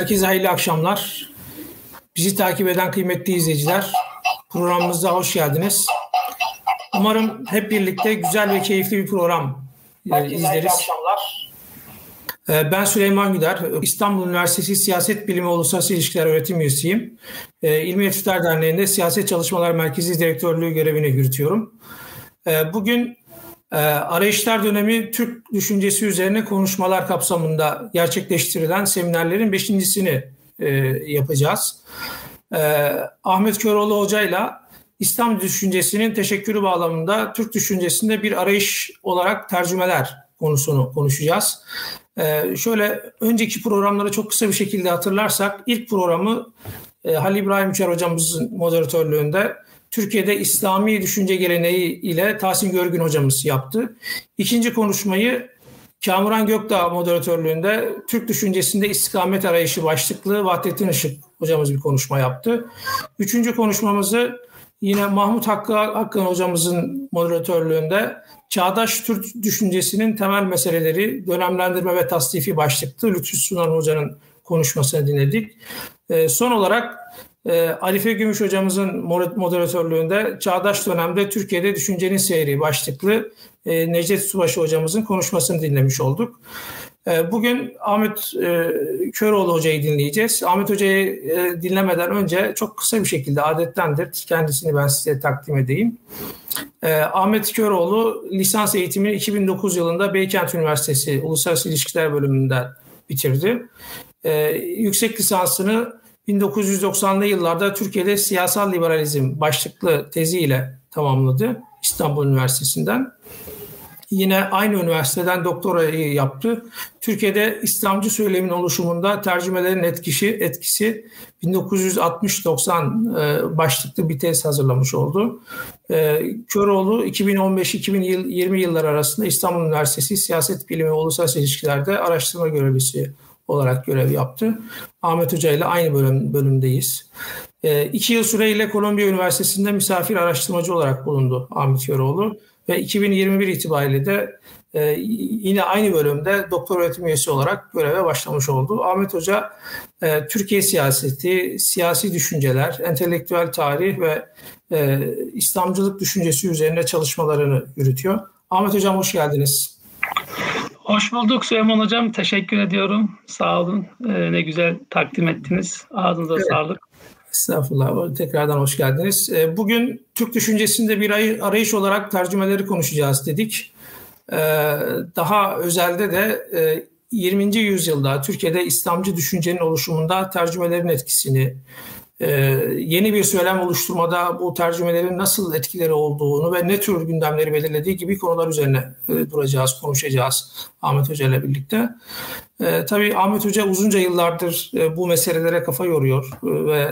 Herkese hayırlı akşamlar. Bizi takip eden kıymetli izleyiciler, programımıza hoş geldiniz. Umarım hep birlikte güzel ve keyifli bir program izleriz. Ben Süleyman Güder, İstanbul Üniversitesi Siyaset Bilimi Uluslararası İlişkiler Öğretim Üyesiyim. İlmi Etütler Derneği'nde Siyaset Çalışmalar Merkezi Direktörlüğü görevini yürütüyorum. Bugün Arayışlar Dönemi Türk Düşüncesi üzerine konuşmalar kapsamında gerçekleştirilen seminerlerin 5.'sini yapacağız. Ahmet Köroğlu hocayla İslam düşüncesinin teşekkürü bağlamında Türk düşüncesinde bir arayış olarak tercümeler konusunu konuşacağız. Şöyle önceki programları çok kısa bir şekilde hatırlarsak, ilk programı Halil İbrahim Çer hocamızın moderatörlüğünde Türkiye'de İslami düşünce geleneği ile Tahsin Görgün hocamız yaptı. İkinci konuşmayı Kamuran Gökdağ moderatörlüğünde Türk düşüncesinde istikamet arayışı başlıklı Vahdettin Işık hocamız bir konuşma yaptı. Üçüncü konuşmamızı yine Mahmut Hakkı Hakkı hocamızın moderatörlüğünde Çağdaş Türk düşüncesinin temel meseleleri dönemlendirme ve tasnifi başlıklı Lütfü Sunar hocanın konuşmasını dinledik. Son olarak Alife Gümüş hocamızın moderatörlüğünde Çağdaş Dönemde Türkiye'de Düşüncenin Seyri başlıklı Necdet Subaşı hocamızın konuşmasını dinlemiş olduk. Bugün Ahmet Köroğlu hocayı dinleyeceğiz. Ahmet hocayı dinlemeden önce çok kısa bir şekilde adettendir kendisini ben size takdim edeyim. Ahmet Köroğlu lisans eğitimini 2009 yılında Beykent Üniversitesi Uluslararası İlişkiler Bölümünden bitirdi. Yüksek lisansını 1990'lı yıllarda Türkiye'de Siyasal Liberalizm başlıklı teziyle tamamladı İstanbul Üniversitesi'nden. Yine aynı üniversiteden doktorayı yaptı. Türkiye'de İslamcı söylemin oluşumunda tercümelerin etkisi 1960-90 başlıklı bir tez hazırlamış oldu. Köroğlu 2015-2020 yılları arasında İstanbul Üniversitesi Siyaset Bilimi ve Uluslararası İlişkiler'de araştırma görevlisi olarak görev yaptı. Ahmet Hoca ile aynı bölümdeyiz. 2 yıl süreyle Columbia Üniversitesi'nde misafir araştırmacı olarak bulundu Ahmet Köroğlu ve 2021 itibariyle de yine aynı bölümde doktor öğretim üyesi olarak göreve başlamış oldu. Ahmet Hoca Türkiye siyaseti, siyasi düşünceler, entelektüel tarih ve İslamcılık düşüncesi üzerine çalışmalarını yürütüyor. Ahmet Hocam hoş geldiniz. Hoş bulduk Süleyman Hocam. Teşekkür ediyorum. Sağ olun. Ne güzel takdim ettiniz. Ağzınıza sağlık. Estağfurullah. Tekrardan hoş geldiniz. Bugün Türk düşüncesinde bir arayış olarak tercümeleri konuşacağız dedik. Daha özelde de 20. yüzyılda Türkiye'de İslamcı düşüncenin oluşumunda tercümelerin etkisini, yeni bir söylem oluşturmada bu tercümelerin nasıl etkileri olduğunu ve ne tür gündemleri belirlediği gibi konular üzerine duracağız, konuşacağız Ahmet Hoca ile birlikte. Tabii Ahmet Hoca uzunca yıllardır bu meselelere kafa yoruyor ve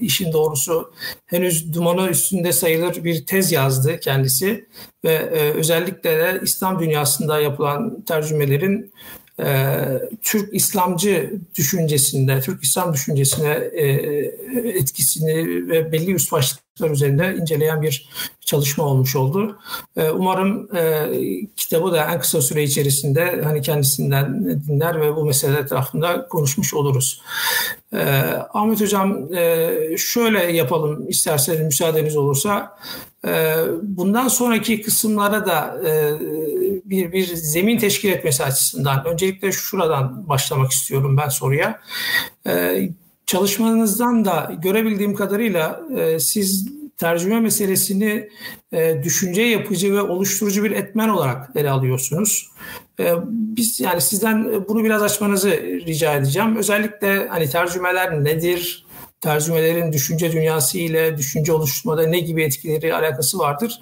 işin doğrusu henüz dumanı üstünde sayılır bir tez yazdı kendisi ve özellikle de İslam dünyasında yapılan tercümelerin Türk İslamcı düşüncesinde, Türk İslam düşüncesine etkisini ve belli üst başlıklar üzerinde inceleyen bir çalışma olmuş oldu. Umarım kitabı da en kısa süre içerisinde hani kendisinden dinler ve bu mesele etrafında konuşmuş oluruz. Ahmet Hocam şöyle yapalım isterseniz müsaadeniz olursa. Bundan sonraki kısımlara da bir zemin teşkil etmesi açısından öncelikle şuradan başlamak istiyorum ben soruya. Çalışmanızdan da görebildiğim kadarıyla siz tercüme meselesini düşünce yapıcı ve oluşturucu bir etmen olarak ele alıyorsunuz. Biz yani sizden bunu biraz açmanızı rica edeceğim. Özellikle hani tercümeler nedir? Tercümelerin düşünce dünyası ile düşünce oluşturmada ne gibi etkileri, alakası vardır?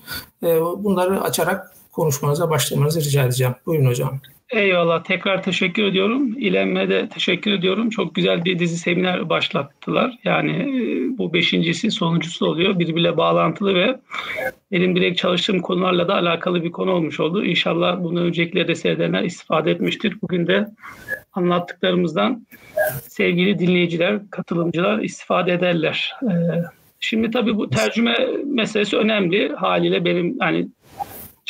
Bunları açarak konuşmanıza başlamanızı rica edeceğim. Buyurun hocam. Eyvallah. Tekrar teşekkür ediyorum. İLEM'e de teşekkür ediyorum. Çok güzel bir dizi seminer başlattılar. Yani bu 5.'si sonuncusu oluyor. Birbiriyle bağlantılı ve benim direkt çalıştığım konularla da alakalı bir konu olmuş oldu. İnşallah bunu öncekileri de seyredenler istifade etmiştir. Bugün de anlattıklarımızdan sevgili dinleyiciler, katılımcılar istifade ederler. Şimdi tabii bu tercüme meselesi önemli. Haliyle benim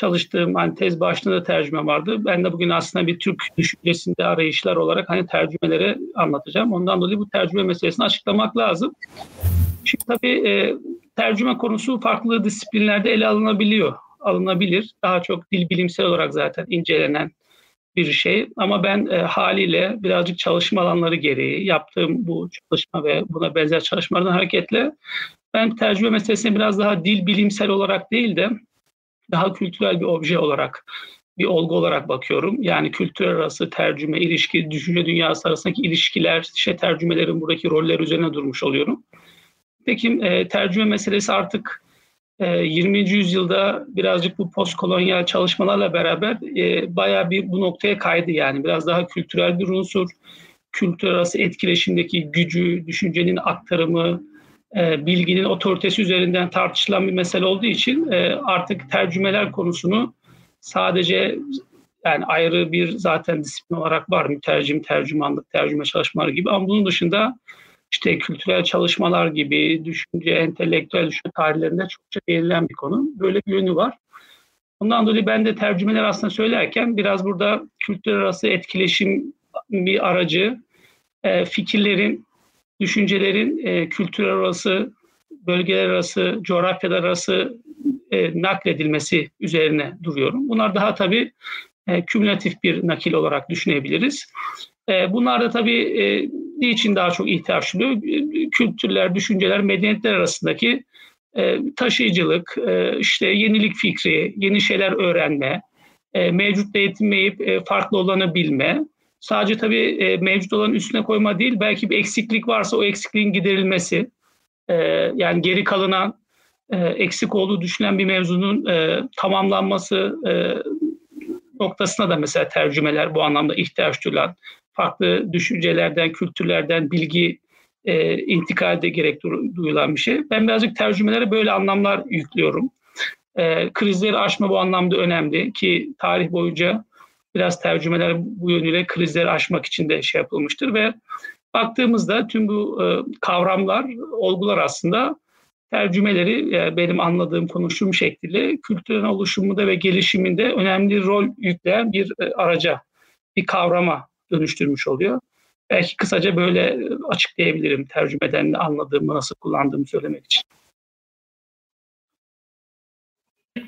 çalıştığım tez başlığında da tercüme vardı. Ben de bugün aslında bir Türk düşüncesinde arayışlar olarak tercümeleri anlatacağım. Ondan dolayı bu tercüme meselesini açıklamak lazım. Şimdi tabii tercüme konusu farklı disiplinlerde ele alınabilir. Daha çok dil bilimsel olarak zaten incelenen bir şey. Ama ben haliyle birazcık çalışma alanları gereği yaptığım bu çalışma ve buna benzer çalışmalardan hareketle ben tercüme meselesini biraz daha dil bilimsel olarak değil de daha kültürel bir obje olarak, bir olgu olarak bakıyorum. Yani kültür arası tercüme, ilişki, düşünce dünyası arasındaki ilişkiler, tercümelerin buradaki rolleri üzerine durmuş oluyorum. Peki tercüme meselesi artık 20. yüzyılda birazcık bu postkolonyal çalışmalarla beraber bayağı bir bu noktaya kaydı. Yani biraz daha kültürel bir unsur, kültür arası etkileşimdeki gücü, düşüncenin aktarımı, bilginin otoritesi üzerinden tartışılan bir mesele olduğu için artık tercümeler konusunu sadece ayrı bir zaten disiplin olarak var. Mütercim, tercümanlık, tercüme çalışmaları gibi. Ama bunun dışında kültürel çalışmalar gibi düşünce, entelektüel düşünce tarihlerinde çokça değinilen bir konu. Böyle bir yönü var. Ondan dolayı ben de tercümeler aslında söylerken biraz burada kültürel arası etkileşim bir aracı, fikirlerin, düşüncelerin kültürler arası, bölgeler arası, coğrafyalar arası nakledilmesi üzerine duruyorum. Bunlar daha tabii kümülatif bir nakil olarak düşünebiliriz. Bunlar da tabii niçin daha çok ihtiyaç duyuyor? Kültürler, düşünceler, medeniyetler arasındaki taşıyıcılık, yenilik fikri, yeni şeyler öğrenme, mevcutla yetinmeyip farklı olanı bilme. Sadece tabii mevcut olanın üstüne koyma değil, belki bir eksiklik varsa o eksikliğin giderilmesi, yani geri kalınan, eksik olduğu düşünen bir mevzunun tamamlanması noktasına da mesela tercümeler bu anlamda ihtiyaç duyulan, farklı düşüncelerden, kültürlerden bilgi intikalde gerek duyulan bir şey. Ben birazcık tercümelere böyle anlamlar yüklüyorum. Krizleri aşma bu anlamda önemli ki tarih boyunca biraz tercümeler bu yönüyle krizleri aşmak için de yapılmıştır ve baktığımızda tüm bu kavramlar, olgular aslında tercümeleri benim anladığım, konuştuğum şekliyle kültürün oluşumunda ve gelişiminde önemli rol yükleyen bir araca, bir kavrama dönüştürmüş oluyor. Belki kısaca böyle açıklayabilirim tercümeden anladığımı, nasıl kullandığımı söylemek için.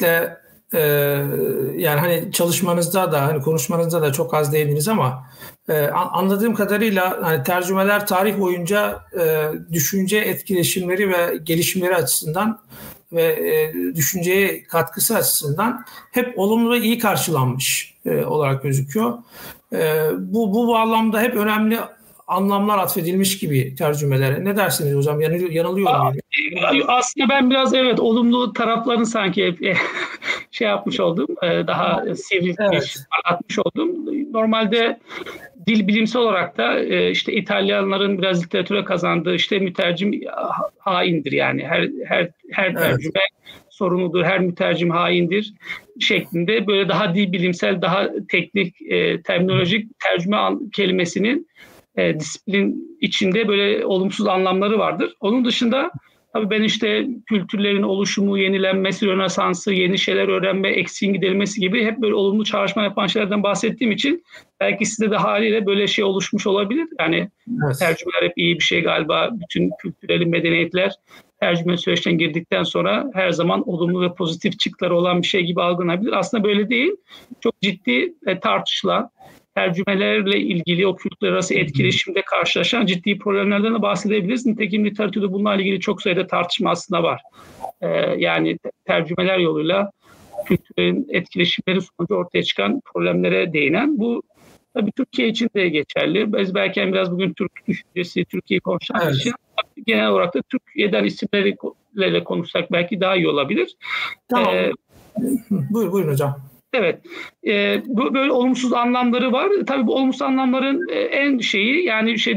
Evet. Yani çalışmanızda da konuşmanızda da çok az değindiniz ama anladığım kadarıyla tercümeler tarih boyunca düşünce etkileşimleri ve gelişimleri açısından ve düşünceye katkısı açısından hep olumlu ve iyi karşılanmış olarak gözüküyor. Bu bağlamda hep önemli anlamlar atfedilmiş gibi tercümelere. Ne dersiniz hocam? Yanılıyorum. Aslında ben biraz olumlu taraflarını sanki hep yapmış oldum. Daha sivrilmiş, atmış oldum. Normalde dil bilimsel olarak da İtalyanların biraz literatüre kazandığı mütercim haindir yani. Her tercüme sorumludur, her mütercim haindir şeklinde böyle daha dil bilimsel, daha teknik, terminolojik tercüme kelimesinin disiplin içinde böyle olumsuz anlamları vardır. Onun dışında tabii ben kültürlerin oluşumu, yenilenmesi, Rönesans'ı, yeni şeyler öğrenme, eksiğin giderilmesi gibi hep böyle olumlu çağrışma yapan şeylerden bahsettiğim için belki sizde de haliyle böyle oluşmuş olabilir. Evet. Tercümeler hep iyi bir şey galiba. Bütün kültürel medeniyetler tercüme süreçten girdikten sonra her zaman olumlu ve pozitif çıktıları olan bir şey gibi algılanabilir. Aslında böyle değil. Çok ciddi tartışılan, tercümelerle ilgili o kültürler arası etkileşimde karşılaşan ciddi problemlerden de bahsedebiliriz. Nitekim literatürde bununla ilgili çok sayıda tartışma aslında var. Yani tercümeler yoluyla kültürün etkileşimleri sonucu ortaya çıkan problemlere değinen bu tabii Türkiye için de geçerli. Biz belki biraz bugün Türk düşüncesi, Türkiye'yi konuşan için genel olarak da Türkiye'den isimlerle konuşsak belki daha iyi olabilir. Tamam. Buyurun hocam. Evet, böyle olumsuz anlamları var. Tabii bu olumsuz anlamların en şeyi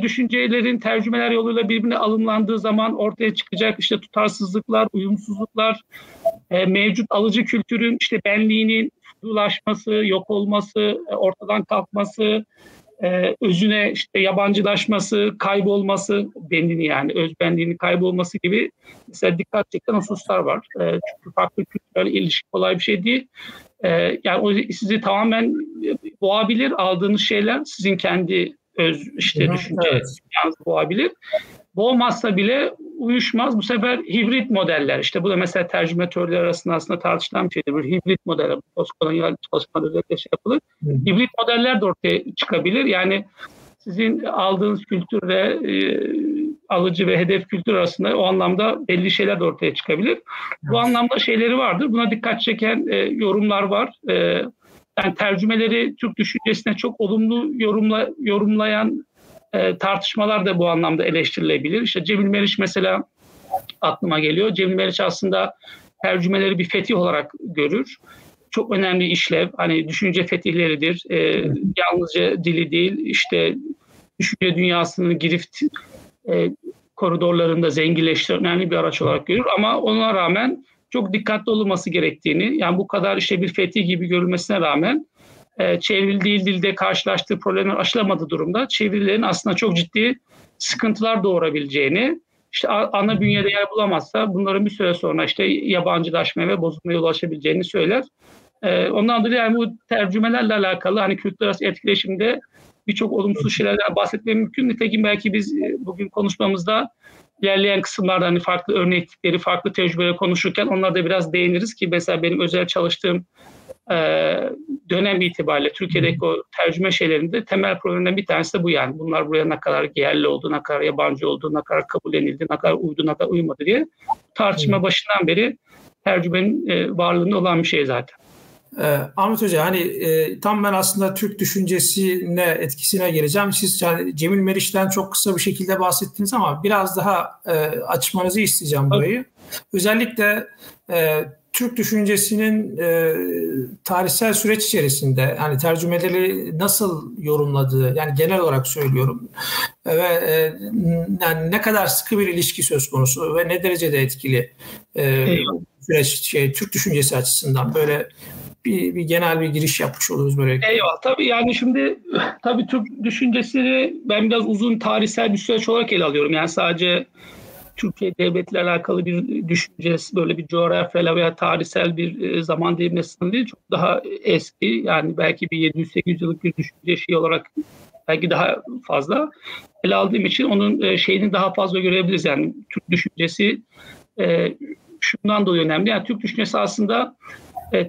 düşüncelerin tercümeler yoluyla birbirine alımlandığı zaman ortaya çıkacak tutarsızlıklar, uyumsuzluklar, mevcut alıcı kültürün benliğinin fudulaşması, yok olması, ortadan kalkması, özüne işte yabancılaşması, kaybolması, benliğini yani özbenliğini kaybolması gibi mesela dikkat çeken hususlar var. Çünkü farklı kültürel ilişki kolay bir şey değil. Yani o sizi tamamen boğabilir, aldığınız şeyler sizin kendi öz işte düşünce boğabilir. Boğmazsa bile uyuşmaz. Bu sefer hibrit modeller, işte bu da mesela tercüme teorileri arasında aslında tartışılan bir şeydir. Bir hibrit modeller, postkolonyal çalışmalarla şey yapılır. Hı hı. Hibrit modeller de ortaya çıkabilir. Yani sizin aldığınız kültür ve alıcı ve hedef kültür arasında o anlamda belli şeyler de ortaya çıkabilir. Hı. Bu anlamda şeyleri vardır. Buna dikkat çeken yorumlar var. Yani tercümeleri Türk düşüncesine çok olumlu yorumlayan tartışmalar da bu anlamda eleştirilebilir. İşte Cemil Meriç mesela aklıma geliyor. Cemil Meriç aslında tercümeleri bir fetih olarak görür. Çok önemli işlev. Hani düşünce fetihleridir. Yalnızca dili değil, işte düşünce dünyasını girift koridorlarında zenginleştiren önemli bir araç olarak görür. Ama ona rağmen çok dikkatli olunması gerektiğini, yani bu kadar işte bir fetih gibi görülmesine rağmen çevrildiği dilde karşılaştığı problemler aşılamadığı durumda çevirilerin aslında çok ciddi sıkıntılar doğurabileceğini, işte ana bünyede yer bulamazsa bunların bir süre sonra işte yabancılaşmaya ve bozulmaya ulaşabileceğini söyler. Ondan dolayı yani bu tercümelerle alakalı hani kültürler arası etkileşimde birçok olumsuz şeylerden bahsetmek mümkün. Nitekim belki biz bugün konuşmamızda ilerleyen kısımlarda hani farklı örnekleri, farklı tecrübeleri konuşurken onlara da biraz değiniriz ki mesela benim özel çalıştığım dönem itibariyle Türkiye'deki o tercüme şeylerinde temel problemlerden bir tanesi de bu yani. Bunlar buraya ne kadar yerli oldu, ne kadar yabancı oldu, ne kadar kabul edildi, ne kadar uydu, ne kadar uymadı diye tartışma başından beri tercümenin varlığında olan bir şey zaten. Ahmet Hoca hani tam ben aslında Türk düşüncesine etkisine geleceğim. Siz yani Cemil Meriç'ten çok kısa bir şekilde bahsettiniz ama biraz daha açmanızı isteyeceğim burayı. Evet. Özellikle Türk düşüncesinin tarihsel süreç içerisinde hani tercümeleri nasıl yorumladığı, yani genel olarak söylüyorum ve yani ne kadar sıkı bir ilişki söz konusu ve ne derecede etkili süreç Türk düşüncesi açısından böyle bir genel bir giriş yapmış oluruz böyle. Eyvallah. Tabii yani şimdi tabii Türk düşüncesini ben biraz uzun tarihsel bir süreç olarak ele alıyorum. Yani sadece Türkiye devletiyle alakalı bir düşüncesi böyle bir coğrafyayla veya tarihsel bir zaman dilimine sınırlı değil. Çok daha eski yani belki bir 700-800 yıllık bir düşünce şey olarak belki daha fazla ele aldığım için onun şeyini daha fazla görebiliriz. Yani Türk düşüncesi şundan dolayı önemli. Yani Türk düşüncesi aslında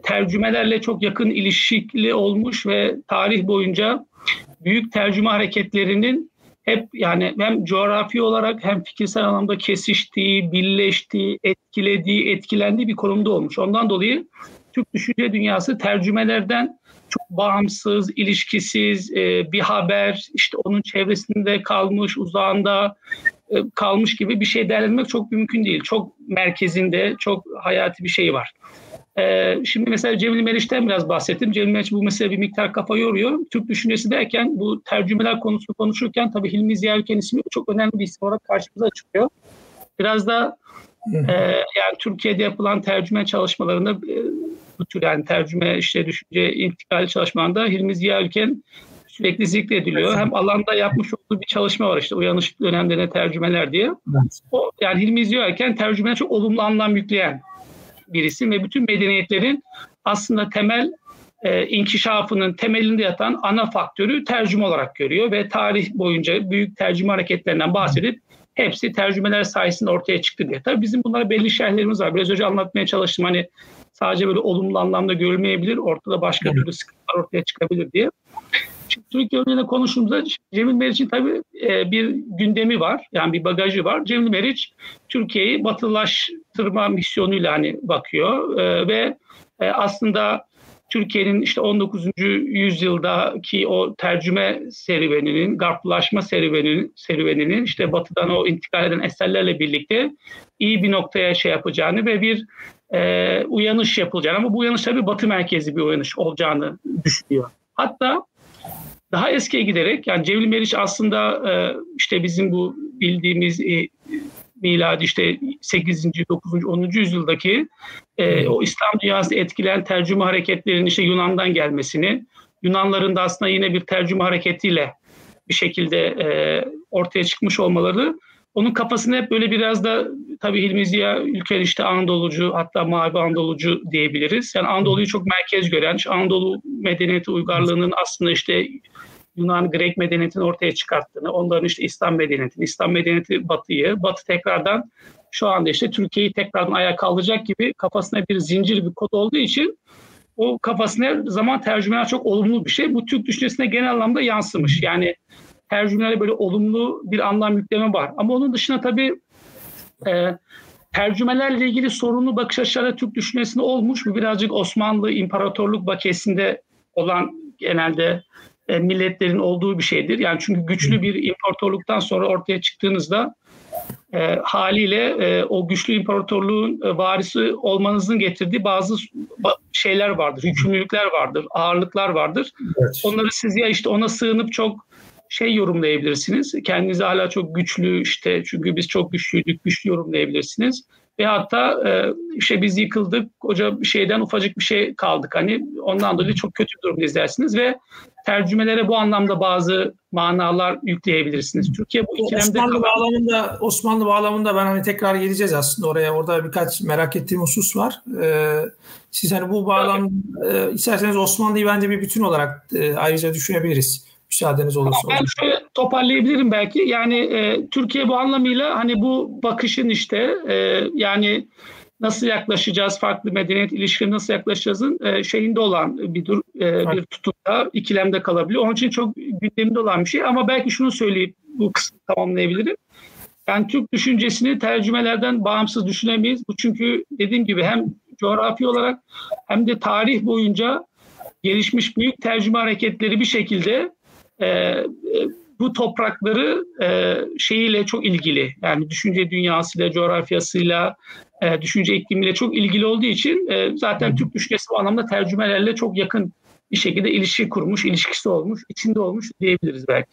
tercümelerle çok yakın ilişkili olmuş ve tarih boyunca büyük tercüme hareketlerinin hep yani hem coğrafi olarak hem fikirsel anlamda kesiştiği, birleştiği, etkilediği, etkilendiği bir konumda olmuş. Ondan dolayı Türk düşünce dünyası tercümelerden çok bağımsız, ilişkisiz, bir haber, işte onun çevresinde kalmış, uzağında kalmış gibi bir şey değerlendirmek çok mümkün değil. Çok merkezinde, çok hayati bir şey var. Şimdi mesela Cemil Meriç'ten biraz bahsettim. Cemil Meriç bu mesele bir miktar kafa yoruyor. Türk düşüncesi derken bu tercümeler konusunu konuşurken tabii Hilmi Ziya Ülken ismi çok önemli bir isim olarak karşımıza çıkıyor. Biraz da yani Türkiye'de yapılan tercüme çalışmalarında bu tür yani tercüme işte düşünce intikali çalışmalarında Hilmi Ziya Ülken sürekli zikrediliyor. Hem alanda yapmış olduğu bir çalışma var işte uyanış dönemlerine tercümeler diye. O yani Hilmi Ziya Ülken tercümeye çok olumlu anlam yükleyen bir isim ve bütün medeniyetlerin aslında temel inkişafının temelinde yatan ana faktörü tercüme olarak görüyor ve tarih boyunca büyük tercüme hareketlerinden bahsedip hepsi tercümeler sayesinde ortaya çıktı diye. Tabii bizim bunlara belli şerhlerimiz var. Biraz önce anlatmaya çalıştım hani sadece böyle olumlu anlamda görülmeyebilir, ortada başka türlü sıkıntılar ortaya çıkabilir diye. Şimdi Türkiye örneğine konuştuğumuzda Cemil Meriç'in tabii bir gündemi var. Yani bir bagajı var. Cemil Meriç Türkiye'yi batılılaştırma misyonuyla hani bakıyor ve aslında Türkiye'nin işte 19. yüzyıldaki o tercüme serüveninin, garplaşma serüveninin işte batıdan o intikal eden eserlerle birlikte iyi bir noktaya şey yapacağını ve bir uyanış yapılacağını ama bu uyanış tabii batı merkezi bir uyanış olacağını düşünüyor. Hatta daha eskiye giderek yani Cemil Meriç aslında işte bizim bu bildiğimiz miladi işte 8. 9. 10. yüzyıldaki o İslam dünyasını etkileyen tercüme hareketlerinin işte Yunan'dan gelmesini, Yunanların da aslında yine bir tercüme hareketiyle bir şekilde ortaya çıkmış olmaları. Onun kafasını hep böyle biraz da tabii Hilmi Ziya Ülken işte Anadolucu, hatta Mavi Anadolucu diyebiliriz. Yani Anadolu'yu çok merkez gören, Anadolu medeniyeti uygarlığının aslında işte Yunan, Grek medeniyetini ortaya çıkarttığını, onların işte İslam medeniyeti Batı'yı, Batı tekrardan şu anda işte Türkiye'yi tekrardan ayağa kaldıracak gibi kafasına bir zincir, bir kod olduğu için o kafasına zaman tercümeler çok olumlu bir şey. Bu Türk düşüncesine genel anlamda yansımış. Yani tercümelere böyle olumlu bir anlam yükleme var. Ama onun dışında tabii tercümelerle ilgili sorunlu bakış açıları Türk düşüncesinde olmuş. Bu birazcık Osmanlı İmparatorluk bakiyesinde olan genelde milletlerin olduğu bir şeydir. Yani çünkü güçlü bir imparatorluktan sonra ortaya çıktığınızda haliyle o güçlü imparatorluğun varisi olmanızın getirdiği bazı şeyler vardır, yükümlülükler vardır, ağırlıklar vardır. Evet. Onları siz ya işte ona sığınıp çok yorumlayabilirsiniz. Kendinizi hala çok güçlü işte çünkü biz çok güçlüydük, güçlü yorumlayabilirsiniz. Ve hatta işte biz yıkıldık, koca bir şeyden ufacık bir şey kaldık. Hani ondan dolayı çok kötü bir durumda izlersiniz ve tercümelere bu anlamda bazı manalar yükleyebilirsiniz. Türkiye bu ikilemde Osmanlı bağlamında ben hani tekrar geleceğiz aslında oraya. Orada birkaç merak ettiğim husus var. Siz hani bu bağlam isterseniz Osmanlı'yı bence bir bütün olarak ayrıca düşünebiliriz. Müsaadeniz olursa. Ben şöyle toparlayabilirim belki. Yani Türkiye bu anlamıyla hani bu bakışın işte yani nasıl yaklaşacağız, farklı medeniyet ilişkileri nasıl yaklaşacağızın şeyinde olan bir tutumda, ikilemde kalabiliyor. Onun için çok gündemde olan bir şey ama belki şunu söyleyip bu kısmı tamamlayabilirim. Yani Türk düşüncesini tercümelerden bağımsız düşünemeyiz. Bu çünkü dediğim gibi hem coğrafi olarak hem de tarih boyunca gelişmiş büyük tercüme hareketleri bir şekilde bu toprakları şeyiyle çok ilgili, yani düşünce dünyasıyla, coğrafyasıyla, düşünce iklimiyle çok ilgili olduğu için zaten Türk düşüncesi bu anlamda tercümelerle çok yakın bir şekilde ilişki kurmuş, ilişkisi olmuş, içinde olmuş diyebiliriz belki.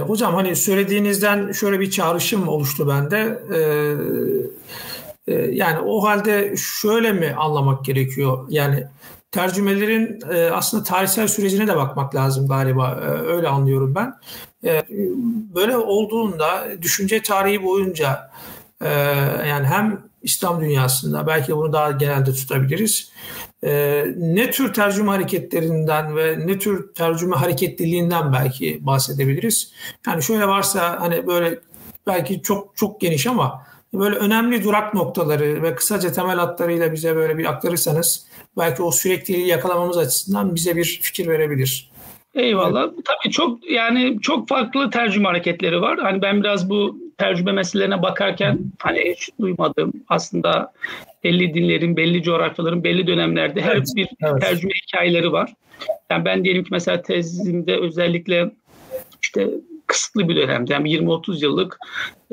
Hocam hani söylediğinizden şöyle bir çağrışım oluştu bende. Yani o halde şöyle mi anlamak gerekiyor? Yani tercümelerin aslında tarihsel sürecine de bakmak lazım galiba. Öyle anlıyorum ben. Böyle olduğunda düşünce tarihi boyunca yani hem İslam dünyasında belki bunu daha genelde tutabiliriz. Ne tür tercüme hareketlerinden ve ne tür tercüme hareketliliğinden belki bahsedebiliriz. Yani şöyle varsa hani böyle belki çok çok geniş ama böyle önemli durak noktaları ve kısaca temel hatlarıyla bize böyle bir aktarırsanız belki o sürekliliği yakalamamız açısından bize bir fikir verebilir. Eyvallah. Evet. Tabii çok farklı tercüme hareketleri var. Hani ben biraz bu tercüme meselelerine bakarken hani hiç duymadığım aslında belli dinlerin, belli coğrafyaların, belli dönemlerde her bir tercüme hikayeleri var. Yani ben diyelim ki mesela tezimde özellikle işte kısıtlı bir dönemde, yani 20-30 yıllık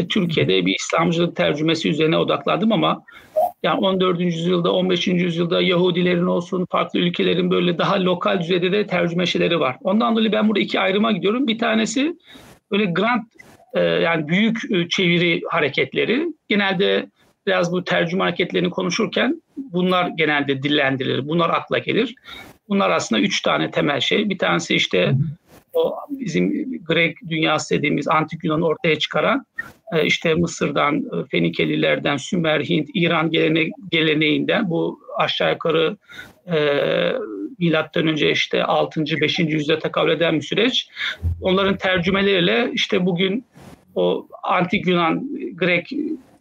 Türkiye'de bir İslamcılık tercümesi üzerine odaklandım ama yani 14. yüzyılda, 15. yüzyılda Yahudilerin olsun, farklı ülkelerin böyle daha lokal düzeyde de tercüme şeyleri var. Ondan dolayı ben burada iki ayrıma gidiyorum. Bir tanesi böyle grand yani büyük çeviri hareketleri. Genelde biraz bu tercüme hareketlerini konuşurken bunlar genelde dillendirilir, bunlar akla gelir. Bunlar aslında 3 tane temel şey. Bir tanesi işte o bizim Grek dünyası dediğimiz Antik Yunan'ı ortaya çıkaran işte Mısır'dan, Fenikelilerden, Sümer, Hint, İran geleneğinden bu aşağı yukarı milattan önce işte 6. 5. yüzyıla tekabül eden bir süreç. Onların tercümeleriyle işte bugün o Antik Yunan, Grek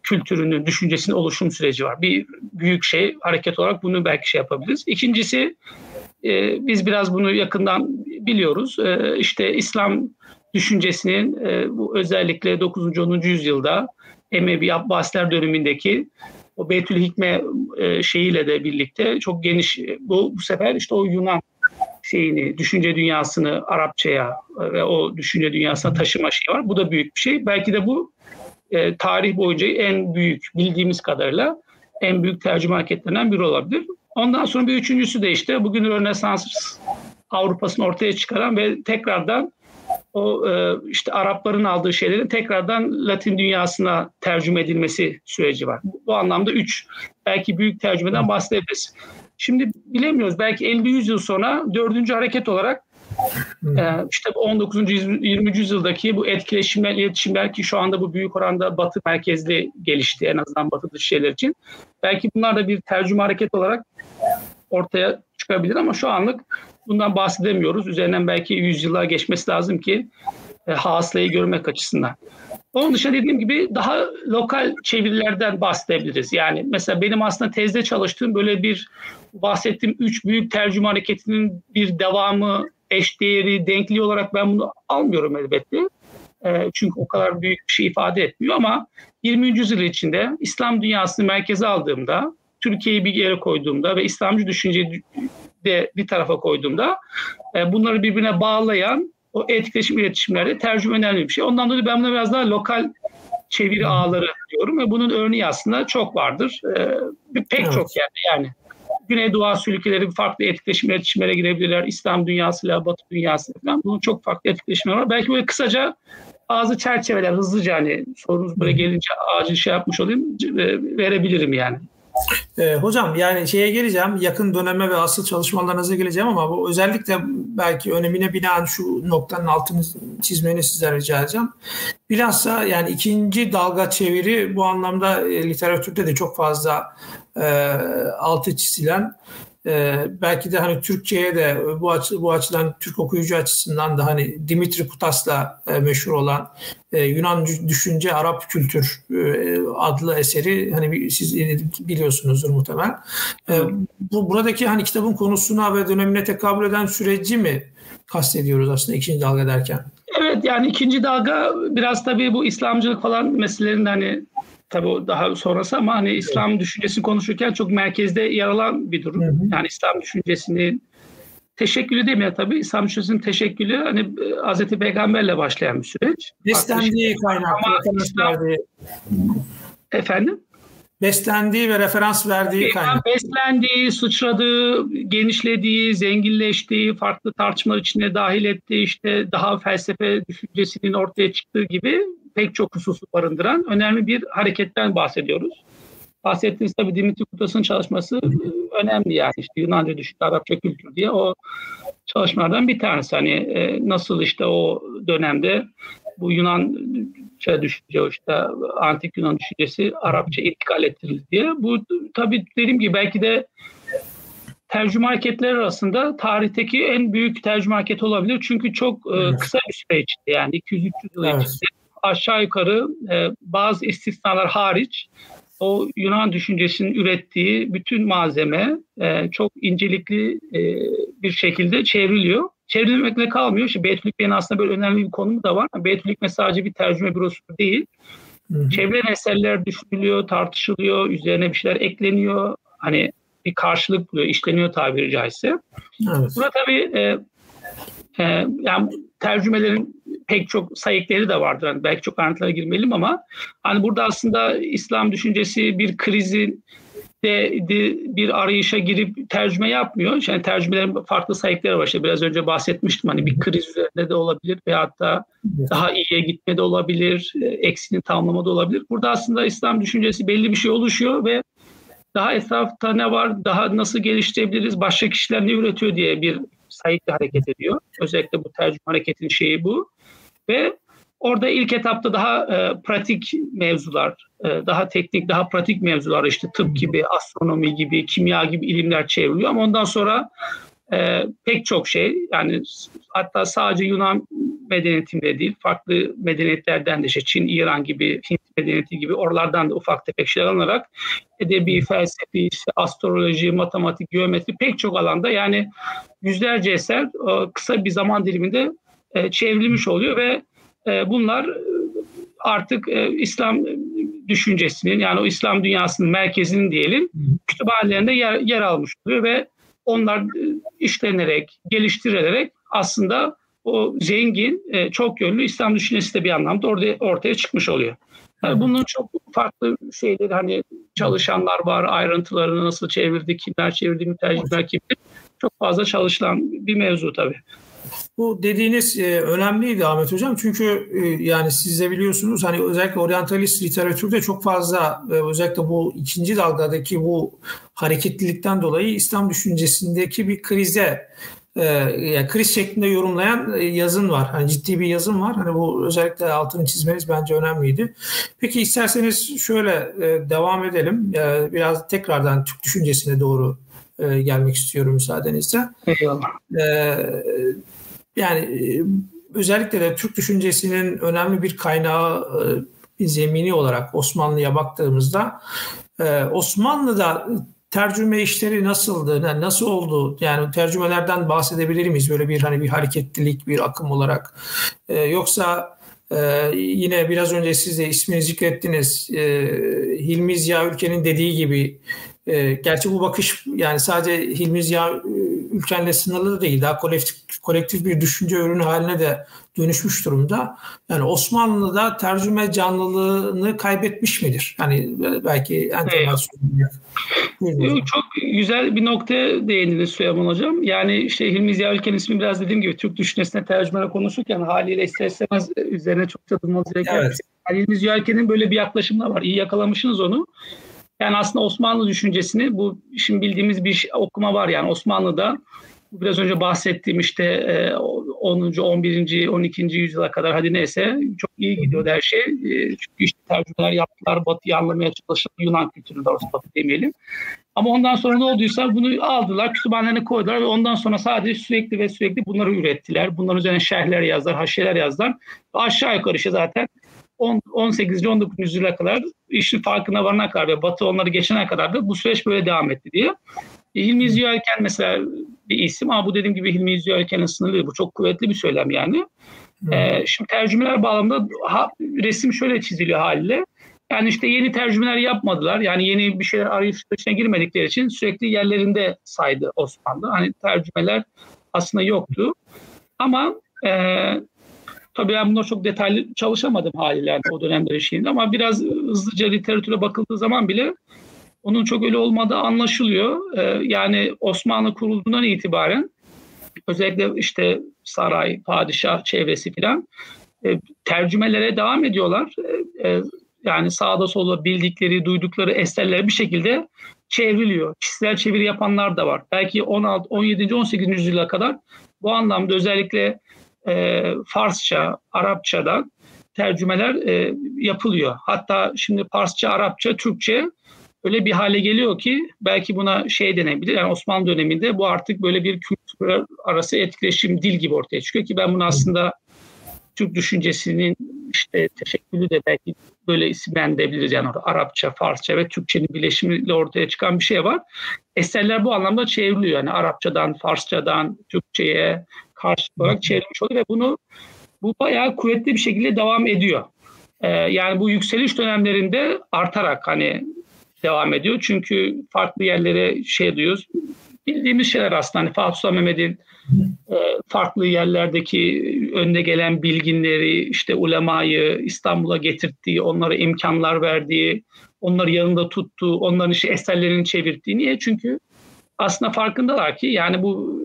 kültürünün, düşüncesinin oluşum süreci var. Bir büyük hareket olarak bunu belki yapabiliriz. İkincisi biz biraz bunu yakından biliyoruz. İşte İslam düşüncesinin bu özellikle 9. 10. yüzyılda Emevi Abbasiler dönemindeki o Beytül Hikme şeyiyle de birlikte çok geniş bu sefer işte o Yunan düşünce dünyasını Arapçaya ve o düşünce dünyasına taşıma şeyi var. Bu da büyük bir şey. Belki de bu tarih boyunca en büyük, bildiğimiz kadarıyla en büyük tercüme hareketlerinden biri olabilir. Ondan sonra bir üçüncüsü de işte bugün Rönesans Avrupa'sını ortaya çıkaran ve tekrardan o işte Arapların aldığı şeylerin tekrardan Latin dünyasına tercüme edilmesi süreci var. Bu anlamda 3 belki büyük tercümeden bahsedebiliriz. Şimdi bilemiyoruz, belki 50-100 yıl sonra 4. hareket olarak İşte 19. 20. yüzyıldaki bu etkileşimler, iletişim belki şu anda bu büyük oranda Batı merkezli gelişti, en azından Batı dışı şeyler için. Belki bunlar da bir tercüme hareket olarak ortaya çıkabilir ama şu anlık bundan bahsedemiyoruz. Üzerinden belki yüzyıllar geçmesi lazım ki hasılayı görmek açısından. Onun dışında dediğim gibi daha lokal çevirilerden bahsedebiliriz. Yani mesela benim aslında tezde çalıştığım böyle bir bahsettiğim üç büyük tercüme hareketinin bir devamı, eşdeğeri, denkliği olarak ben bunu almıyorum elbette. Çünkü o kadar büyük bir şey ifade etmiyor ama 20. yüzyıl içinde İslam dünyasını merkeze aldığımda, Türkiye'yi bir yere koyduğumda ve İslamcı düşünceyi de bir tarafa koyduğumda bunları birbirine bağlayan o etkileşim iletişimlerde tercüme önemli bir şey. Ondan dolayı ben buna biraz daha lokal çeviri ağları diyorum ve bunun örneği aslında çok vardır. Pek çok yerde yani. Güneydoğu Asya ülkeleri farklı etkileşimlere girebilirler. İslam dünyasıyla, Batı dünyasıyla falan. Bunun çok farklı etkileşimleri var. Belki böyle kısaca bazı çerçeveler hızlıca hani sorunuz buraya gelince acil şey yapmış olayım verebilirim yani. Hocam yani şeye geleceğim, yakın döneme ve asıl çalışmalarınıza geleceğim ama bu özellikle belki önemine binaen şu noktanın altını çizmeni sizden rica edeceğim. Bilhassa yani ikinci dalga çeviri bu anlamda literatürde de çok fazla altı çizilen, belki de hani Türkçe'ye de bu açıdan Türk okuyucu açısından da hani Dimitri Kutas'la meşhur olan Yunan Düşünce Arap Kültür adlı eseri hani siz biliyorsunuzdur muhtemelen. Buradaki hani kitabın konusuna ve dönemine tekabül eden süreci mi kastediyoruz aslında ikinci dalga derken? Evet yani ikinci dalga biraz tabii bu İslamcılık falan meselelerinde hani tabii o daha sonrası ama hani İslam düşüncesini konuşurken çok merkezde yer alan bir durum. Yani İslam düşüncesinin teşekkülü değil mi tabii? İslam düşüncesinin teşekkülü hani Hazreti Peygamber'le başlayan bir süreç. Beslendiği kaynaklı. Efendim? Beslendiği ve referans verdiği kaynak. Beslendiği, sıçradığı, genişlediği, zenginleştiği, farklı tartışmalar içine dahil ettiği, işte daha felsefe düşüncesinin ortaya çıktığı gibi pek çok hususu barındıran önemli bir hareketten bahsediyoruz. Bahsettiğiniz tabii Dimitri Kutas'ın çalışması önemli yani. İşte Yunanca düşünce, Arapça kültür diye o çalışmalardan bir tanesi. Hani nasıl işte o dönemde bu Yunanca düşünce, işte antik Yunan düşüncesi Arapça intikal ettirildi diye. Bu tabii dediğim gibi belki de tercüme hareketleri arasında tarihteki en büyük tercüme hareketi olabilir. Çünkü çok kısa bir süre içinde yani 200-300 yıl içinde aşağı yukarı bazı istisnalar hariç o Yunan düşüncesinin ürettiği bütün malzeme çok incelikli bir şekilde çevriliyor. Çevrilmekle kalmıyor. İşte Beytülhükme'nin aslında böyle önemli bir konumu da var. Beytülhükme sadece bir tercüme bürosu değil. Çevrilen eserler düşünülüyor, tartışılıyor, üzerine bir şeyler ekleniyor. Hani bir karşılık buluyor, işleniyor tabiri caizse. Evet. Burada tabii yani tercümelerin pek çok sayıkları da vardır. Yani belki çok ayrıntılara girmeyelim ama hani burada aslında İslam düşüncesi bir krizin bir arayışa girip tercüme yapmıyor. Yani tercümelerin farklı sayıkları var. İşte biraz önce bahsetmiştim hani bir kriz üzerinde de olabilir veyahut da daha iyiye gitme de olabilir, eksini tamamlama da olabilir. Burada aslında İslam düşüncesi belli bir şey oluşuyor ve daha etrafta ne var, daha nasıl geliştirebiliriz, başka kişiler ne üretiyor diye bir sayıkla hareket ediyor. Özellikle bu tercüme hareketin şeyi bu. Ve orada ilk etapta daha pratik mevzular, daha teknik, daha pratik mevzular işte tıp gibi, astronomi gibi, kimya gibi ilimler çevriliyor. Ama ondan sonra pek çok şey yani hatta sadece Yunan medeniyetinde değil, farklı medeniyetlerden de işte Çin, İran gibi, Hint medeniyeti gibi oralardan da ufak tefek şeyler alınarak edebi, felsefi, işte astroloji, matematik, geometri pek çok alanda yani yüzlerce eser kısa bir zaman diliminde çevrilmiş oluyor ve bunlar artık İslam düşüncesinin yani o İslam dünyasının merkezinin diyelim kütüphanelerinde yer almış oluyor ve onlar işlenerek, geliştirilerek aslında o zengin, çok yönlü İslam düşüncesi de bir anlamda ortaya çıkmış oluyor. Yani bunun çok farklı şeyleri hani çalışanlar var, ayrıntılarını nasıl çevirdi, kimler çevirdi, mütercimler kimdi. Çok fazla çalışılan bir mevzu tabii. Bu dediğiniz önemliydi Ahmet Hocam çünkü yani siz de biliyorsunuz hani özellikle oryantalist literatürde çok fazla özellikle bu ikinci dalgadaki bu hareketlilikten dolayı İslam düşüncesindeki bir krize yani kriz şeklinde yorumlayan yazın var. Hani ciddi bir yazın var. Hani bu özellikle altını çizmeniz bence önemliydi. Peki isterseniz şöyle devam edelim. Biraz tekrardan Türk düşüncesine doğru gelmek istiyorum müsaadenizle. Eyvallah. Yani özellikle de Türk düşüncesinin önemli bir kaynağı, bir zemini olarak Osmanlı'ya baktığımızda Osmanlı'da tercüme işleri nasıldı, nasıl oldu? Yani tercümelerden bahsedebilir miyiz? Böyle bir hani bir hareketlilik, bir akım olarak. Yoksa yine biraz önce siz de ismini zikrettiniz. Hilmi Ziya Ülken'in dediği gibi. Gerçi bu bakış yani sadece Hilmi Ziya Ülken'le sınırlı değil. Daha kolektif bir düşünce ürünü haline de dönüşmüş durumda. Yani Osmanlı'da tercüme canlılığını kaybetmiş midir? Yani belki enternasyonel. Evet. Çok güzel bir noktaya değindiniz Süleyman Hocam. Yani işte Hilmi Ziya Ülken'in ismi biraz dediğim gibi Türk düşüncesine tercüme konuşurken haliyle ister istemez üzerine çok çatılmaz gereken. Evet. Yani Hilmi Ziya Ülken'in böyle bir yaklaşımı var. İyi yakalamışsınız onu. Yani aslında Osmanlı düşüncesini bu şimdi bildiğimiz bir okuma var. Yani Osmanlı'da biraz önce bahsettiğim işte 10. 11. 12. yüzyıla kadar hadi neyse çok iyi gidiyordu her şey. Çünkü işte tercümeler yaptılar, Batı'yı anlamaya çalıştılar, Yunan kültürünü doğrusu Batı demeyelim. Ama ondan sonra ne olduysa bunu aldılar, kütüphanelerine koydular ve ondan sonra sadece sürekli bunları ürettiler. Bunların üzerine şerhler yazdılar, haşiyeler yazdılar. Ve aşağı yukarı işte zaten 18. 19. yüzyıla kadar işin farkına varana kadar ve Batı onları geçene kadar da bu süreç böyle devam etti diye. Hilmi Ziya Ülken mesela bir isim ama bu dediğim gibi Hilmi Ziya Ülken'in sınırı, bu çok kuvvetli bir söylem yani. Şimdi tercümeler bağlamında resim şöyle çiziliyor haliyle. Yani işte yeni tercümeler yapmadılar. Yani yeni bir şeyler arayış içine girmedikleri için sürekli yerlerinde saydı Osmanlı. Hani tercümeler aslında yoktu. Ama tabii ben bunları çok detaylı çalışamadım haliyle o dönemde şeyinde ama biraz hızlıca literatüre bakıldığı zaman bile onun çok öyle olmadığı anlaşılıyor. Yani Osmanlı kurulduğundan itibaren özellikle işte saray, padişah çevresi filan tercümelere devam ediyorlar. Yani sağda solda bildikleri, duydukları eserler bir şekilde çevriliyor. Kişisel çeviri yapanlar da var. Belki 16, 17. 18. yüzyıla kadar bu anlamda özellikle Farsça, Arapçadan tercümeler yapılıyor. Hatta şimdi Farsça, Arapça, Türkçe öyle bir hale geliyor ki belki buna şey denebilir. Yani Osmanlı döneminde bu artık böyle bir kültürel arası etkileşim dil gibi ortaya çıkıyor ki ben bunu aslında Türk düşüncesinin işte teşekkülü de belki böyle isimlendirebiliriz. Yani Arapça, Farsça ve Türkçenin birleşimiyle ortaya çıkan bir şey var. Eserler bu anlamda çevriliyor. Yani Arapçadan, Farsçadan, Türkçe'ye karşılık olarak çevrilmiş oluyor ve bu bayağı kuvvetli bir şekilde devam ediyor. Yani bu yükseliş dönemlerinde artarak hani devam ediyor. Çünkü farklı yerlere şey diyoruz. Bildiğimiz şeyler aslında hani Fatih Sultan Mehmet'in farklı yerlerdeki önde gelen bilginleri, işte ulemayı İstanbul'a getirttiği, onlara imkanlar verdiği, onları yanında tuttuğu, onların işte eserlerini çevirttiği. Niye? Çünkü aslında farkındalar ki yani bu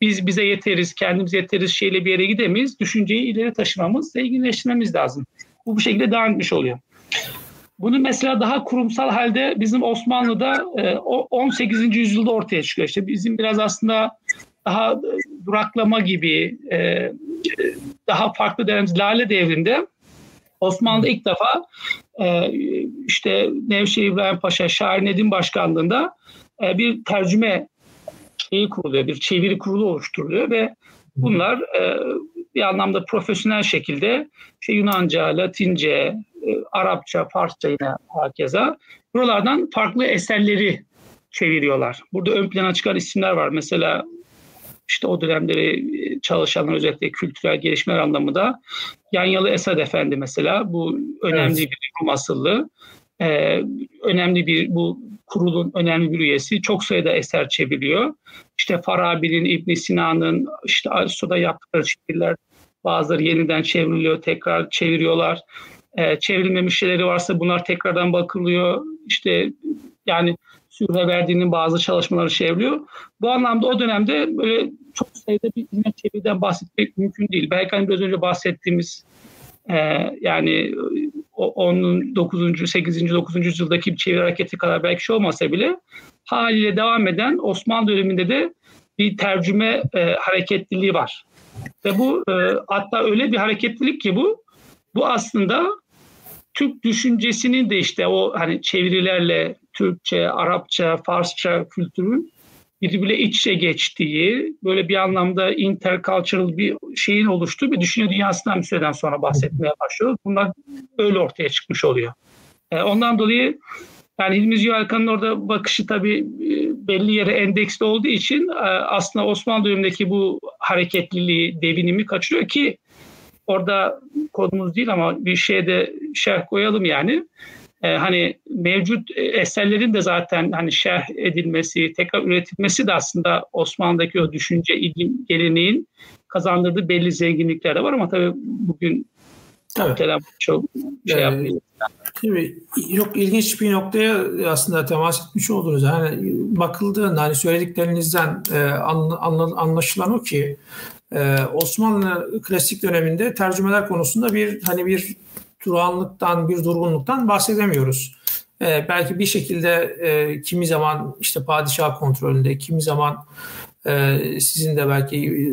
biz bize yeteriz, kendimiz yeteriz şeyle bir yere gidemeyiz. Düşünceyi ileri taşımamız, zenginleştirmemiz lazım. Bu şekilde devam etmiş oluyor. Bunu mesela daha kurumsal halde bizim Osmanlı'da 18. yüzyılda ortaya çıkıyor. İşte bizim biraz aslında daha duraklama gibi, daha farklı dönemde Lale Devri'nde Osmanlı'da ilk defa işte Nevşehir İbrahim Paşa, Şair Nedim Başkanlığı'nda bir tercüme şeyi kuruluyor, bir çeviri kurulu oluşturuluyor ve bunlar bir anlamda profesyonel şekilde işte Yunanca, Latince, Arapça, Farsça yine hakeza buralardan farklı eserleri çeviriyorlar. Burada ön plana çıkan isimler var. Mesela işte o dönemleri çalışanlar özellikle kültürel gelişmeler anlamında Yanyalı Esad Efendi mesela bu önemli evet. bir Rum asıllı. Önemli bir bu kurulun önemli bir üyesi çok sayıda eser çeviriyor. İşte Farabi'nin, İbn Sina'nın işte Aristo'da yaptıkları çeviriler bazıları yeniden çevriliyor, tekrar çeviriyorlar. Çevrilmemiş şeyleri varsa bunlar tekrardan bakılıyor. İşte yani Sühreverdi'nin bazı çalışmaları çevriliyor. Bu anlamda o dönemde böyle çok sayıda bir hizmet çeviriden bahsetmek mümkün değil. Belki hani biraz önce bahsettiğimiz yani 9. 8. 9. yüzyıldaki bir çeviri hareketi kadar belki şey olmasa bile haliyle devam eden Osmanlı döneminde de bir tercüme hareketliliği var. Ve bu hatta öyle bir hareketlilik ki bu aslında Türk düşüncesinin de işte o hani çevirilerle Türkçe, Arapça, Farsça kültürün birbiriyle iç içe geçtiği, böyle bir anlamda intercultural bir şeyin oluştuğu bir düşünce dünyasından bir süreden sonra bahsetmeye başlıyoruz. Bunlar öyle ortaya çıkmış oluyor. Ondan dolayı yani Hilmi Ziya Ülken'in orada bakışı tabii belli yere endeksli olduğu için aslında Osmanlı dönemindeki bu hareketliliği, devinimi kaçırıyor ki orada konumuz değil ama bir şeye de şerh koyalım yani. Hani mevcut eserlerin de zaten hani şerh edilmesi, tekrar üretilmesi de aslında Osmanlı'daki o düşünce, ilim, geleneğin kazandırdığı belli zenginlikler de var ama tabii bugün tabii çok şey yapmıyor. Tabii çok ilginç bir noktaya aslında temas etmiş oluruz. Hani bakıldığında hani söylediklerinizden anlaşılan o ki Osmanlı klasik döneminde tercümeler konusunda bir hani bir durağanlıktan, bir durgunluktan bahsedemiyoruz. Belki bir şekilde kimi zaman işte padişah kontrolünde, kimi zaman sizin de belki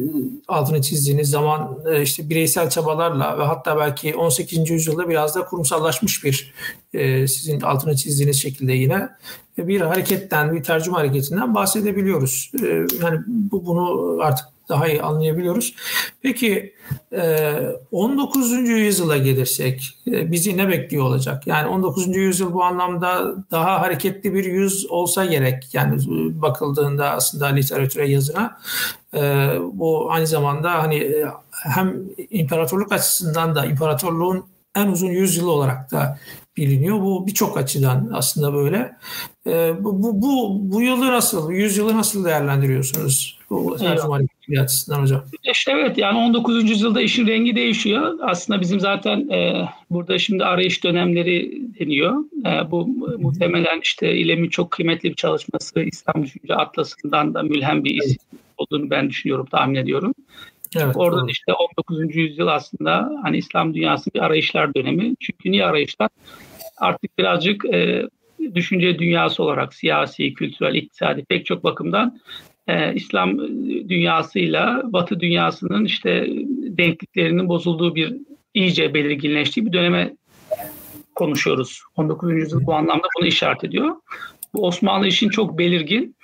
altını çizdiğiniz zaman işte bireysel çabalarla ve hatta belki 18. yüzyılda biraz da kurumsallaşmış bir sizin altını çizdiğiniz şekilde yine bir hareketten, bir tercüme hareketinden bahsedebiliyoruz. Yani bunu artık daha iyi anlayabiliyoruz. Peki 19. yüzyıla gelirsek bizi ne bekliyor olacak? Yani 19. yüzyıl bu anlamda daha hareketli bir yüz olsa gerek. Yani bakıldığında aslında literatüre, yazına bu aynı zamanda hani hem imparatorluk açısından da imparatorluğun en uzun yüzyılı olarak da biliniyor. Bu birçok açıdan aslında böyle. Bu yılı nasıl, yüzyılı nasıl değerlendiriyorsunuz? Bu tercüme açısından hocam. İşte evet yani 19. yüzyılda işin rengi değişiyor. Aslında bizim zaten burada şimdi arayış dönemleri deniyor. Bu muhtemelen işte İLEM'in çok kıymetli bir çalışması İslam Düşünce Atlası'ndan da mülhem bir isim olduğunu ben düşünüyorum, tahmin ediyorum. Evet, orada doğru. İşte 19. yüzyıl aslında hani İslam dünyası bir arayışlar dönemi. Çünkü niye arayışlar? Artık birazcık düşünce dünyası olarak siyasi, kültürel, iktisadi pek çok bakımdan İslam dünyasıyla Batı dünyasının işte denkliklerinin bozulduğu bir iyice belirginleştiği bir döneme konuşuyoruz. 19. yüzyıl bu anlamda bunu işaret ediyor. Bu Osmanlı için çok belirgin.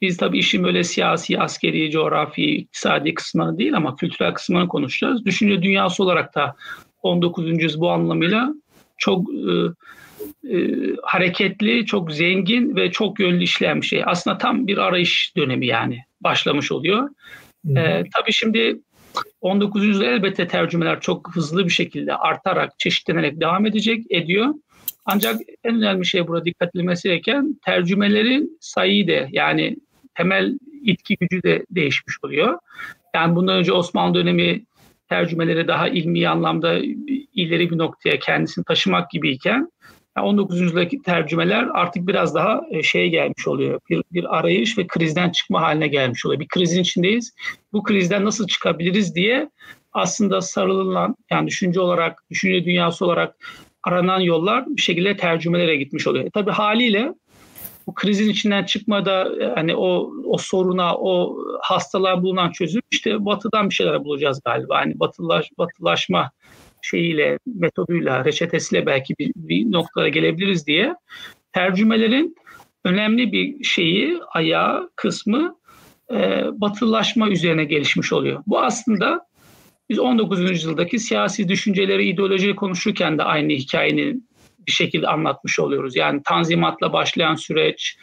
Biz tabii işin böyle siyasi, askeri, coğrafi, iktisadi kısmını değil ama kültürel kısmını konuşacağız. Düşünce dünyası olarak da 19. yüzyıl bu anlamıyla çok hareketli, çok zengin ve çok yönlü işleyen bir şey. Aslında tam bir arayış dönemi yani başlamış oluyor. Tabii şimdi 19. yüzyılda elbette tercümeler çok hızlı bir şekilde artarak, çeşitlenerek devam ediyor. Ancak en önemli şey burada dikkat edilmesi gereken tercümelerin sayıyı da yani temel itki gücü de değişmiş oluyor. Yani bundan önce Osmanlı dönemi tercümeleri daha ilmi anlamda ileri bir noktaya kendisini taşımak gibiyken 19. yüzyıldaki tercümeler artık biraz daha şeye gelmiş oluyor. Bir arayış ve krizden çıkma haline gelmiş oluyor. Bir krizin içindeyiz. Bu krizden nasıl çıkabiliriz diye aslında sarılan yani düşünce olarak, düşünce dünyası olarak aranan yollar bir şekilde tercümelere gitmiş oluyor. Tabii haliyle bu krizin içinden çıkmada hani o soruna, o hastalığa bulunan çözüm işte Batı'dan bir şeyler bulacağız galiba. Hani batılaşma şeyiyle, metoduyla, reçetesiyle belki bir noktaya gelebiliriz diye tercümelerin önemli bir şeyi, ayağı, kısmı batılaşma üzerine gelişmiş oluyor. Bu aslında biz 19. yüzyıldaki siyasi düşünceleri, ideolojiyi konuşurken de aynı hikayenin bir şekilde anlatmış oluyoruz. Yani Tanzimat'la başlayan süreç,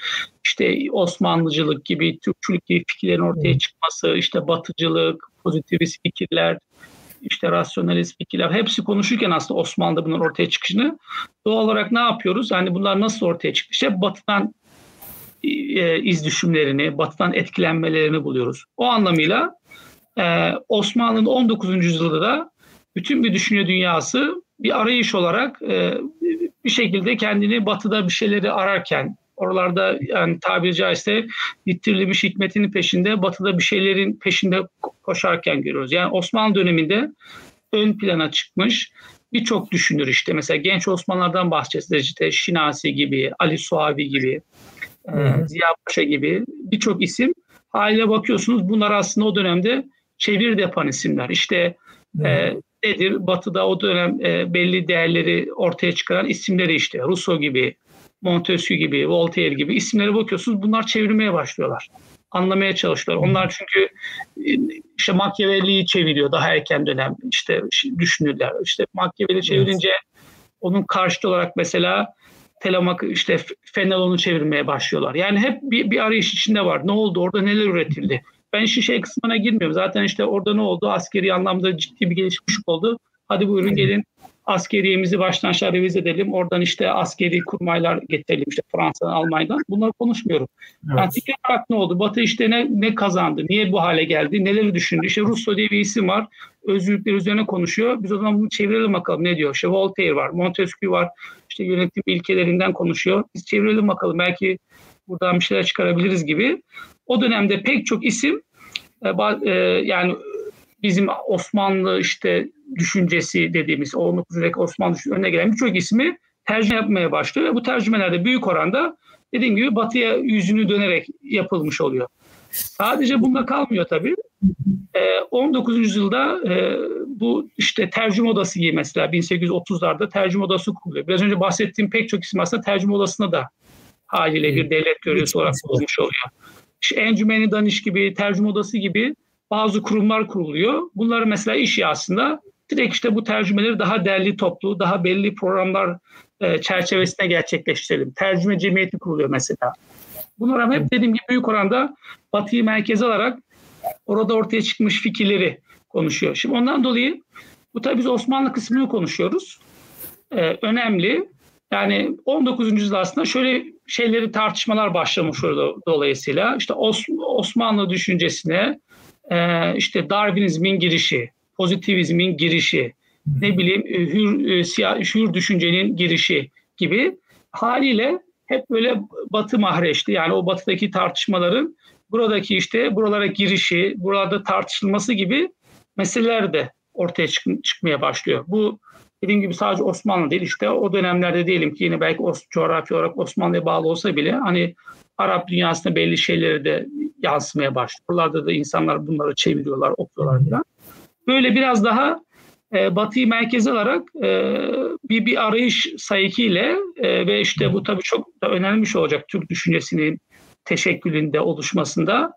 işte Osmanlıcılık gibi, Türkçülük gibi fikirlerin ortaya çıkması, işte Batıcılık, pozitivist fikirler, işte rasyonalist fikirler hepsi konuşurken aslında Osmanlı'da bunun ortaya çıkışını doğal olarak ne yapıyoruz? Yani bunlar nasıl ortaya çıktı? İşte Batı'dan iz düşümlerini, Batı'dan etkilenmelerini buluyoruz. O anlamıyla Osmanlı'nın 19. yüzyılda da bütün bir düşünce dünyası bir arayış olarak bir şekilde kendini Batı'da bir şeyleri ararken oralarda yani tabiri caizse yitirilmiş hikmetinin peşinde Batı'da bir şeylerin peşinde koşarken görüyoruz. Yani Osmanlı döneminde ön plana çıkmış birçok düşünür işte mesela genç Osmanlılardan bahsedeceğiz işte Şinasi gibi, Ali Suavi gibi, Ziya Paşa gibi birçok isim haline bakıyorsunuz. Bunlar aslında o dönemde çevir yapan isimler. İşte nedir? Batı'da o dönem belli değerleri ortaya çıkaran isimleri işte. Rousseau gibi, Montesquieu gibi, Voltaire gibi isimlere bakıyorsunuz. Bunlar çevirmeye başlıyorlar. Anlamaya çalışıyorlar. Onlar çünkü işte Makyaveli'yi çeviriyor daha erken dönem. İşte düşünürler. İşte Makyaveli çevirince onun karşıtı olarak mesela Telemak, işte Fenelon'u çevirmeye başlıyorlar. Yani hep bir arayış içinde var. Ne oldu? Orada neler üretildi? Ben işin şey kısmına girmiyorum. Zaten işte orada ne oldu? Askeri anlamda ciddi bir gelişmişlik oldu. Hadi buyurun gelin askeriyemizi baştan aşağı revize edelim. Oradan işte askeri kurmaylar getirelim işte Fransa'dan, Almanya'dan. Bunları konuşmuyorum. Evet. Yani tekrar olarak ne oldu? Batı işte ne kazandı? Niye bu hale geldi? Neleri düşündü? İşte Rousseau diye bir isim var. Özgürlükler üzerine konuşuyor. Biz o zaman bunu çevirelim bakalım ne diyor? İşte Voltaire var, Montesquieu var. İşte yönetim ilkelerinden konuşuyor. Biz çevirelim bakalım. Belki buradan bir şeyler çıkarabiliriz gibi. O dönemde pek çok isim yani bizim Osmanlı işte düşüncesi dediğimiz 19. yüzyıldaki Osmanlı düşüncesi önüne gelen birçok ismi tercüme yapmaya başlıyor ve bu tercümelerde büyük oranda dediğim gibi Batı'ya yüzünü dönerek yapılmış oluyor. Sadece bunda kalmıyor tabii. 19. yüzyılda bu işte Tercüme Odası gibi mesela 1830'larda Tercüme Odası kuruluyor. Biraz önce bahsettiğim pek çok isim aslında Tercüme Odası'na da haliyle bir devlet görevlisi olarak kurulmuş oluyor. İşte Encümeni Danış gibi, Tercüme Odası gibi bazı kurumlar kuruluyor. Bunların mesela işi aslında direkt işte bu tercümeleri daha derli toplu, daha belli programlar çerçevesinde gerçekleştirelim. Tercüme cemiyeti kuruluyor mesela. Bunlar hep dediğim gibi büyük oranda Batı'yı merkeze alarak orada ortaya çıkmış fikirleri konuşuyor. Şimdi ondan dolayı bu tabii biz Osmanlı kısmını konuşuyoruz. Önemli. Yani 19. yüzyılda aslında şöyle şeyleri tartışmalar başlamış orada dolayısıyla. İşte Osmanlı düşüncesine işte Darwinizmin girişi, pozitivizmin girişi, ne bileyim hür düşüncenin girişi gibi haliyle hep böyle Batı mahreçti. Yani o Batı'daki tartışmaların buradaki işte buralara girişi, buralarda tartışılması gibi meseleler de ortaya çıkmaya başlıyor. Bu dediğim gibi sadece Osmanlı değil, işte o dönemlerde diyelim ki yine belki coğrafi olarak Osmanlı'ya bağlı olsa bile hani Arap dünyasında belli şeyleri de yansımaya başlıyor. Buralarda da insanlar bunları çeviriyorlar, okuyorlar falan. Böyle biraz daha Batı'yı merkeze alarak bir arayış sayıkiyle ve işte bu tabii çok da önemli bir şey olacak Türk düşüncesinin teşekkülünde, oluşmasında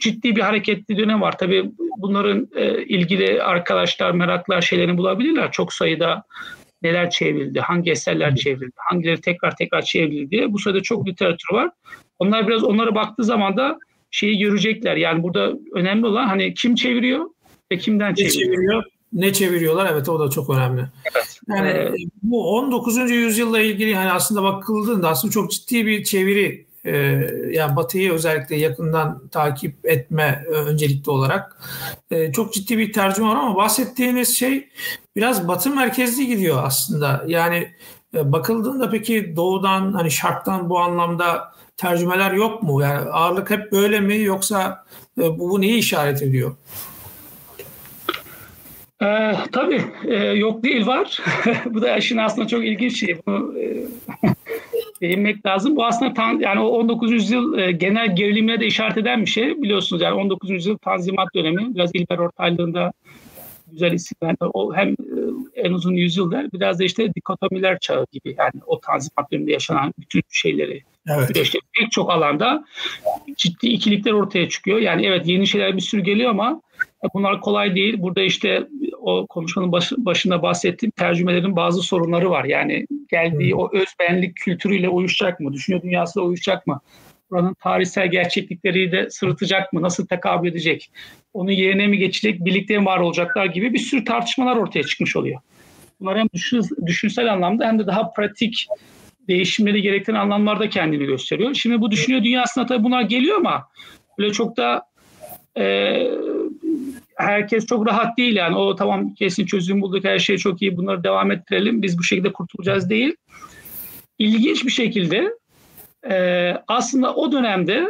ciddi bir hareketli dönem var. Tabii bunların ilgili arkadaşlar, meraklar şeylerini bulabilirler. Çok sayıda neler çevrildi, hangi eserler çevrildi, hangileri tekrar çevrildi diye. Bu sayıda çok literatür var. Onlar biraz onlara baktığı zaman da şeyi görecekler. Yani burada önemli olan hani kim çeviriyor ve kimden çeviriyor? Ne çeviriyorlar? Evet, o da çok önemli. Evet. Yani bu 19. yüzyılla ilgili hani aslında bakıldığında aslında çok ciddi bir çeviri, yani Batı'yı özellikle yakından takip etme öncelikli olarak çok ciddi bir tercüme var ama bahsettiğiniz şey biraz Batı merkezli gidiyor aslında. Yani bakıldığında peki doğudan, hani şarktan bu anlamda tercümeler yok mu? Yani ağırlık hep böyle mi, yoksa bu neyi işaret ediyor? Tabii yok değil, var. Bu da işin aslında çok ilginç şey. Bunu değinmek lazım. Bu aslında yani o 19. yüzyıl genel gerilimine de işaret eden bir şey. Biliyorsunuz yani 19. yüzyıl Tanzimat dönemi. Biraz İlber Ortaylı'nda güzel isimler. O hem en uzun yüzyıllar, biraz da işte dikotomiler çağı gibi. Yani o Tanzimat döneminde yaşanan bütün şeyleri. Evet. İşte pek çok alanda ciddi ikilikler ortaya çıkıyor. Yani evet, yeni şeyler bir sürü geliyor ama bunlar kolay değil. Burada işte o konuşmanın başında bahsettiğim tercümelerin bazı sorunları var. Yani geldiği o özbenlik kültürüyle uyuşacak mı? Düşünce dünyasıyla uyuşacak mı? Buranın tarihsel gerçeklikleri de sırıtacak mı? Nasıl tekabül edecek? Onun yerine mi geçecek? Birlikte mi var olacaklar gibi bir sürü tartışmalar ortaya çıkmış oluyor. Bunlar hem düşünsel anlamda hem de daha pratik değişimleri gerektiren anlamlarda kendini gösteriyor. Şimdi bu düşünce dünyasına tabii bunlar geliyor ama böyle çok da herkes çok rahat değil yani. O tamam, kesin çözüm bulduk, her şey çok iyi, bunları devam ettirelim, biz bu şekilde kurtulacağız değil. İlginç bir şekilde aslında o dönemde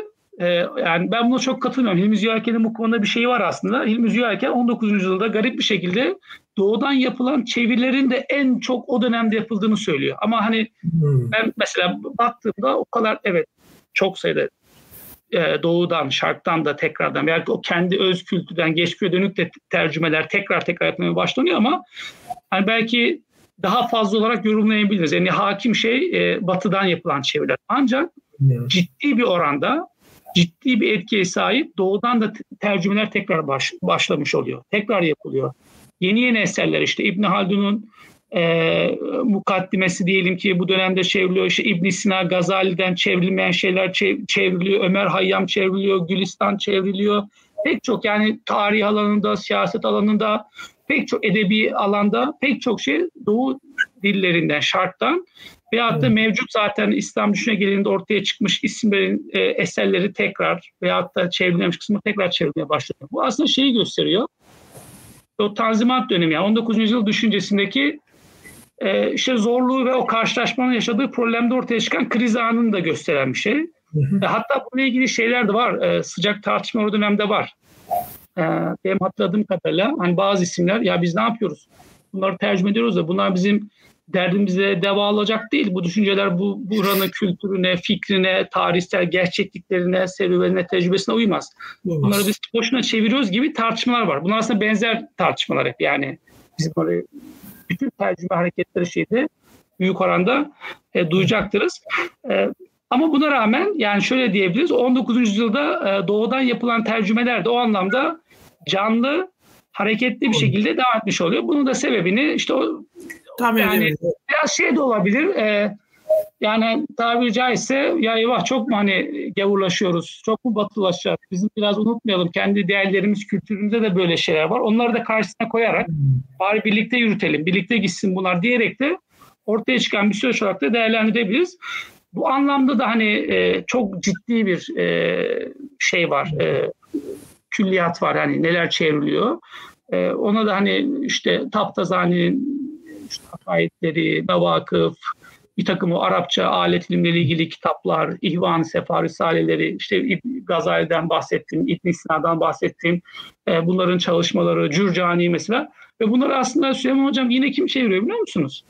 yani ben buna çok katılmıyorum. Hilmi Ziya Ülken'in bu konuda bir şeyi var aslında. Hilmi Ziya Ülken 19. yüzyılda garip bir şekilde doğudan yapılan çevirilerin de en çok o dönemde yapıldığını söylüyor. Ama hani ben mesela baktığımda o kadar, evet çok sayıda doğudan, şarktan da tekrardan belki o kendi öz kültürden geçmişe dönük de tercümeler tekrar yapmaya başlanıyor ama hani belki daha fazla olarak yorumlayabiliriz. Yani hakim şey batıdan yapılan çeviriler. Ancak ciddi bir oranda ciddi bir etkiye sahip doğudan da tercümeler tekrar başlamış oluyor. Tekrar yapılıyor. Yeni eserler işte İbn Haldun'un mukaddimesi diyelim ki bu dönemde çevriliyor. İşte İbn Sina, Gazali'den çevrilmeyen şeyler çevriliyor. Ömer Hayyam çevriliyor. Gülistan çevriliyor. Pek çok yani tarih alanında, siyaset alanında, pek çok edebi alanda pek çok şey Doğu dillerinden, şarttan veyahut da mevcut zaten İslam düşünce geleneğinde ortaya çıkmış isimlerin eserleri tekrar veyahut da çevrilmiş kısmı tekrar çevrilmeye başladı. Bu aslında şeyi gösteriyor. O Tanzimat dönemi yani 19. yüzyıl düşüncesindeki işte zorluğu ve o karşılaşmanın yaşadığı problemde ortaya çıkan kriz anını da gösteren bir şey. Hatta bununla ilgili şeyler de var. Sıcak tartışma o dönemde var. Benim hatırladığım kadarıyla hani bazı isimler ya biz ne yapıyoruz? Bunları tercüme ediyoruz da bunlar bizim derdimize deva olacak değil. Bu düşünceler buranın kültürüne, fikrine, tarihsel gerçekliklerine, serüvenine, tecrübesine uymaz. Bunları biz boşuna çeviriyoruz gibi tartışmalar var. Bunlar aslında benzer tartışmalar hep. Yani bizim böyle bütün tercüme hareketleri şeyde büyük oranda duyacaktırız. Ama buna rağmen yani şöyle diyebiliriz 19. yüzyılda doğudan yapılan tercümeler de o anlamda canlı, hareketli bir şekilde devam etmiş oluyor. Bunun da sebebini işte o tam yani biraz şey de olabilir yani tabiri caizse ya eyvah çok mu hani gavurlaşıyoruz, çok mu batılaşacağız? Bizim biraz unutmayalım kendi değerlerimiz, kültürümüzde de böyle şeyler var. Onları da karşısına koyarak bari birlikte yürütelim, birlikte gitsin bunlar diyerek de ortaya çıkan bir süreç olarak da değerlendirebiliriz. Bu anlamda da hani çok ciddi bir şey var, külliyat var hani neler çevriliyor. Ona da hani işte Taptazane'nin işte akayetleri, Mevakıf, bir takım o Arapça alet ilimleriyle ilgili kitaplar, İhvan-ı Sefa Risaleleri, işte Gazali'den bahsettiğim, İbn Sina'dan bahsettiğim bunların çalışmaları, Cürcani mesela. Ve bunları aslında Süleyman Hocam yine kim çeviriyor biliyor musunuz?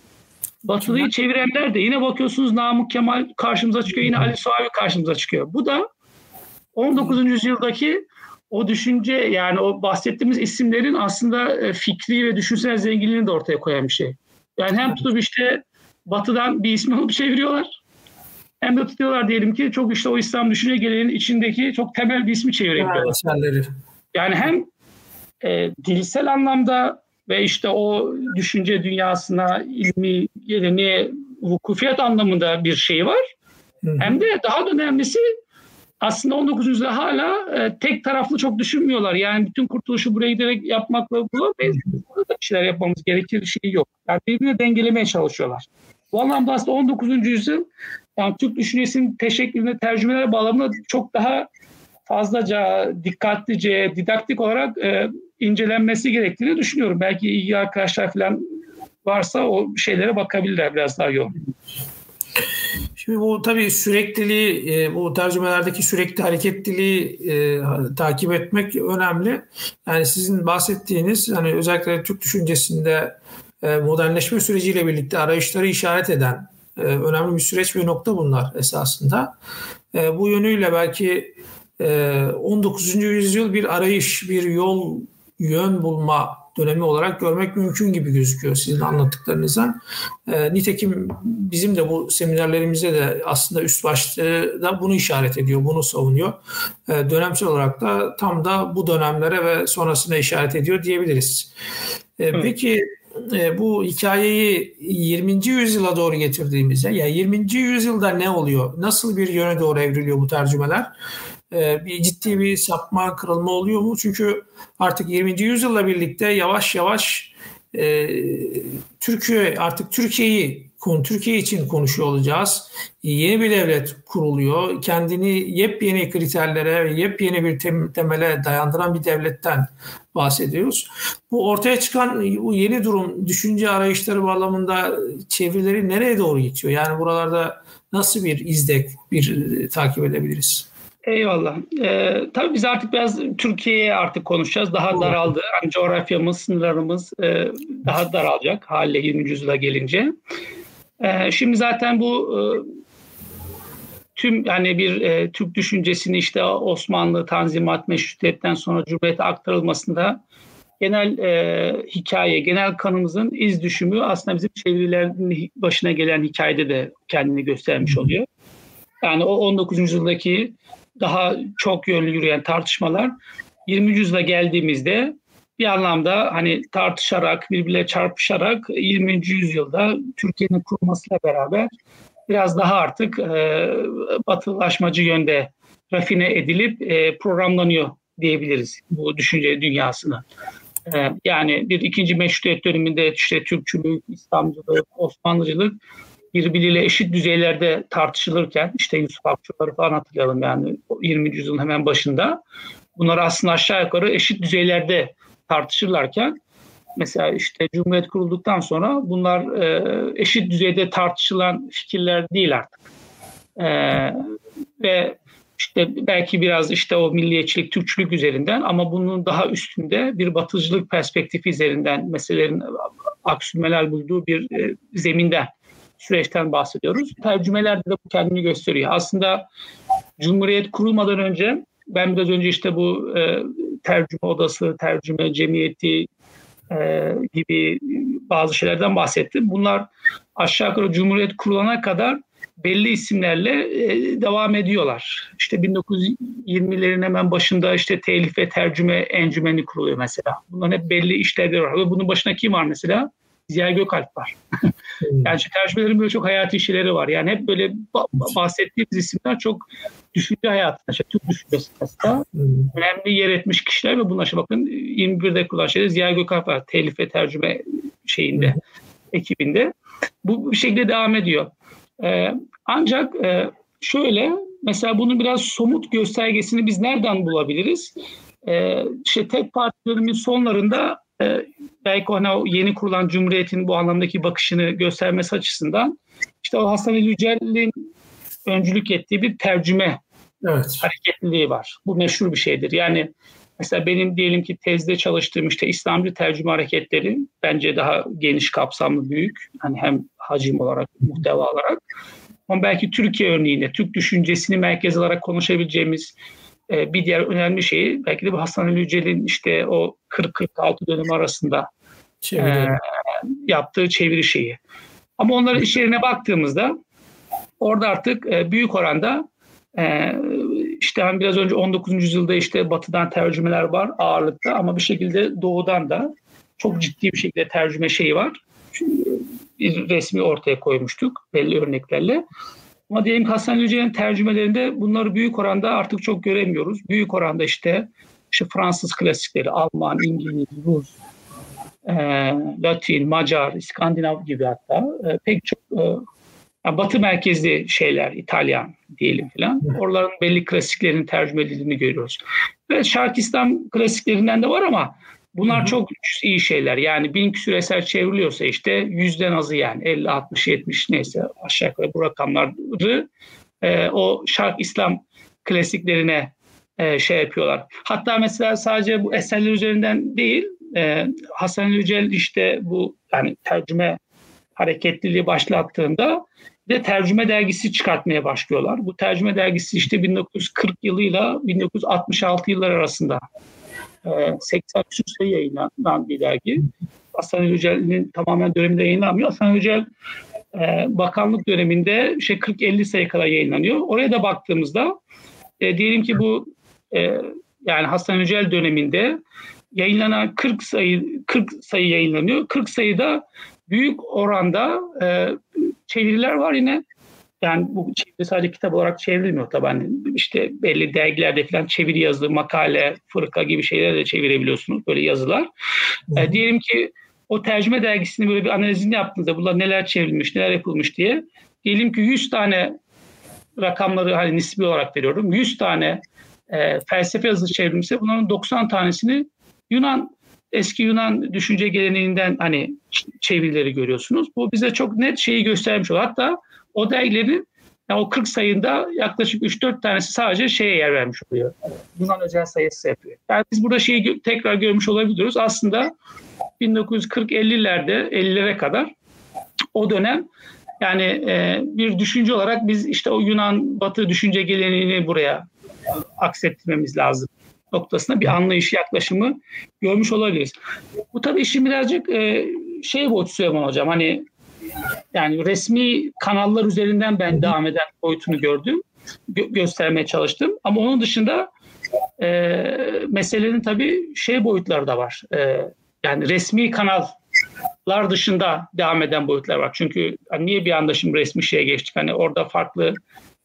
Batılıyı çevirenler de yine bakıyorsunuz Namık Kemal karşımıza çıkıyor, yine Ali Suavi karşımıza çıkıyor. Bu da 19. yüzyıldaki o düşünce yani o bahsettiğimiz isimlerin aslında fikri ve düşünsel zenginliğini de ortaya koyan bir şey. Yani hem tutup işte Batı'dan bir ismi alıp çeviriyorlar hem de tutuyorlar diyelim ki çok işte o İslam düşünce geleneğinin içindeki çok temel bir ismi çevirebiliyorlar. Yani hem dilsel anlamda ve işte o düşünce dünyasına, ilmi geleneğe, vukufiyet anlamında bir şey var. Hem de daha da önemlisi aslında 19. yüzyılda hala tek taraflı çok düşünmüyorlar. Yani bütün kurtuluşu buraya giderek yapmakla bulamayız. Burada da bir şeyler yapmamız gerekir bir şey yok. Yani birbirini dengelemeye çalışıyorlar. Bu anlamda aslında 19. yüzyıl yani Türk düşüncesinin teşekkülüne, tercümelere bağlamında çok daha fazlaca, dikkatlice, didaktik olarak incelenmesi gerektiğini düşünüyorum. Belki ilgili arkadaşlar falan varsa o şeylere bakabilirler biraz daha yoğun. Şimdi bu tabii sürekliliği, bu tercümelerdeki sürekli hareketliliği takip etmek önemli. Yani sizin bahsettiğiniz hani özellikle Türk düşüncesinde modernleşme süreciyle birlikte arayışları işaret eden önemli bir süreç ve nokta bunlar esasında. Bu yönüyle belki 19. yüzyıl bir arayış, bir yol, yön bulma dönemi olarak görmek mümkün gibi gözüküyor sizin anlattıklarınızdan. Nitekim bizim de bu seminerlerimizde de aslında üst başlığı da bunu işaret ediyor, bunu savunuyor. Dönemsel olarak da tam da bu dönemlere ve sonrasına işaret ediyor diyebiliriz. Peki bu hikayeyi 20. yüzyıla doğru getirdiğimizde, yani 20. yüzyılda ne oluyor? Nasıl bir yöne doğru evriliyor bu tercümeler? Bir ciddi bir sapma, kırılma oluyor mu? Çünkü artık 20. yüzyılla birlikte yavaş yavaş Türkiye için konuşuyor olacağız. Yeni bir devlet kuruluyor. Kendini yepyeni kriterlere, yepyeni bir temele dayandıran bir devletten bahsediyoruz. Bu ortaya çıkan bu yeni durum, düşünce arayışları bağlamında çevirileri nereye doğru geçiyor? Yani buralarda nasıl bir izlek, bir takip edebiliriz? Eyvallah. Tabii biz artık biraz Türkiye'ye artık konuşacağız. Daha daraldı. Yani coğrafyamız, sınırlarımız daha daralacak haliyle 20. yüzyıla gelince. Şimdi zaten bu tüm yani bir Türk düşüncesini işte Osmanlı Tanzimat Meşrutiyet'ten sonra Cumhuriyet'e aktarılmasında genel hikaye, genel kanımızın iz düşümü aslında bizim çevirilerin başına gelen hikayede de kendini göstermiş oluyor. Yani o 19. yüzyıldaki daha çok yönlü yürüyen tartışmalar 20. yüzyıla geldiğimizde bir anlamda hani tartışarak, birbirine çarpışarak 20. yüzyılda Türkiye'nin kurulmasıyla beraber biraz daha artık batılılaşmacı yönde rafine edilip programlanıyor diyebiliriz bu düşünce dünyasına. Yani bir ikinci meşrutiyet döneminde işte Türkçülük, İslamcılık, Osmanlıcılık birbiriyle eşit düzeylerde tartışılırken işte Yusuf Akçurları falan hatırlayalım yani 20. yüzyılın hemen başında. Bunlar aslında aşağı yukarı eşit düzeylerde tartışırlarken mesela işte Cumhuriyet kurulduktan sonra bunlar eşit düzeyde tartışılan fikirler değil artık. Ve işte belki biraz işte o milliyetçilik, Türkçülük üzerinden ama bunun daha üstünde bir batıcılık perspektifi üzerinden meselelerin aksümeler bulduğu bir zeminden, süreçten bahsediyoruz. Tercümelerde de bu kendini gösteriyor. Aslında Cumhuriyet kurulmadan önce ben biraz önce işte bu tercüme odası, tercüme cemiyeti gibi bazı şeylerden bahsettim. Bunlar aşağı yukarı Cumhuriyet kurulana kadar belli isimlerle devam ediyorlar. İşte 1920'lerin hemen başında işte telif ve tercüme encümeni kuruluyor mesela. Bunların hep belli işlevleri var. Ve bunun başına kim var mesela? Ziya Gökalp var. Yani tercümelerin böyle çok hayati işleri var. Yani hep böyle bahsettiğimiz isimler çok düşünce hayatında, işte Türk düşüncesi aslında önemli yer etmiş kişiler ve bunlar işte bakın 21'de kurulan şeyde Ziya Gökalp var. Telif ve tercüme şeyinde, ekibinde. Bu bir şekilde devam ediyor. Ancak şöyle mesela bunun biraz somut göstergesini biz nereden bulabiliriz? İşte tek parti dönemin sonlarında belki o yeni kurulan Cumhuriyet'in bu anlamdaki bakışını göstermesi açısından işte o Hasan Ali Yücel'in öncülük ettiği bir tercüme hareketliliği var. Bu meşhur bir şeydir. Yani mesela benim diyelim ki tezde çalıştığım işte İslamcı tercüme hareketleri bence daha geniş kapsamlı, büyük. Hani hem hacim olarak, muhteva olarak. Ama belki Türkiye örneğinde Türk düşüncesini merkez olarak konuşabileceğimiz bir diğer önemli şeyi belki de bu Hasan Ali Yücel'in işte o 40-46 dönemi arasında yaptığı çeviri şeyi. Ama onların işlerine baktığımızda orada artık büyük oranda işte hani biraz önce 19. yüzyılda işte batıdan tercümeler var ağırlıkta ama bir şekilde doğudan da çok ciddi bir şekilde tercüme şeyi var. Çünkü bir resmi ortaya koymuştuk belli örneklerle. Ama diyelim ki Hasan Yücel'in tercümelerinde bunları büyük oranda artık çok göremiyoruz. Büyük oranda işte Fransız klasikleri, Alman, İngiliz, Rus, Latin, Macar, İskandinav gibi hatta pek çok yani Batı merkezli şeyler, İtalyan diyelim falan. Oraların belli klasiklerinin tercüme edildiğini görüyoruz. Ve Şark İslam klasiklerinden de var ama bunlar çok iyi şeyler. Yani 1000 küsur eser çevriliyorsa işte 100'den azı yani 50, 60, 70 neyse aşağı yukarı bu rakamları o Şark İslam klasiklerine şey yapıyorlar. Hatta mesela sadece bu eserler üzerinden değil Hasan Yücel işte bu yani tercüme hareketliliği başlattığında de tercüme dergisi çıkartmaya başlıyorlar. Bu tercüme dergisi işte 1940 yılıyla 1966 yılları arasında 80 küsur yayınlanan bir dergi. Hasan Ali Yücel'in tamamen döneminde yayınlanmıyor. Hasan Ali Yücel bakanlık döneminde 40-50 sayı kadar yayınlanıyor. Oraya da baktığımızda diyelim ki bu yani Hasan Ali Yücel döneminde yayınlanan 40 sayı yayınlanıyor. 40 sayıda büyük oranda çeviriler var yine. Yani bu çeviri sadece kitap olarak çevrilmiyor tabii. Yani işte belli dergilerde falan çeviri yazı, makale, fırka gibi şeyler de çevirebiliyorsunuz böyle yazılar. Diyelim ki o tercüme dergisini böyle bir analizini yaptığınızda bunlar neler çevrilmiş, neler yapılmış diye. Diyelim ki 100 tane rakamları hani nispi olarak veriyorum. 100 tane felsefe yazısı çevrilmişse bunların 90 tanesini eski Yunan düşünce geleneğinden hani çevirileri görüyorsunuz. Bu bize çok net şeyi göstermiş oluyor. Hatta o dergilerin yani o 40 sayında yaklaşık 3-4 tanesi sadece şeye yer vermiş oluyor. Yunan özel sayısı yapıyor. Yani biz burada şeyi tekrar görmüş olabiliyoruz. Aslında 1940-50'lere kadar o dönem Yani bir düşünce olarak biz işte o Yunan Batı düşünce geleneğini buraya aksettirmemiz lazım noktasına bir anlayışı, yaklaşımı görmüş olabiliriz. Bu tabii işin birazcık boyutu Süleyman Hocam, hani yani resmi kanallar üzerinden ben devam eden boyutunu gördüm, göstermeye çalıştım. Ama onun dışında meselenin tabii boyutları da var. Yani resmi kanallar dışında devam eden boyutlar var. Çünkü hani niye bir anda şimdi resmi geçtik? Hani orada farklı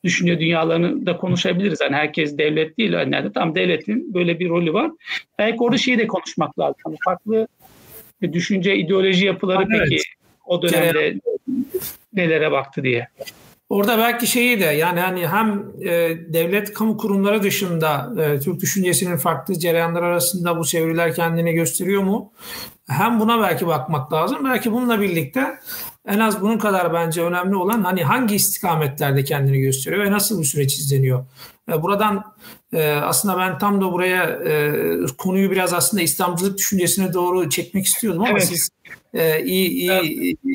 düşünce dünyalarını da konuşabiliriz. Hani herkes devlet değil. Yani tam devletin böyle bir rolü var. Belki orada de konuşmak lazım. Yani farklı düşünce, ideoloji yapıları peki o dönemde nelere baktı diye. Orada belki yani hem devlet kamu kurumları dışında Türk düşüncesinin farklı cereyanlar arasında bu çeviriler kendini gösteriyor mu? Hem buna belki bakmak lazım. Belki bununla birlikte en az bunun kadar bence önemli olan hani hangi istikametlerde kendini gösteriyor ve nasıl bu süreç izleniyor? Buradan aslında ben tam da buraya konuyu biraz aslında İslamcılık düşüncesine doğru çekmek istiyordum ama siz iyi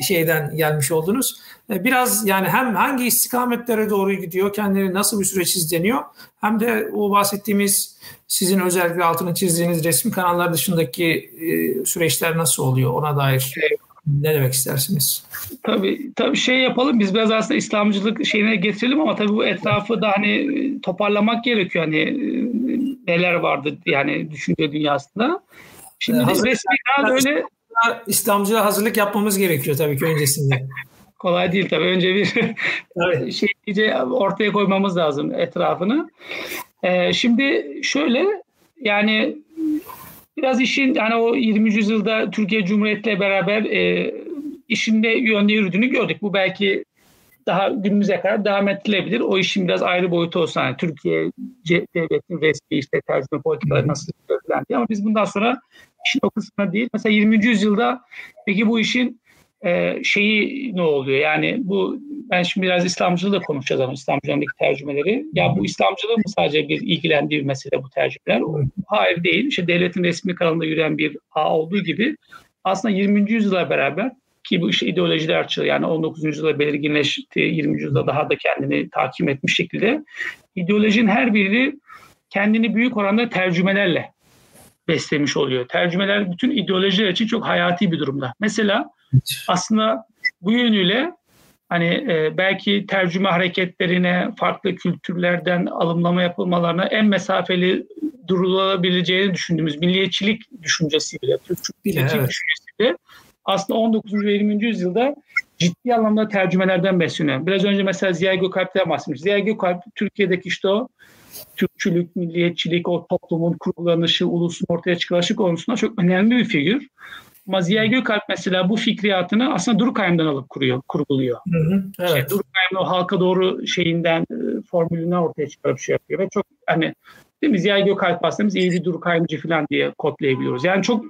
şeyden gelmiş oldunuz. Biraz yani hem hangi istikametlere doğru gidiyor, kendini nasıl bir süreç izleniyor, hem de o bahsettiğimiz sizin özellikle altını çizdiğiniz resmi kanallar dışındaki süreçler nasıl oluyor, ona dair ne demek istersiniz? Tabii yapalım biz biraz aslında İslamcılık şeyine getirelim ama tabii bu etrafı da hani toparlamak gerekiyor, hani neler vardı yani düşünce dünyasında. Şimdi resmi kanal öyle İslamcılığa hazırlık yapmamız gerekiyor tabii ki öncesinde. Kolay değil tabii. Önce bir iyice ortaya koymamız lazım etrafını. Şimdi şöyle yani biraz işin hani o 20. yüzyılda Türkiye Cumhuriyeti'yle beraber işin ne yönde yürüdüğünü gördük. Bu belki daha günümüze kadar devam ettirilebilir. O işin biraz ayrı boyutu olsa hani Türkiye devletinin resmi tercüme politikaları nasıl yürütülendi ama biz bundan sonra işin o kısmına değil. Mesela 20. yüzyılda peki bu işin ne oluyor? Yani bu ben şimdi biraz İslamcılığı da konuşacağız ama İslamcılığındaki tercümeleri. Ya bu İslamcılığı mı sadece bir ilgilendiği bir mesele bu tercümeler? Hayır değil. İşte devletin resmi kanalında yürüyen bir ağ olduğu gibi aslında 20. yüzyıla beraber ki bu işte ideolojiler açıldı. Yani 19. yüzyılda belirginleşti. 20. yüzyılda daha da kendini takip etmiş şekilde. İdeolojinin her biri kendini büyük oranda tercümelerle beslemiş oluyor. Tercümeler bütün ideolojiler için çok hayati bir durumda. Mesela aslında bu yönüyle hani belki tercüme hareketlerine, farklı kültürlerden alımlama yapılmalarına en mesafeli durulabileceğini düşündüğümüz milliyetçilik düşüncesi bile, Türkçülük milliyetçilik düşüncesi bile aslında 19. ve 20. yüzyılda ciddi anlamda tercümelerden besleniyor. Biraz önce mesela Ziya Gökalp'ten bahsetmiş. Ziya Gökalp Türkiye'deki o Türkçülük, milliyetçilik, o toplumun kurgulanışı, ulusun ortaya çıkışı konusunda çok önemli bir figür. Ama Ziya Gökalp mesela bu fikriyatını aslında Durkheim'den alıp kurguluyor. Durkheim'in o halka doğru formülünden ortaya çıkarıp yapıyor. Ve çok hani değil mi Ziya Gökalp bahsettiğimiz iyi bir Durkheimci falan diye kodlayabiliyoruz. Yani çok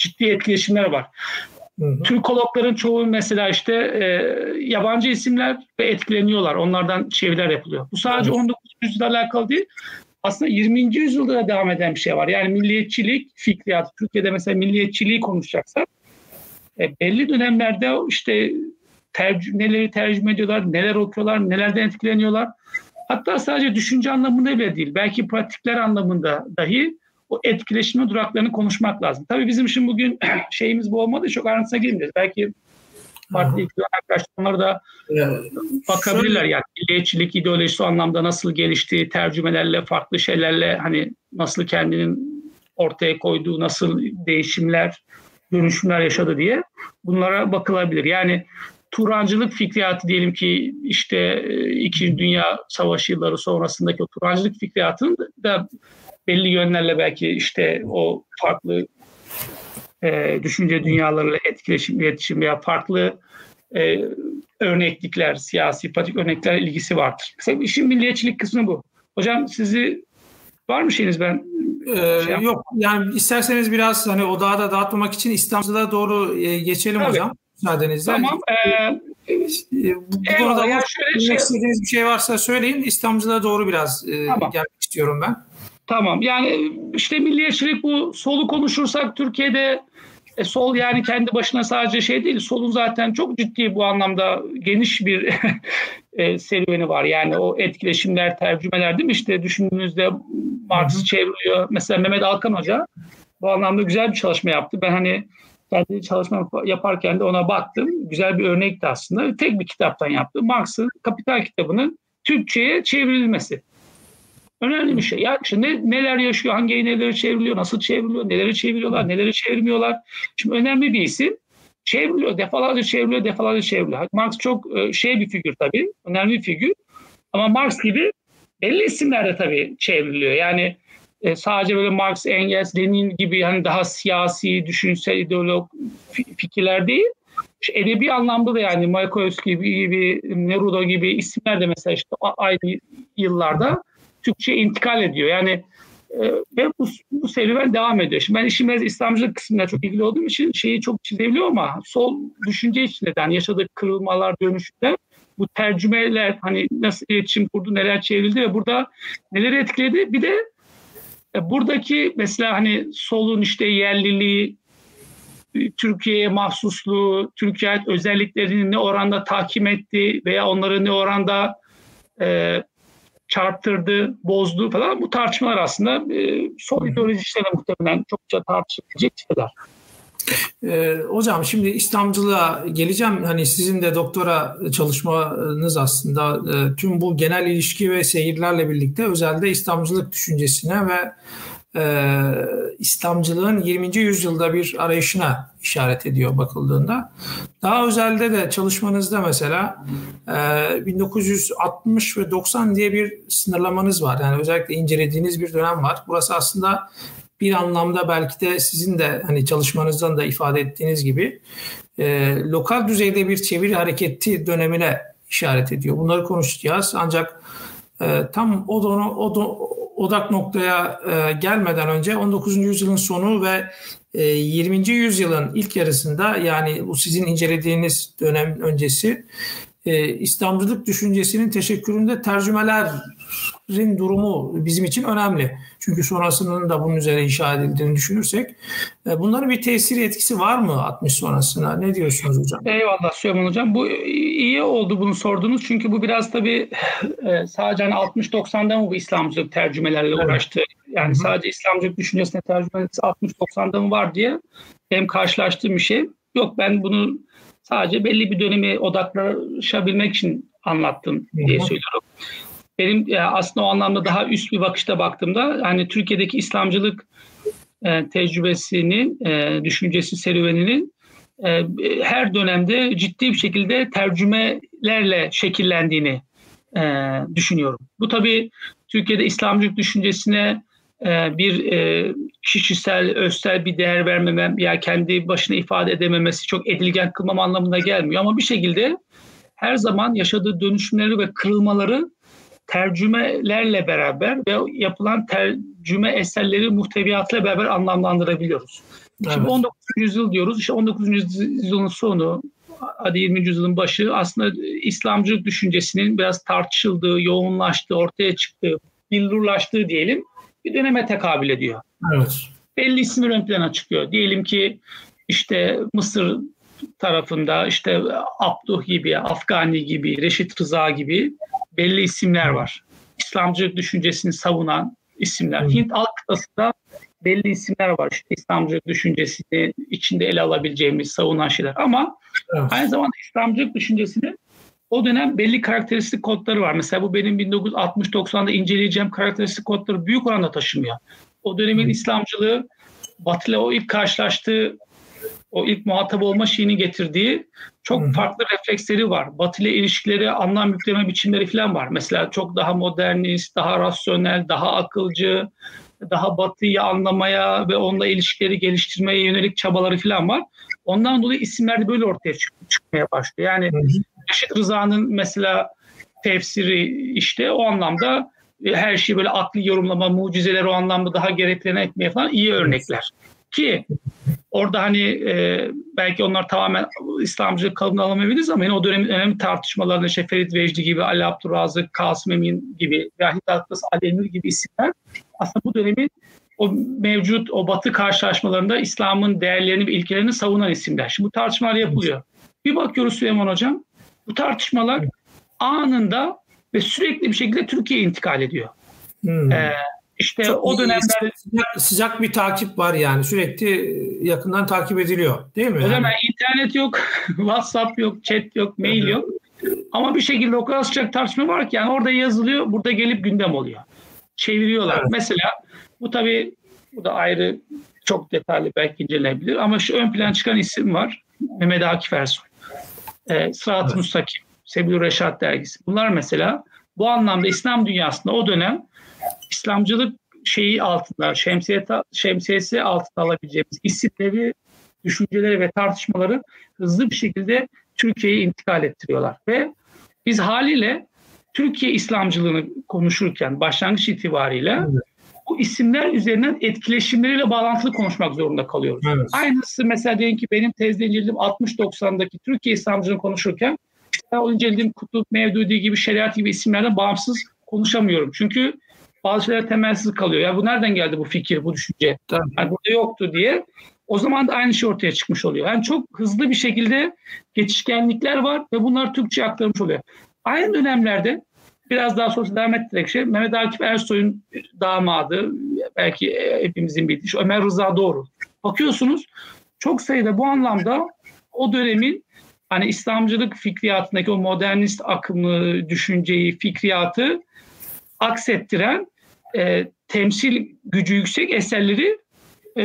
ciddi etkileşimler var. Türkologların çoğu mesela yabancı isimler ve etkileniyorlar. Onlardan çeviriler yapılıyor. Bu sadece 19. yüzyılda alakalı değil. Aslında 20. yüzyılda da devam eden bir şey var. Yani milliyetçilik fikriyatı. Türkiye'de mesela milliyetçiliği konuşacaksak belli dönemlerde neleri tercüme ediyorlar, neler okuyorlar, nelerden etkileniyorlar. Hatta sadece düşünce anlamında bile değil. Belki pratikler anlamında dahi o etkileşimli duraklarını konuşmak lazım. Tabii bizim şimdi bugün bu olmadı. Çok ayrıntısına girmeyeceğiz. Belki farklı arkadaşlar da bakabilirler. Yani milliyetçilik ideolojisi o anlamda nasıl geliştiği, tercümelerle, farklı şeylerle hani nasıl kendinin ortaya koyduğu, nasıl değişimler, dönüşümler yaşadı diye bunlara bakılabilir. Yani Turancılık fikriyatı diyelim ki İkinci Dünya Savaşı yılları sonrasındaki o Turancılık fikriyatının da belli yönlerle belki o farklı düşünce dünyalarıyla etkileşim, iletişim veya farklı örneklikler, siyasi, pratik örnekler ilgisi vardır. Mesela işin milliyetçilik kısmı bu. Hocam var mı ben? Yok yani isterseniz biraz hani odağı da dağıtmamak için İslamcılığa doğru geçelim hocam. Müsaadenizle. Tamam. Bu konuda istediğiniz bir şey varsa söyleyin. İslamcılığa doğru biraz gelmek istiyorum ben. Tamam yani milliyetçilik bu solu konuşursak Türkiye'de Sol yani kendi başına sadece şey değil, solun zaten çok ciddi bu anlamda geniş bir serüveni var. Yani o etkileşimler, tercümeler değil mi? İşte düşündüğünüzde Marx'ı çevriliyor. Mesela Mehmet Alkan Hoca bu anlamda güzel bir çalışma yaptı. Ben hani kendi çalışma yaparken de ona baktım. Güzel bir örnekti aslında. Tek bir kitaptan yaptı. Marx'ın Kapital kitabının Türkçe'ye çevrilmesi. Önemli bir şey. Ya işte neler yaşıyor, hangi nelere çevriliyor, nasıl çevriliyor, neleri çeviriyorlar, neleri çevirmiyorlar. Şimdi önemli bir isim. Çevriliyor, defalarca çevriliyor. Marx çok şey bir figür tabii, önemli bir figür. Ama Marx gibi belli isimlerde tabii çevriliyor. Yani sadece böyle Marx, Engels, Lenin gibi hani daha siyasi, düşünsel, ideolog fikirler değil. İşte edebi anlamda da yani Mayakovski gibi, Neruda gibi isimler de mesela işte aynı yıllarda Türkçe'ye intikal ediyor. Yani ve bu serüven devam ediyor. Şimdi ben işin biraz İslamcılık kısmına çok ilgili olduğum için şeyi çok çizebiliyor ama sol düşünce içinde yani yaşadığı kırılmalar dönüşünde bu tercümeler hani nasıl iletişim kurdu, neler çevrildi ve burada neleri etkiledi. Bir de buradaki mesela hani solun işte yerliliği, Türkiye'ye mahsusluğu, Türkiye'ye özelliklerini ne oranda tahkim etti veya onları ne oranda çarptırdı, bozdu falan, bu tartışmalar aslında sol ideolojileriyle muhtemelen çokça tartışılacak şeyler. Hocam şimdi İslamcılığa geleceğim. Hani sizin de doktora çalışmanız aslında tüm bu genel ilişki ve seyirlerle birlikte özelde İslamcılık düşüncesine ve İslamcılığın 20. yüzyılda bir arayışına işaret ediyor bakıldığında. Daha özelde de çalışmanızda mesela 1960 ve 90 diye bir sınırlamanız var. Yani özellikle incelediğiniz bir dönem var. Burası aslında bir anlamda belki de sizin de hani çalışmanızdan da ifade ettiğiniz gibi lokal düzeyde bir çeviri hareketi dönemine işaret ediyor. Bunları konuşacağız. Ancak tam odak noktaya gelmeden önce 19. yüzyılın sonu ve 20. yüzyılın ilk yarısında, yani bu sizin incelediğiniz dönem öncesi, İslamcılık düşüncesinin teşekküründe tercümelerin durumu bizim için önemli. Çünkü sonrasının da bunun üzerine inşa edildiğini düşünürsek bunların bir tesiri, etkisi var mı 60 sonrasına? Ne diyorsunuz hocam? Eyvallah Süleyman hocam. Bu iyi oldu bunu sorduğunuz. Çünkü bu biraz tabii sadece hani 60-90'da mı bu İslamcılık tercümelerle uğraştı? Yani sadece İslamcılık düşüncesine tercümelesi 60-90'da mı var diye benim karşılaştığım bir şey. Yok, ben bunu sadece belli bir dönemi odaklaşabilmek için anlattım diye söylüyorum. Benim aslında o anlamda daha üst bir bakışta baktığımda hani Türkiye'deki İslamcılık tecrübesinin, düşüncesi serüveninin her dönemde ciddi bir şekilde tercümelerle şekillendiğini düşünüyorum. Bu tabii Türkiye'de İslamcılık düşüncesine bir kişisel, özsel bir değer vermemem, yani kendi başına ifade edememesi, çok edilgen kılmam anlamına gelmiyor. Ama bir şekilde her zaman yaşadığı dönüşümleri ve kırılmaları tercümelerle beraber ve yapılan tercüme eserleri muhteviyatla beraber anlamlandırabiliyoruz. Evet. Şimdi 19. yüzyıl diyoruz. İşte 19. yüzyılın sonu, hadi 20. yüzyılın başı aslında İslamcılık düşüncesinin biraz tartışıldığı, yoğunlaştığı, ortaya çıktığı, billurlaştığı diyelim bir döneme tekabül ediyor. Evet. Belli isimler ön plana çıkıyor. Diyelim ki işte Mısır tarafında işte Abduh gibi, Afgani gibi, Reşit Rıza gibi belli isimler var. İslamcılık düşüncesini savunan isimler. Evet. Hint alt kıtasında belli isimler var. İşte İslamcılık düşüncesini içinde ele alabileceğimiz, savunan şeyler. Ama evet, aynı zamanda İslamcılık düşüncesinin o dönem belli karakteristik kodları var. Mesela bu benim 1960-90'da inceleyeceğim karakteristik kodları büyük oranda taşımıyor. O dönemin İslamcılığı Batı'yla o ilk karşılaştığı, o ilk muhatap olma şeyini getirdiği çok farklı refleksleri var. Batı'yla ilişkileri, anlam yükleme biçimleri falan var. Mesela çok daha modernist, daha rasyonel, daha akılcı, daha Batı'yı anlamaya ve onunla ilişkileri geliştirmeye yönelik çabaları falan var. Ondan dolayı isimler de böyle ortaya çıkmaya başlıyor. Yani Reşit Rıza'nın mesela tefsiri işte o anlamda her şeyi böyle akli yorumlama, mucizeler o anlamda daha gereklene etmeye falan iyi örnekler. Ki orada hani belki onlar tamamen İslamcılık kalıbını alamayabiliriz ama yine o dönemin önemli tartışmalarında işte Ferit Vecdi gibi, Ali Abdurrazık, Kasım Emin gibi, Yahya Tatlıs, Ali Emir gibi isimler aslında bu dönemin o mevcut, o batı karşılaşmalarında İslam'ın değerlerini ve ilkelerini savunan isimler. Şimdi bu tartışmalar yapılıyor. Bir bakıyoruz Süleyman Hocam, bu tartışmalar anında ve sürekli bir şekilde Türkiye'ye intikal ediyor. İşte çok o dönemlerde sıcak bir takip var yani, sürekli yakından takip ediliyor değil mi? O zaman internet yok, WhatsApp yok, chat yok, mail yok. Ama bir şekilde o kadar sıcak tartışma var ki yani orada yazılıyor, burada gelip gündem oluyor. Çeviriyorlar. Evet. Mesela bu tabii, bu da ayrı, çok detaylı belki incelenebilir ama şu ön plana çıkan isim var. Mehmet Akif Ersoy. Sırat-ı Mustakim, Sebil-i Reşat dergisi. Bunlar mesela bu anlamda İslam dünyasında o dönem İslamcılık şeyi altında, şemsiyesi altında alabileceğimiz isimleri, düşünceleri ve tartışmaları hızlı bir şekilde Türkiye'ye intikal ettiriyorlar. Ve biz haliyle Türkiye İslamcılığını konuşurken başlangıç itibariyle bu isimler üzerinden etkileşimleriyle bağlantılı konuşmak zorunda kalıyoruz. Evet. Aynısı mesela diyelim ki benim tezde incelediğim 60-90'daki Türkiye İslamcılığını konuşurken işte o incelediğim Kutub, Mevdudi gibi, Şeriatî gibi isimlerden bağımsız konuşamıyorum. Çünkü bazı şeyler temelsiz kalıyor. Ya bu nereden geldi bu fikir, bu düşünce? Yani burada yoktu diye. O zaman da aynı şey ortaya çıkmış oluyor. Yani çok hızlı bir şekilde geçişkenlikler var ve bunlar Türkçe'ye aktarılmış oluyor. Aynı dönemlerde biraz daha sonra devam ettirerek Mehmet Akif Ersoy'un damadı, belki hepimizin bildiği Ömer Rıza Doğru. Bakıyorsunuz çok sayıda bu anlamda o dönemin hani İslamcılık fikriyatındaki o modernist akımı, düşünceyi, fikriyatı aksettiren temsil gücü yüksek eserleri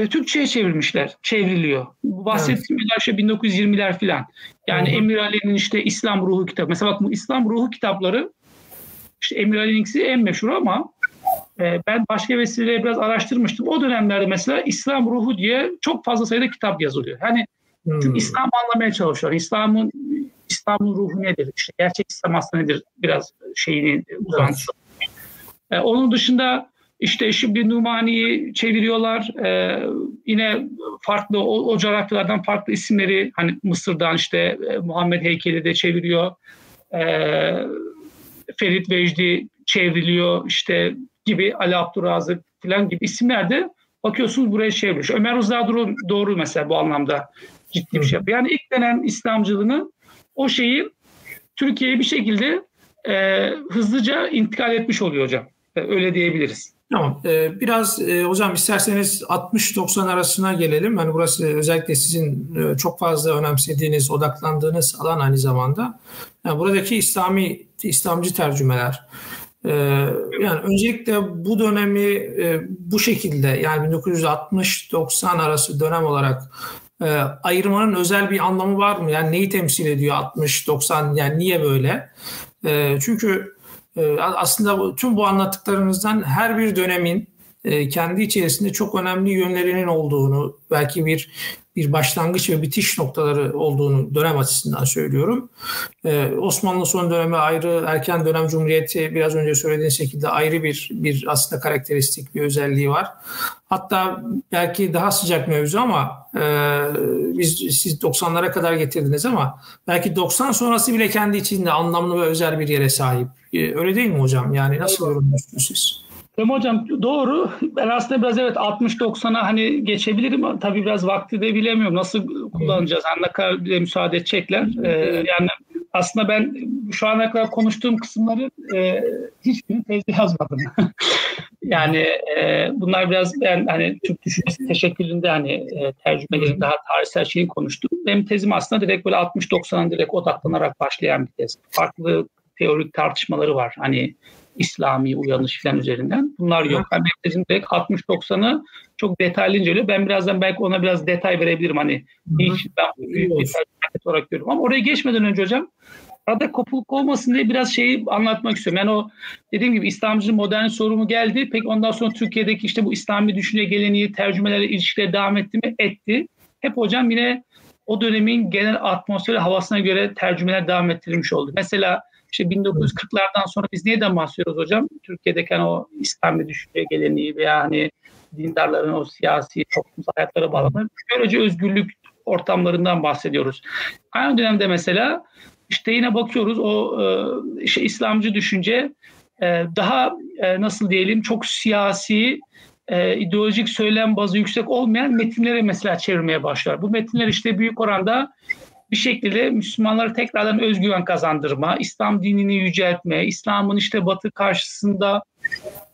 Türkçe'ye çevirmişler, çevriliyor. Bu bahsettiğim şey 1920'ler filan. Yani Emir Ali'nin işte İslam Ruhu kitabı. Mesela bak bu İslam Ruhu kitapları, işte Emir Ali'ninkisi en meşhur ama ben başka vesileyle biraz araştırmıştım. O dönemlerde mesela İslam Ruhu diye çok fazla sayıda kitap yazılıyor. Yani çünkü İslam'ı anlamaya çalışıyorlar. İslam'ın ruhu nedir? İşte gerçek İslam aslında nedir? Biraz şeyini uzantısı. Onun dışında işte Şibli Numani'yi çeviriyorlar. Yine farklı o coğrafyalardan farklı isimleri, hani Mısır'dan işte Muhammed heykeli de çeviriyor. Ferit Vecdi çevriliyor işte gibi, Ali Abdurrazık falan gibi isimler de bakıyorsunuz buraya çevrilmiş. Ömer Rıza Doğru mesela bu anlamda ciddi bir şey yapıyor. Yani ilk dönem İslamcılığını o şeyi Türkiye'ye bir şekilde hızlıca intikal etmiş oluyor hocam. Öyle diyebiliriz. Tamam. Biraz hocam isterseniz 60-90 arasına gelelim. Yani burası özellikle sizin çok fazla önemsediğiniz, odaklandığınız alan aynı zamanda. Yani buradaki İslamcı tercümeler. Yani öncelikle bu dönemi bu şekilde, yani 1960-90 arası dönem olarak ayırmanın özel bir anlamı var mı? Yani neyi temsil ediyor 60-90? Yani niye böyle? Çünkü aslında tüm bu anlattıklarınızdan her bir dönemin kendi içerisinde çok önemli yönlerinin olduğunu, belki bir başlangıç ve bitiş noktaları olduğunu dönem açısından söylüyorum. Osmanlı son dönemi ayrı, erken dönem Cumhuriyeti biraz önce söylediğiniz şekilde ayrı bir aslında karakteristik, bir özelliği var. Hatta belki daha sıcak mevzu ama siz 90'lara kadar getirdiniz ama belki 90 sonrası bile kendi içinde anlamlı ve özel bir yere sahip. Öyle değil mi hocam? Yani nasıl yorumluyorsunuz siz? Tamam hocam, doğru. Ben aslında biraz 60-90'a hani geçebilirim. Tabii biraz vakti de bilemiyorum. Nasıl kullanacağız? Yani ne kadar bize müsaade edecekler. Yani aslında ben şu ana kadar konuştuğum kısımları hiçbirini tezde yazmadım. Yani bunlar biraz ben hani Türk düşüncesi teşekkülünde hani tercümelerinde daha tarihsel şeyi konuştum. Benim tezim aslında direkt böyle 60-90'a direkt odaklanarak başlayan bir tez. Farklı teorik tartışmaları var. Hani İslami uyanış falan üzerinden. Bunlar yok. Yani benim tezim 60-90'ı çok detaylı inceliyor. Ben birazdan belki ona biraz detay verebilirim. Hani ben büyük bir tartışma olarak görüyorum. Ama oraya geçmeden önce hocam arada kopukluk olmasın diye biraz şeyi anlatmak istiyorum. Yani o dediğim gibi İslamcı modern sorumu geldi. Peki ondan sonra Türkiye'deki işte bu İslami düşünce geleneği, tercümelerle ilişkileri devam etti mi? Etti. Hep hocam yine o dönemin genel atmosferi, havasına göre tercümeler devam ettirilmiş oldu. Mesela İşte 1940'lardan sonra biz neyden bahsediyoruz hocam? Türkiye'deki hani o İslami düşünce geleneği veya hani dindarların o siyasi, toplumsal hayatlara bağlanan görece özgürlük ortamlarından bahsediyoruz. Aynı dönemde mesela işte yine bakıyoruz o İslamcı düşünce daha nasıl diyelim çok siyasi ideolojik söylem bazı yüksek olmayan metinlere mesela çevirmeye başlar. Bu metinler işte büyük oranda bir şekilde Müslümanlara tekrardan özgüven kazandırma, İslam dinini yüceltme, İslam'ın işte Batı karşısında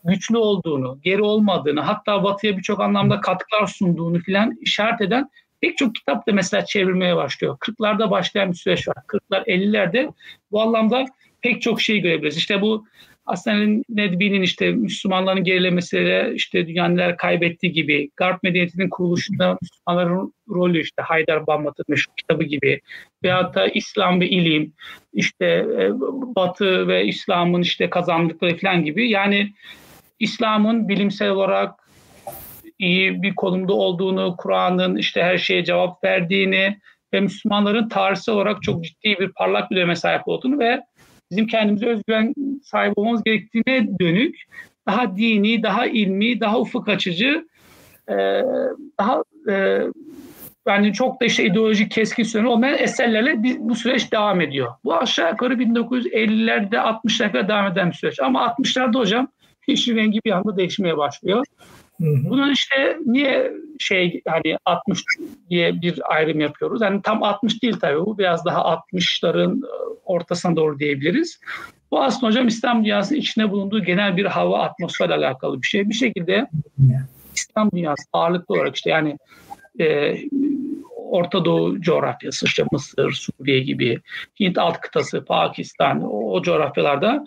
güçlü olduğunu, geri olmadığını, hatta Batı'ya birçok anlamda katkılar sunduğunu filan işaret eden pek çok kitap da mesela çevrilmeye başlıyor. 40'larda başlayan bir süreç var. 40'lar, 50'lerde bu anlamda pek çok şey görebiliriz. İşte bu Hasan Ali Nedbi'nin işte Müslümanların gerilemesiyle işte dünyalar kaybettiği gibi, Garp medeniyetinin kuruluşunda Müslümanların rolü işte Haydar Banbat'ın meşhur kitabı gibi veyahut da İslam ve ilim, işte Batı ve İslam'ın işte kazandıkları falan gibi. Yani İslam'ın bilimsel olarak iyi bir konumda olduğunu, Kur'an'ın işte her şeye cevap verdiğini ve Müslümanların tarihsel olarak çok ciddi bir parlak bir döneme sahip olduğunu ve bizim kendimize özgüven sahibi olmamız gerektiğine dönük, daha dini, daha ilmi, daha ufuk açıcı, daha yani çok da işte ideolojik keskin sönü olmayan eserlerle bu süreç devam ediyor. Bu aşağı yukarı 1950'lerde 60'lara kadar devam eden bir süreç. Ama 60'larda hocam işin rengi bir anda değişmeye başlıyor. Bunun işte niye şey hani 60 diye bir ayrım yapıyoruz? Yani tam 60 değil tabii bu. Biraz daha 60'ların ortasına doğru diyebiliriz. Bu aslında hocam İslam dünyasının içine bulunduğu genel bir hava, atmosferle alakalı bir şey. Bir şekilde İslam dünyası ağırlıklı olarak işte yani Orta Doğu coğrafyası, işte Mısır, Suriye gibi, Hint alt kıtası, Pakistan, o coğrafyalarda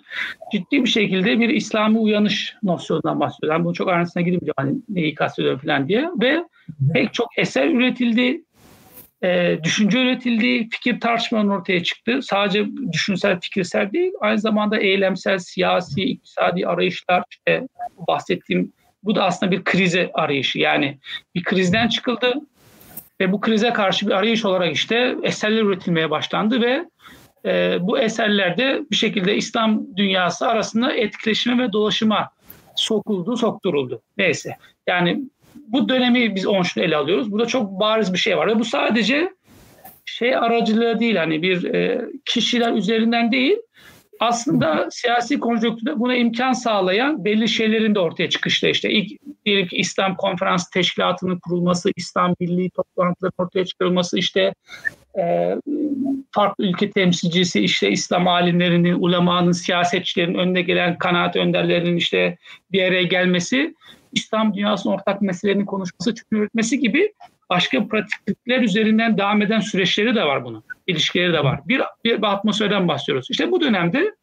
ciddi bir şekilde bir İslami uyanış nosyonundan bahsediyorum. Yani bunu çok ayrıntısına gidip hani neyi kastediyorum falan diye ve pek çok eser üretildi, düşünce üretildi, fikir tartışmanın ortaya çıktı. Sadece düşünsel, fikirsel değil, aynı zamanda eylemsel, siyasi, iktisadi arayışlar, işte bahsettiğim bu da aslında bir krize arayışı. Yani bir krizden çıkıldı. Ve bu krize karşı bir arayış olarak işte eserler üretilmeye başlandı ve bu eserlerde bir şekilde İslam dünyası arasında etkileşime ve dolaşıma sokturuldu. Neyse. Yani bu dönemi biz 10 ele alıyoruz. Burada çok bariz bir şey var. Ve bu sadece şey aracılığı değil, hani bir kişiler üzerinden değil, aslında siyasi konjonktürde buna imkan sağlayan belli şeylerin de ortaya çıkışta işte ilk diyelim ki İslam Konferansı Teşkilatı'nın kurulması, İslam Birliği toplantılarının ortaya çıkarılması, işte farklı ülke temsilcisi, işte İslam alimlerinin, ulemanın, siyasetçilerin, önde gelen kanaat önderlerinin işte bir araya gelmesi, İslam dünyasının ortak meselelerini konuşması, çözüm üretmesi gibi başka pratiklikler üzerinden devam eden süreçleri de var bunun. İlişkileri de var. Bir atmosferden bahsediyoruz. İşte bu dönemde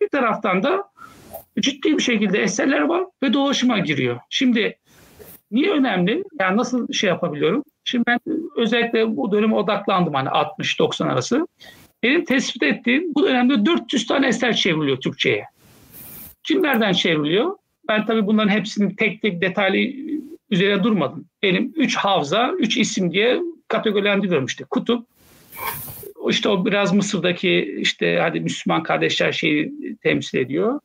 bir taraftan da ciddi bir şekilde eserler var ve dolaşıma giriyor. Şimdi niye önemli? Yani nasıl şey yapabiliyorum? Şimdi ben özellikle bu döneme odaklandım hani 60-90 arası. Benim tespit ettiğim bu dönemde 400 tane eser çevriliyor Türkçe'ye. Kimlerden çevriliyor? Ben tabii bunların hepsini tek tek detaylı üzerine durmadım. Benim 3 havza, 3 isim diye kategorilendirdim işte. Kutup, işte o biraz Mısır'daki işte hadi Müslüman kardeşler şeyi temsil ediyor.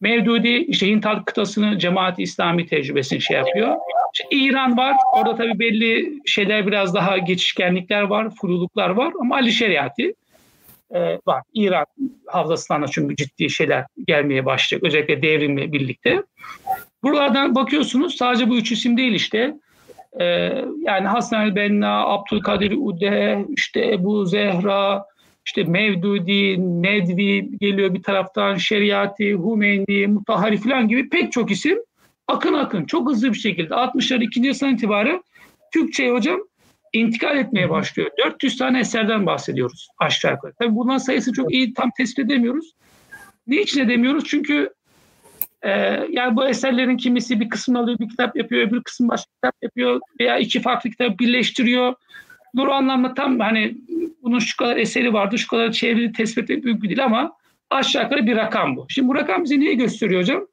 Mevdudi işte Hint halk kıtasını, cemaat-i İslami tecrübesini şey yapıyor. İşte İran var. Orada tabii belli şeyler biraz daha geçişkenlikler var, furuluklar var ama Ali Şeriatî var. İran havzasından çünkü ciddi şeyler gelmeye başlayacak. Özellikle devrimle birlikte. Buralardan bakıyorsunuz sadece bu üç isim değil işte. Yani Hasan el-Benna, Abdülkadir Ude, işte Ebu Zehra, işte Mevdudi, Nedvi geliyor bir taraftan, Şeriatî, Hümeyni, Mutahhari falan gibi pek çok isim akın çok hızlı bir şekilde 60'ların ikinci yılından itibaren Türkçe'ye hocam intikal etmeye başlıyor. 400 tane eserden bahsediyoruz aşağı yukarı. Tabii bunların sayısı çok iyi tam tespit edemiyoruz. Niçin edemiyoruz? Çünkü yani bu eserlerin kimisi bir kısmını alıyor, bir kitap yapıyor, öbür kısmı başka kitap yapıyor veya iki farklı kitap birleştiriyor. Doğru anlamda tam hani bunun şu kadar eseri vardı, şu kadar çevrili tespit etmek mümkün değil ama aşağı yukarı bir rakam bu. Şimdi bu rakam bize neyi gösteriyor hocam?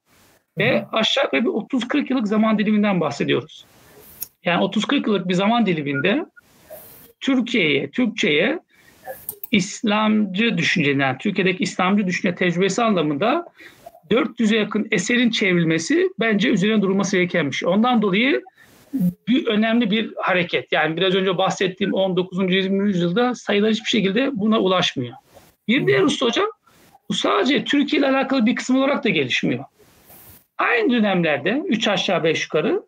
Ve aşağı yukarı bir 30-40 yıllık zaman diliminden bahsediyoruz. Yani 30-40 yıllık bir zaman diliminde Türkçe'ye İslamcı düşüncenin, yani Türkiye'deki İslamcı düşünce tecrübesi anlamında 400'e yakın eserin çevrilmesi bence üzerine durulması gerekenmiş. Ondan dolayı önemli bir hareket. Yani biraz önce bahsettiğim 19. 20. yüzyılda sayılar hiçbir şekilde buna ulaşmıyor. Bir diğer usta hocam, bu sadece Türkiye ile alakalı bir kısım olarak da gelişmiyor. Aynı dönemlerde 3 aşağı 5 yukarı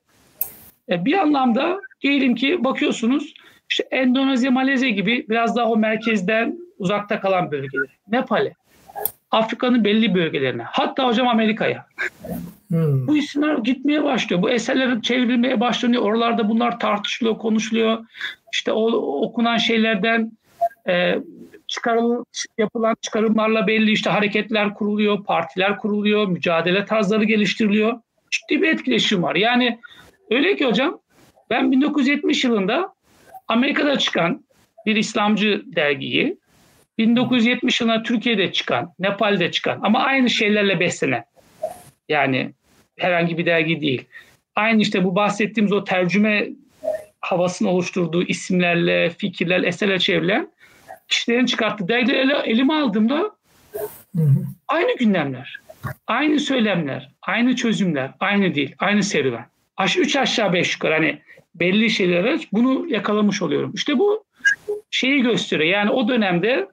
Bir anlamda diyelim ki bakıyorsunuz işte Endonezya, Malezya gibi biraz daha o merkezden uzakta kalan bölgeler, Nepal'e, Afrika'nın belli bölgelerine, hatta hocam Amerika'ya. Hmm. Bu isimler gitmeye başlıyor. Bu eserler çevrilmeye başlanıyor. Oralarda bunlar tartışılıyor, konuşuluyor. İşte o okunan şeylerden yapılan çıkarımlarla belli işte hareketler kuruluyor, partiler kuruluyor, mücadele tarzları geliştiriliyor. Ciddi bir etkileşim var. Yani öyle ki hocam ben 1970 yılında Amerika'da çıkan bir İslamcı dergiyi 1970 yılında Türkiye'de çıkan, Nepal'de çıkan ama aynı şeylerle beslenen, yani herhangi bir dergi değil. Aynı işte bu bahsettiğimiz o tercüme havasını oluşturduğu isimlerle, fikirler, eserler çevrilen kişilerin çıkarttığı dergileri elime aldığımda aynı gündemler, aynı söylemler, aynı çözümler, aynı dil, aynı serüven. Üç aşağı beş yukarı hani belli şeylere bunu yakalamış oluyorum. İşte bu şeyi gösteriyor. Yani o dönemde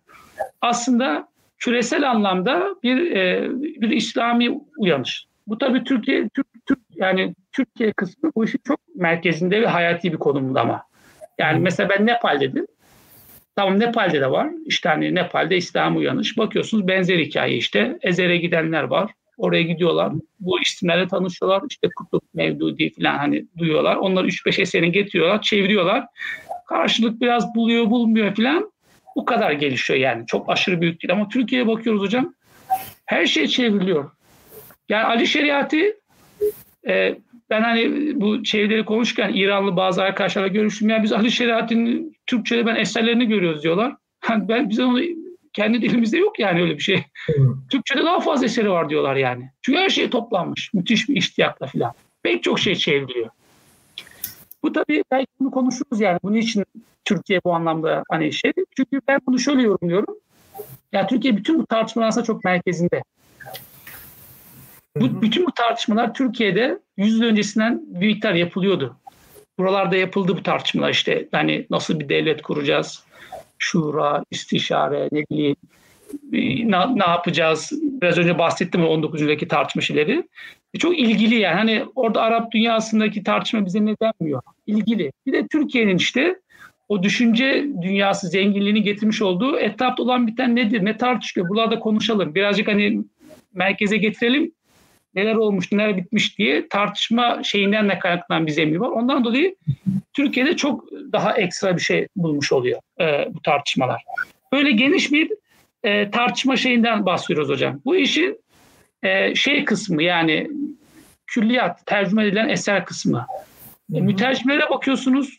aslında küresel anlamda bir İslami uyanış. Bu tabii Türkiye kısmı bu işin çok merkezinde ve hayati bir konumda ama. Yani mesela ben Nepal dedim. Tamam, Nepal'de de var. İşte hani Nepal'de İslami uyanış. Bakıyorsunuz benzer hikaye işte. Ezer'e gidenler var. Oraya gidiyorlar. Bu isimlerle tanışıyorlar. İşte Kutub, Mevdudi falan hani duyuyorlar. Onlar 3-5 eserini getiriyorlar, çeviriyorlar. Karşılık biraz buluyor, bulmuyor falan. Bu kadar gelişiyor yani. Çok aşırı büyük değil. Ama Türkiye'ye bakıyoruz hocam. Her şey çevriliyor. Yani Ali Şeriatî, ben hani bu çevirileri konuşurken İranlı bazı arkadaşlarla görüştüm. Yani biz Ali Şeriatî'nin Türkçe'de eserlerini görüyoruz diyorlar. Yani biz onu kendi dilimizde yok yani öyle bir şey. Türkçe'de daha fazla eseri var diyorlar yani. Çünkü her şey toplanmış. Müthiş bir iştiyakla falan. Pek çok şey çevriliyor. Bu tabii belki bunu konuşuruz yani. Bunun için Türkiye bu anlamda hani şey. Çünkü ben bunu şöyle yorumluyorum. Yani Türkiye bütün bu tartışmaların aslında çok merkezinde. Bütün bu tartışmalar Türkiye'de 100 yıl öncesinden bir miktar yapılıyordu. Buralarda yapıldı bu tartışmalar işte. Hani nasıl bir devlet kuracağız? Şura, istişare, ne bileyim, ne yapacağız? Biraz önce bahsettim 19. yüzyıldaki tartışma şeyleri. Çok ilgili yani. Hani orada Arap dünyasındaki tartışma bize ne denmiyor? İlgili. Bir de Türkiye'nin işte o düşünce dünyası zenginliğini getirmiş olduğu etrafta olan biten nedir? Ne tartışılıyor? Buralarda konuşalım. Birazcık hani merkeze getirelim. Neler olmuş, neler bitmiş diye tartışma şeyinden de kaynaklanan bir zemin var. Ondan dolayı Türkiye'de çok daha ekstra bir şey bulmuş oluyor bu tartışmalar. Böyle geniş bir tartışma şeyinden bahsediyoruz hocam. Bu işin şey kısmı yani külliyat, tercüme edilen eser kısmı. Mütercimlere bakıyorsunuz,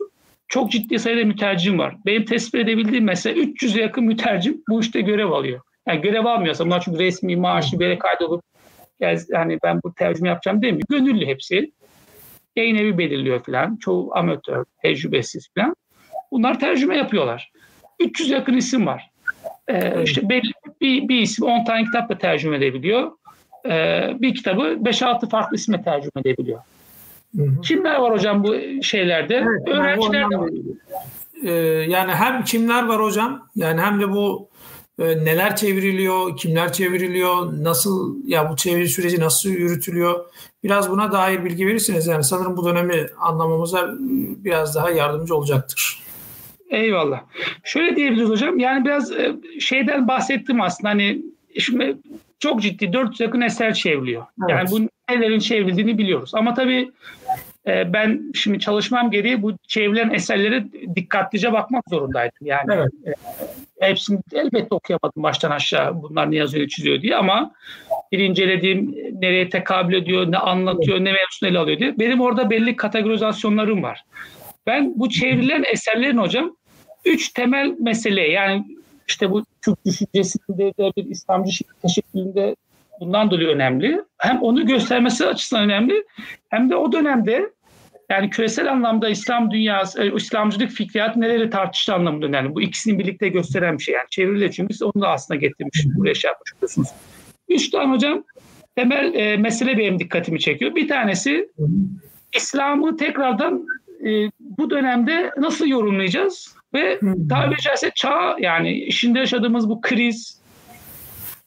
çok ciddi sayıda mütercim var. Benim tespit edebildiğim mesela 300'e yakın mütercim bu işte görev alıyor. Yani görev almıyorsa bunlar çünkü resmi maaşı böyle kaydolup yani ben bu tercüme yapacağım demiyor. Gönüllü hepsi. Yayın evi belirliyor falan. Çoğu amatör, tecrübesiz falan. Bunlar tercüme yapıyorlar. 300 yakın isim var. İşte belli bir isim 10 tane kitapla tercüme edebiliyor. Bir kitabı 5-6 farklı isme tercüme edebiliyor. Kimler var hocam bu şeylerde? Evet, öğrenciler de var. Yani hem kimler var hocam? Yani hem de bu neler çevriliyor, kimler çevriliyor, nasıl ya bu çeviri süreci nasıl yürütülüyor? Biraz buna dair bilgi verirsiniz. Yani sanırım bu dönemi anlamamıza biraz daha yardımcı olacaktır. Eyvallah. Şöyle diyebiliriz hocam. Yani biraz şeyden bahsettim aslında. Hani şimdi çok ciddi 400 yakın eser çevriliyor. Evet. Yani bu nelerin çevrildiğini biliyoruz. Ama tabii ben şimdi çalışmam gereği bu çevrilen eserlere dikkatlice bakmak zorundaydım. Yani evet. Hepsini elbette okuyamadım baştan aşağı bunlar ne yazıyor, çiziyor diye ama bir incelediğim nereye tekabül ediyor, ne anlatıyor, ne mevzusunu ele alıyor diye. Benim orada belli kategorizasyonlarım var. Ben bu çevrilen eserlerin hocam 3 temel mesele yani işte bu Türk düşüncesinde de bir İslamcı teşekkülünde bundan dolayı önemli. Hem onu göstermesi açısından önemli hem de o dönemde yani küresel anlamda İslam dünyası, İslamcılık fikriyatı neleri tartıştığı anlamında önemli. Bu ikisini birlikte gösteren bir şey. Yani çeviriyle çünkü biz onu da aslında getirmişiz. Buraya şey yapmış oluyorsunuz. 3 tane hocam temel mesele benim dikkatimi çekiyor. Bir tanesi İslam'ı tekrardan bu dönemde nasıl yorumlayacağız? Ve tabiri caizse çağ yani içinde yaşadığımız bu kriz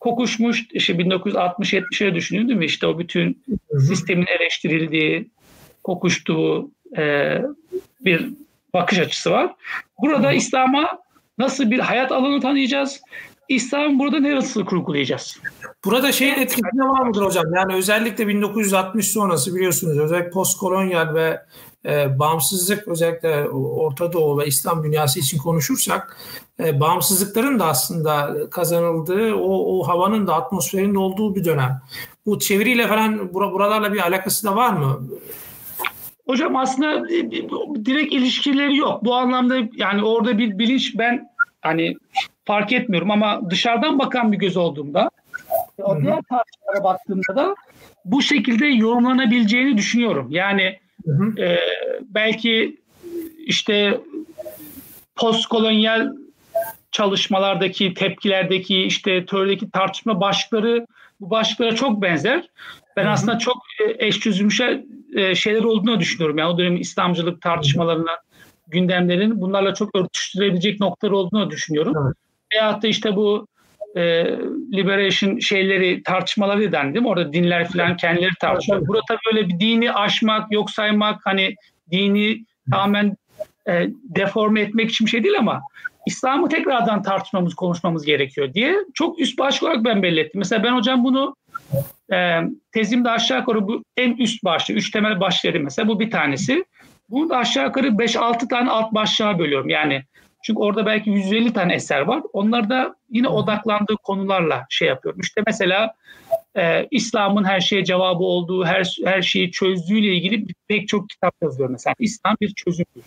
kokuşmuş. İşte 1960-70'lere düşünün değil mi? İşte o bütün sistemin eleştirildiği, kokuştuğu, bir bakış açısı var. Burada İslam'a nasıl bir hayat alanı tanıyacağız? İslam'ı burada nasıl kurgulayacağız? Burada şeyin etkisi var mıdır hocam? Yani özellikle 1960 sonrası biliyorsunuz özellikle postkolonyal ve bağımsızlık, özellikle Orta Doğu ve İslam dünyası için konuşursak bağımsızlıkların da aslında kazanıldığı, o havanın da atmosferin de olduğu bir dönem. Bu çeviriyle falan buralarla bir alakası da var mı? Hocam aslında direkt ilişkileri yok. Bu anlamda yani orada bir bilinç ben hani fark etmiyorum ama dışarıdan bakan bir göz olduğumda o diğer tartışmalara baktığımda da bu şekilde yorumlanabileceğini düşünüyorum. Yani belki işte postkolonyal çalışmalardaki, tepkilerdeki, işte teorideki tartışma başlıkları bu başlıklara çok benzer. Ben aslında çok eş çözümsel şeyler olduğunu düşünüyorum. Yani o dönemin İslamcılık tartışmalarına, gündemlerin bunlarla çok örtüştürebilecek noktalar olduğunu düşünüyorum. Evet. Veyahut da işte bu liberation şeyleri, tartışmaları denen değil mi? Orada dinler falan kendileri tartışıyor. Burada tabii böyle bir dini aşmak, yok saymak, hani dini tamamen deforme etmek için bir şey değil ama İslam'ı tekrardan tartışmamız, konuşmamız gerekiyor diye çok üst başlık olarak ben belli ettim. Mesela ben hocam bunu tezimde aşağı yukarı bu en üst başlığı, 3 temel başlığı mesela bu bir tanesi. Bunu da aşağı yukarı 5-6 tane alt başlığa bölüyorum. Yani çünkü orada belki 150 tane eser var. Onlar da yine odaklandığı konularla şey yapıyorum. İşte mesela İslam'ın her şeye cevabı olduğu, her şeyi çözdüğüyle ilgili pek çok kitap yazıyorum. Mesela İslam bir çözümdür.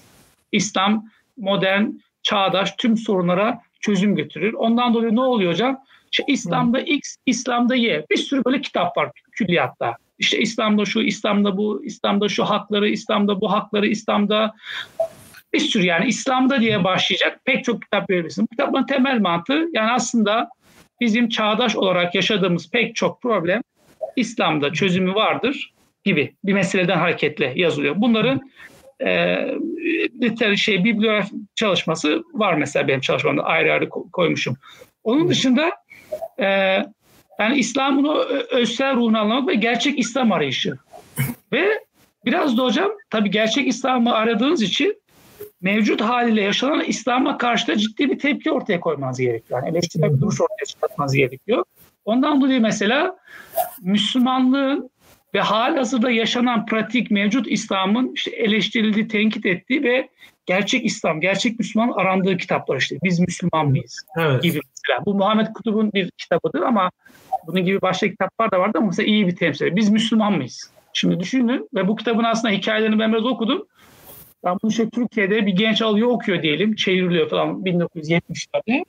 İslam modern, çağdaş tüm sorunlara çözüm götürür. Ondan dolayı ne oluyor hocam? İşte İslam'da X, İslam'da Y. Bir sürü böyle kitap var külliyatta. İşte İslam'da şu, İslam'da bu, İslam'da şu hakları, İslam'da bu hakları, İslam'da bir sürü yani İslam'da diye başlayacak pek çok kitap verebilirsin. Bu kitapların temel mantığı yani aslında bizim çağdaş olarak yaşadığımız pek çok problem İslam'da çözümü vardır gibi bir meseleden hareketle yazılıyor. Bunların bibliografi çalışması var mesela benim çalışmamda ayrı ayrı koymuşum. Onun dışında yani İslam'ın o özsel ruhunu anlamak ve gerçek İslam arayışı. Ve biraz da hocam tabii gerçek İslam'ı aradığınız için mevcut haliyle yaşanan İslam'a karşı da ciddi bir tepki ortaya koymanız gerekiyor. Yani eleştirel bir duruş ortaya çıkartmanız gerekiyor. Ondan dolayı mesela Müslümanlığın ve halihazırda yaşanan pratik mevcut İslam'ın işte eleştirildiği, tenkit ettiği ve gerçek İslam, gerçek Müslüman arandığı kitaplar işte. Biz Müslüman mıyız? Evet. Gibi mesela. Bu Muhammed Kutub'un bir kitabıdır ama bunun gibi başka kitaplar da vardı ama mesela iyi bir temsil. Biz Müslüman mıyız? Şimdi düşünün ve bu kitabın aslında hikayelerini ben biraz okudum. Ben bunu işte Türkiye'de bir genç alıyor okuyor diyelim. Çevriliyor falan 1970'lerde.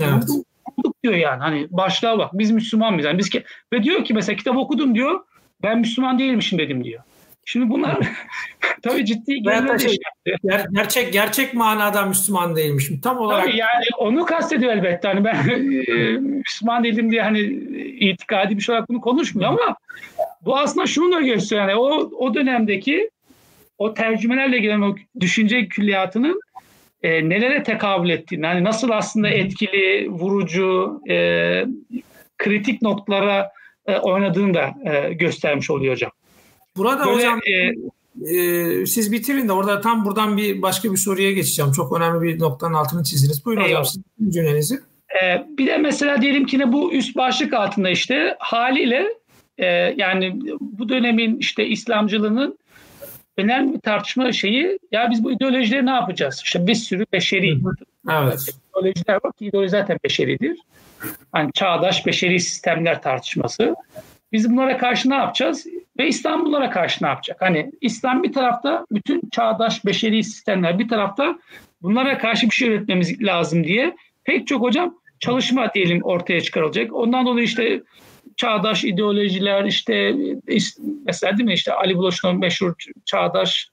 Evet. Okuduk diyor yani. Hani başlığa bak. Biz Müslüman mıyız? Yani biz ve diyor ki mesela kitap okudum diyor. Ben Müslüman değilmişim dedim diyor. Şimdi bunlar tabii ciddi gelmedi. Gerçek manada Müslüman değilmişim. Tam olarak. Tabii yani onu kastediyor elbette. Hani ben Müslüman değilim diye hani itikadi bir şey olarak bunu konuşmuyor ama bu aslında şunu da gösteriyor. Yani o dönemdeki o tercümelerle gelen o düşünce külliyatının nelere tekabül ettiğini, hani nasıl aslında etkili, vurucu, kritik noktalara oynadığını da göstermiş oluyor hocam. Burada böyle, hocam siz bitirin de orada tam buradan bir başka bir soruya geçeceğim. Çok önemli bir noktanın altını çizdiniz. Buyurun hocam sizin cümlenizi. Bir de mesela diyelim ki ne bu üst başlık altında işte haliyle yani bu dönemin işte İslamcılığının önemli bir tartışma şeyi ya biz bu ideolojileri ne yapacağız? İşte bir sürü beşeri ideolojiler var ki ideoloji zaten beşeridir. Hani çağdaş beşeri sistemler tartışması. Biz bunlara karşı ne yapacağız? Ve İslam bunlara karşı ne yapacak? Hani İslam bir tarafta bütün çağdaş beşeri sistemler bir tarafta bunlara karşı bir şey üretmemiz lazım diye pek çok hocam çalışma diyelim ortaya çıkarılacak. Ondan dolayı işte çağdaş ideolojiler işte mesela değil mi işte Ali Bloch'un meşhur çağdaş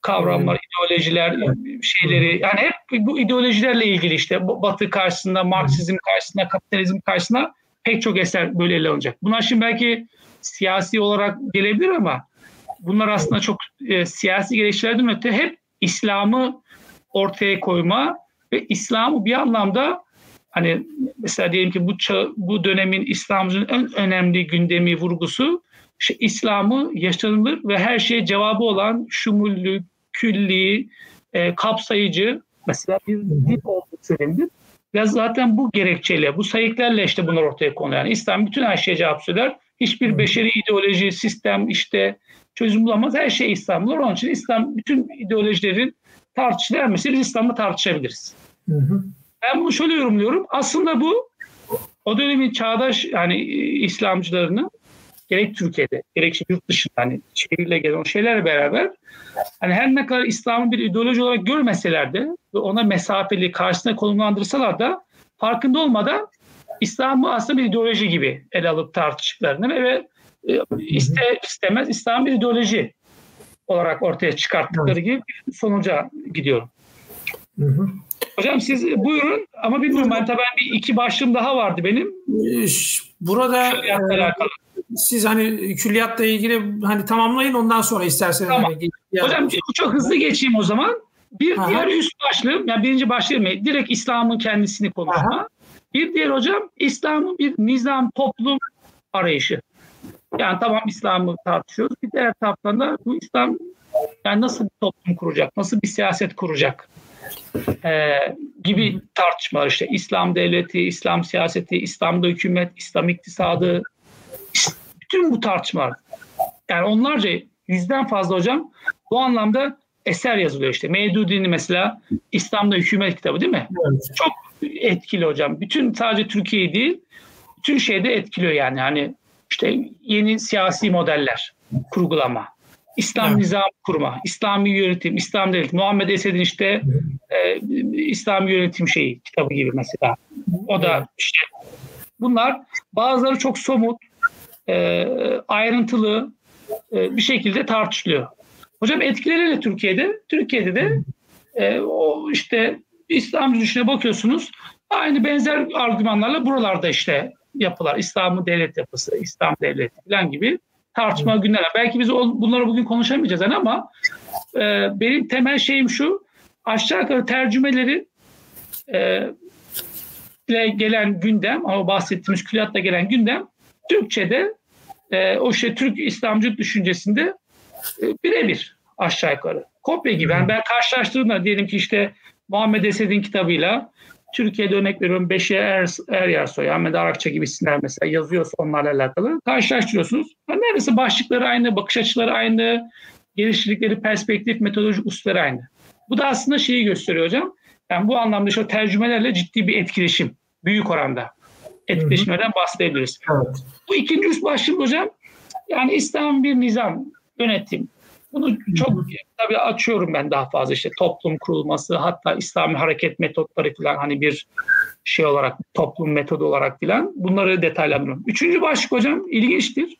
kavramlar, ideolojiler şeyleri yani hep bu ideolojilerle ilgili işte Batı karşısında, Marksizm karşısında, kapitalizm karşısında pek çok eser böyle ele alınacak. Bunlar şimdi belki siyasi olarak gelebilir ama bunlar aslında çok siyasi gerekçelerden öte hep İslam'ı ortaya koyma ve İslam'ı bir anlamda hani mesela diyelim ki bu dönemin İslamcının en önemli gündemi vurgusu İslam'ı yaşanılır ve her şeye cevabı olan şumullü, külli, kapsayıcı mesela bir din olduğu söylenir. Ve zaten bu gerekçeyle, bu sayıklarla işte bunlar ortaya konuluyor. Yani İslam bütün her şeye cevap söyler. Hiçbir beşeri ideoloji, sistem işte çözüm bulamaz. Her şey İslam'dır. Onun için İslam bütün ideolojilerin tartışılır. Mesela biz İslam'ı tartışabiliriz. Hı hı. Ben bunu şöyle yorumluyorum. Aslında bu o dönemin çağdaş yani İslamcılarının gerek Türkiye'de, gerek yurt dışında hani şehirle gelen şeylerle beraber hani her ne kadar İslam'ı bir ideoloji olarak görmeseler de ve ona mesafeli karşısına konumlandırsalar da farkında olmadan İslam'ı aslında bir ideoloji gibi ele alıp tartıştıklarını ve istemez İslam bir ideoloji olarak ortaya çıkarttıkları gibi bir sonuca gidiyorum. Hı hı. Hocam siz buyurun ama bilmiyorum ben tabii iki başlığım daha vardı benim. Burada siz hani külliyatla ilgili hani tamamlayın ondan sonra isterseniz. Tamam. Hocam çok hızlı geçeyim o zaman. Bir diğer üst başlığım, yani birinci başlığım direkt İslam'ın kendisini konuşma. Aha. Bir diğer hocam İslam'ın bir nizam toplum arayışı. Yani tamam İslam'ı tartışıyoruz. Bir diğer taraftan da bu İslam yani nasıl bir toplum kuracak, nasıl bir siyaset kuracak gibi tartışmalar işte. İslam devleti, İslam siyaseti, İslam'da hükümet, İslam iktisadı. Bütün bu tartışmalar. Yani onlarca, yüzden fazla hocam bu anlamda eser yazılıyor işte. Mevdudi'nin mesela İslam'da hükümet kitabı değil mi? Evet. Çok etkili hocam. Bütün sadece Türkiye'yi değil, bütün şeyde etkiliyor yani. Hani işte yeni siyasi modeller, kurgulama, İslam nizamı kurma, İslami yönetim, İslam devleti. Muhammed Esed'in işte İslami yönetim şeyi kitabı gibi mesela. O da işte bunlar bazıları çok somut, ayrıntılı bir şekilde tartışılıyor. Hocam etkileriyle Türkiye'de de o işte İslamcı düşüne bakıyorsunuz. Aynı benzer argümanlarla buralarda işte yapılar. İslam'ın devlet yapısı, İslam devleti falan gibi tartışma günler. Belki biz bunları bugün konuşamayacağız yani ama benim temel şeyim şu. Aşağı yukarı tercümeleri ile gelen gündem ama bahsettiğimiz külliyatla gelen gündem Türkçe'de o işte Türk İslamcılık düşüncesinde birebir aşağı yukarı. Kopya gibi. Yani ben karşılaştırdığımda diyelim ki işte Muhammed Esed'in kitabıyla Türkiye'de örnek veriyorum Beşir Ersoy, Ahmet Arakça gibi isimler mesela yazıyorsa onlarla alakalı. Karşılaştırıyorsunuz. Yani neredeyse başlıkları aynı, bakış açıları aynı, geliştirdikleri perspektif, metodolojik usları aynı. Bu da aslında şeyi gösteriyor hocam. Yani bu anlamda şu tercümelerle ciddi bir etkileşim. Büyük oranda. Etkileşimlerden bahsedebiliriz. Evet. Bu ikinci üst başlık hocam. Yani İslam bir nizam, yönetim. Bunu çok tabii açıyorum ben daha fazla işte toplum kurulması hatta İslami hareket metotları falan hani bir şey olarak toplum metodu olarak falan bunları detaylandırıyorum. Üçüncü başlık hocam ilginçtir.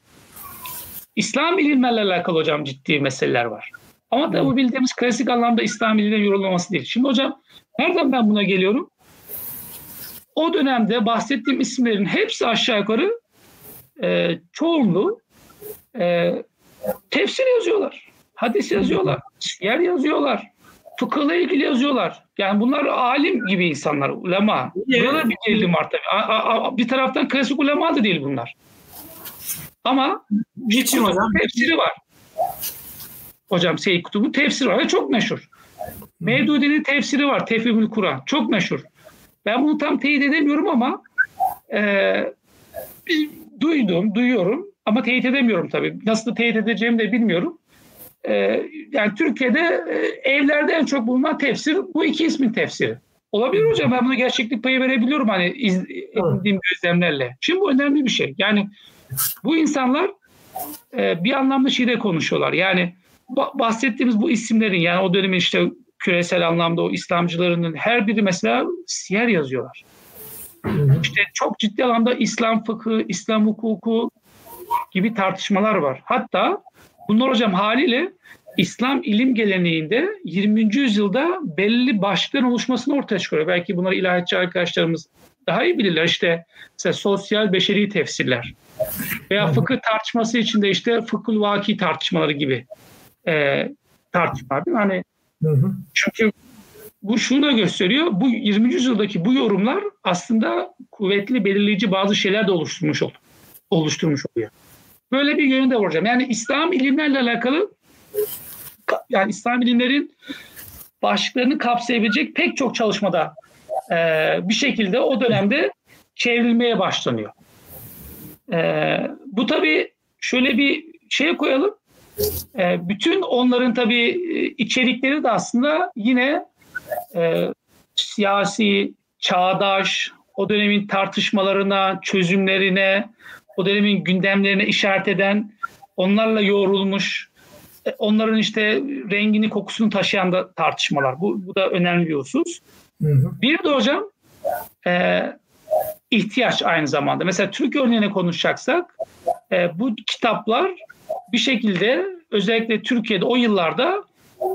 İslam ilimlerle alakalı hocam ciddi meseleler var. Ama da bu bildiğimiz klasik anlamda İslam ilimlerinin yorumlaması değil. Şimdi hocam nereden ben buna geliyorum? O dönemde bahsettiğim isimlerin hepsi aşağı yukarı çoğunluğu tefsir yazıyorlar. Hadis yazıyorlar, siyer yazıyorlar, fıkıhla ilgili yazıyorlar. Yani bunlar alim gibi insanlar, ulema. Burada bir gerilim var tabii. Bir taraftan klasik ulema da değil bunlar. Ama Seyyid Kutub'un tefsiri var. Hocam Seyyid Kutub'un tefsiri var ve çok meşhur. Mevdudi'nin tefsiri var, Tefhimül Kur'an. Çok meşhur. Ben bunu tam teyit edemiyorum ama duyuyorum ama teyit edemiyorum tabii. Nasıl teyit edeceğimi de bilmiyorum. Yani Türkiye'de evlerde en çok bulunan tefsir bu iki ismin tefsiri. Olabilir hocam ben bunu gerçeklik payı verebiliyorum hani edindiğim gözlemlerle. Şimdi bu önemli bir şey. Yani bu insanlar bir anlamda şeyde konuşuyorlar. Yani bahsettiğimiz bu isimlerin yani o dönemin işte küresel anlamda o İslamcılarının her biri mesela siyer yazıyorlar. İşte çok ciddi anlamda İslam fıkhı, İslam hukuku gibi tartışmalar var. Hatta bunlar hocam haliyle İslam ilim geleneğinde 20. yüzyılda belli başlıkların oluşmasını ortaya çıkarıyor. Belki bunları ilahiyatçı arkadaşlarımız daha iyi bilirler. İşte mesela sosyal beşeri tefsirler veya fıkıh tartışması içinde işte fıkhul vaki tartışmaları gibi tartışmalar değil mi? Hani çünkü bu şunu da gösteriyor. Bu 20. yüzyıldaki bu yorumlar aslında kuvvetli belirleyici bazı şeyler de oluşturmuş oluyor. Böyle bir yönde vuracağım. Yani İslam ilimlerle alakalı, yani İslam ilimlerin başlıklarını kapsayabilecek pek çok çalışmada bir şekilde o dönemde çevrilmeye başlanıyor. Bu tabii şöyle bir şeye koyalım. Bütün onların tabii içerikleri de aslında yine siyasi, çağdaş, o dönemin tartışmalarına, çözümlerine, o dönemin gündemlerine işaret eden, onlarla yoğrulmuş, onların işte rengini, kokusunu taşıyan da tartışmalar. Bu da önemli bir husus. Bir de hocam ihtiyaç aynı zamanda. Mesela Türk örneğine konuşacaksak bu kitaplar bir şekilde özellikle Türkiye'de o yıllarda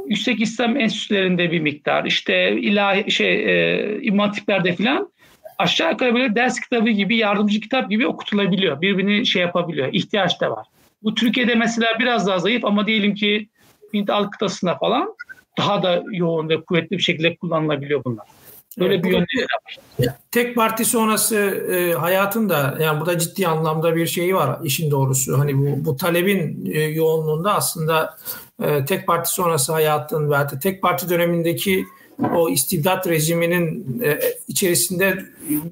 Yüksek İslam Enstitülerinde bir miktar, işte ilahi İmam Hatipler'de filan aşağı yukarı böyle ders kitabı gibi, yardımcı kitap gibi okutulabiliyor. Birbirini yapabiliyor. İhtiyaç da var. Bu Türkiye'de mesela biraz daha zayıf ama diyelim ki Hint alt kıtasında falan daha da yoğun ve kuvvetli bir şekilde kullanılabiliyor bunlar. Böyle bir yönde. Tek parti sonrası hayatın da, yani bu da ciddi anlamda bir şeyi var işin doğrusu. Hani bu talebin yoğunluğunda aslında tek parti sonrası hayatın ve hatta tek parti dönemindeki o istibdat rejiminin içerisinde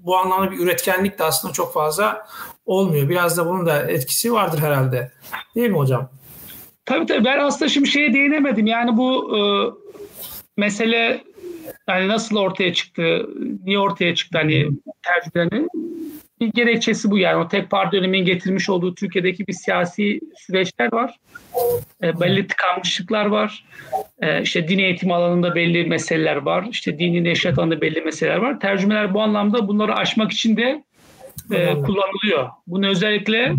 bu anlamda bir üretkenlik de aslında çok fazla olmuyor. Biraz da bunun da etkisi vardır herhalde. Değil mi hocam? Tabii. Ben aslında şimdi değinemedim. Yani bu mesele yani nasıl ortaya çıktı, niye ortaya çıktı hani tercümenin bir gerekçesi bu yani. O tek parti döneminin getirmiş olduğu Türkiye'deki bir siyasi süreçler var. Belli tıkanmışlıklar var. İşte din eğitimi alanında belli meseleler var. İşte dini neşret alanında belli meseleler var. Tercümeler bu anlamda bunları aşmak için de kullanılıyor. Bunu özellikle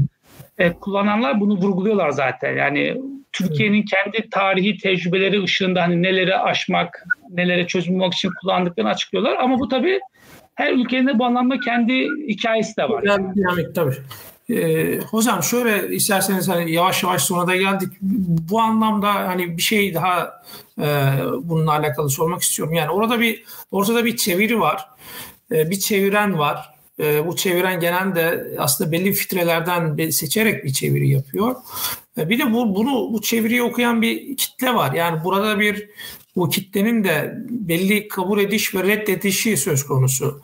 kullananlar bunu vurguluyorlar zaten. Yani Türkiye'nin kendi tarihi tecrübeleri ışığında hani neleri aşmak, nelere çözüm bulmak için kullandıklarını açıklıyorlar. Ama bu tabii her ülkenin de bu anlamda kendi hikayesi de var. Yani dinamik tabii. Hocam şöyle isterseniz hani yavaş yavaş sona da geldik. Bu anlamda hani bir şey daha bununla alakalı sormak istiyorum. Yani ortada bir çeviri var. Bir çeviren var. Bu çeviren genelde aslında belli fitrelerden seçerek bir çeviri yapıyor. Bir de bu çeviriyi okuyan bir kitle var. Yani burada bu kitlenin de belli kabul ediş ve reddedişi söz konusu.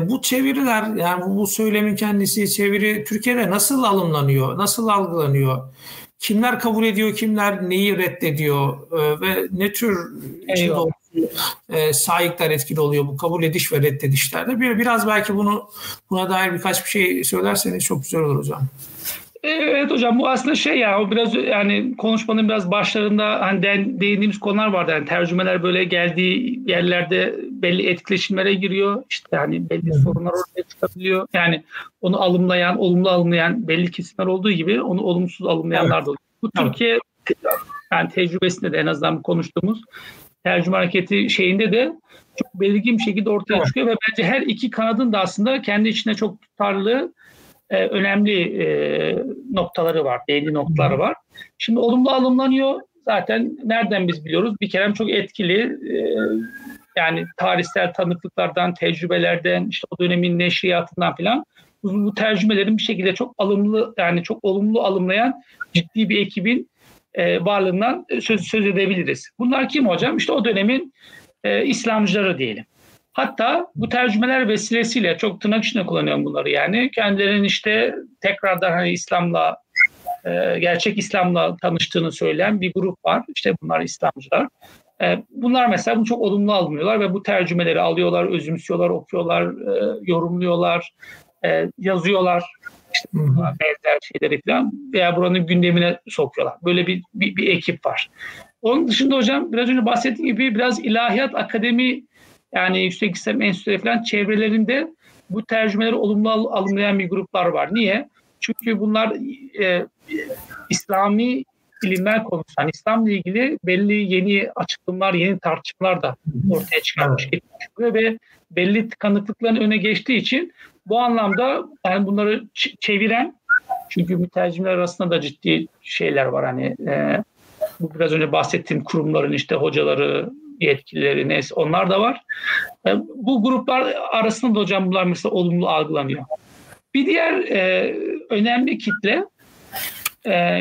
Bu çeviriler, yani bu söylemin kendisi, çeviri Türkiye'de nasıl alımlanıyor, nasıl algılanıyor? Kimler kabul ediyor, kimler neyi reddediyor ve ne tür saikler etkili oluyor bu kabul ediş ve reddedişlerde? Biraz belki buna dair birkaç bir şey söylerseniz çok güzel olur hocam. Evet hocam, bu aslında o biraz yani konuşmanın biraz başlarında hani değindiğimiz konular vardı. Yani tercümeler böyle geldiği yerlerde belli etkileşimlere giriyor. İşte hani belli sorunlar ortaya çıkabiliyor. Yani onu alımlayan, olumlu alımlayan belli kesimler olduğu gibi onu olumsuz alımlayanlar da oluyor. Bu Türkiye yani tecrübesinde de en azından konuştuğumuz tercüme hareketi şeyinde de çok belirgin bir şekilde ortaya çıkıyor ve bence her iki kanadın da aslında kendi içinde çok tutarlı önemli noktaları var, belli noktaları var. Şimdi olumlu alımlanıyor. Zaten nereden biz biliyoruz? Bir kere çok etkili yani tarihsel tanıklıklardan, tecrübelerden, işte o dönemin neşriyatından filan bu tercümelerin bir şekilde çok alımlı, yani çok olumlu alımlayan ciddi bir ekibin varlığından söz edebiliriz. Bunlar kim hocam? İşte o dönemin İslamcıları diyelim. Hatta bu tercümeler vesilesiyle çok tırnak içinde kullanıyorum bunları yani. Kendilerinin işte tekrardan hani İslam'la, gerçek İslam'la tanıştığını söyleyen bir grup var. İşte bunlar İslamcılar. Bunlar mesela bunu çok olumlu almıyorlar ve bu tercümeleri alıyorlar, özümsüyorlar, okuyorlar, yorumluyorlar, yazıyorlar. İşte benzer şeyleri falan veya buranın gündemine sokuyorlar. Böyle bir ekip var. Onun dışında hocam biraz önce bahsettiğim gibi biraz ilahiyat akademi, yani Yüksek İslam Enstitüleri falan çevrelerinde bu tercümeleri olumlu alımlayan bir gruplar var. Niye? Çünkü bunlar İslami ilimler konusunda, yani İslam'la ilgili belli yeni açıklamalar, yeni tartışmalar da ortaya çıkarmış. Ve belli tıkanıklıkların öne geçtiği için bu anlamda yani bunları çeviren, çünkü mütercimler arasında da ciddi şeyler var. Hani bu biraz önce bahsettiğim kurumların işte hocaları, yetkilileri, neyse onlar da var. Bu gruplar arasında da hocam bunlar mesela olumlu algılanıyor. Bir diğer önemli kitle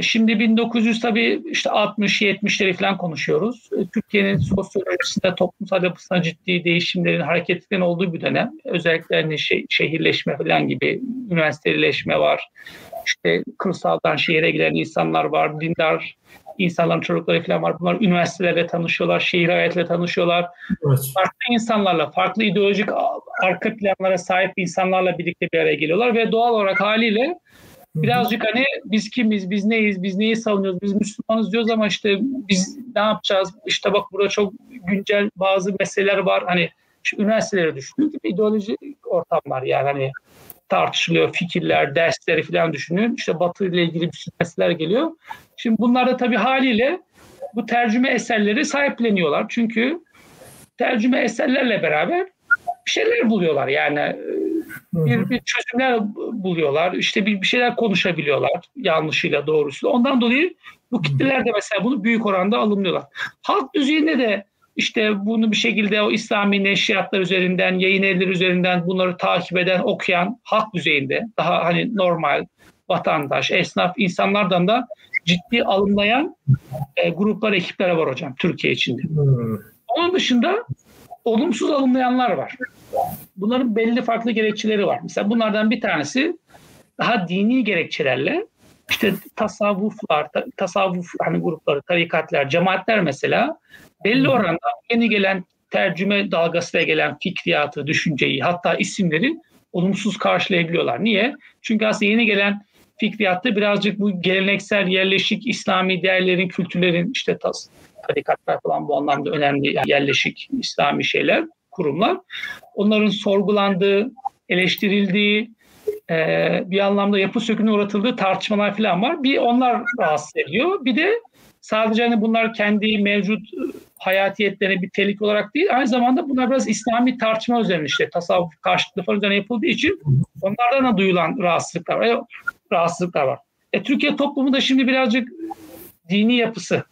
Şimdi 1900 tabii işte 60-70'leri falan konuşuyoruz. Türkiye'nin sosyolojisinde, toplumsal yapısına ciddi değişimlerin, hareketlerin olduğu bir dönem. Özellikle hani şehirleşme falan gibi, üniversiteleşme var. İşte kırsaldan şehire giden insanlar var, dindar insanların çocukları falan var. Bunlar üniversitelerle tanışıyorlar, şehir hayatıyla tanışıyorlar. Evet. Farklı insanlarla, farklı ideolojik arka planlara sahip insanlarla birlikte bir araya geliyorlar ve doğal olarak haliyle birazcık hani biz kimiz, biz neyiz, biz neyi savunuyoruz, biz Müslümanız diyoruz ama işte biz ne yapacağız? İşte bak burada çok güncel bazı meseleler var. Hani üniversitelere düşündüğü gibi ideolojik ortamlar yani hani tartışılıyor, fikirler, dersleri falan düşünün. İşte Batı ile ilgili bir sürü meseleler geliyor. Şimdi bunlar da tabii haliyle bu tercüme eserleri sahipleniyorlar. Çünkü tercüme eserlerle beraber bir şeyler buluyorlar yani. Bir çözümler buluyorlar, işte bir şeyler konuşabiliyorlar yanlışıyla doğrusuyla. Ondan dolayı bu kitleler de mesela bunu büyük oranda alımlıyorlar. Halk düzeyinde de işte bunu bir şekilde o İslami neşriyatlar üzerinden, yayın evleri üzerinden bunları takip eden, okuyan halk düzeyinde daha hani normal vatandaş, esnaf insanlardan da ciddi alımlayan gruplar, ekipler var hocam Türkiye içinde. Onun dışında olumsuz alımlayanlar var. Bunların belli farklı gerekçeleri var. Mesela bunlardan bir tanesi daha dini gerekçelerle işte tasavvuflar, tasavvuf hani grupları, tarikatlar, cemaatler mesela belli oranda yeni gelen tercüme dalgasıyla gelen fikriyatı, düşünceyi hatta isimleri olumsuz karşılayabiliyorlar. Niye? Çünkü aslında yeni gelen fikriyatta birazcık bu geleneksel yerleşik İslami değerlerin, kültürlerin işte tarikatlar falan bu anlamda önemli yani yerleşik İslami şeyler, kurumlar. Onların sorgulandığı, eleştirildiği, bir anlamda yapı sökümüne uğratıldığı tartışmalar falan var. Bir onlar rahatsız ediyor. Bir de sadece hani bunlar kendi mevcut hayatiyetlerine bir tehlike olarak değil, aynı zamanda bunlar biraz İslami tartışma üzerine işte tasavvuf karşıtlığı falan üzerine yapıldığı için onlardan da duyulan rahatsızlıklar var. Rahatsızlıklar var. Türkiye toplumu da şimdi birazcık dini yapısı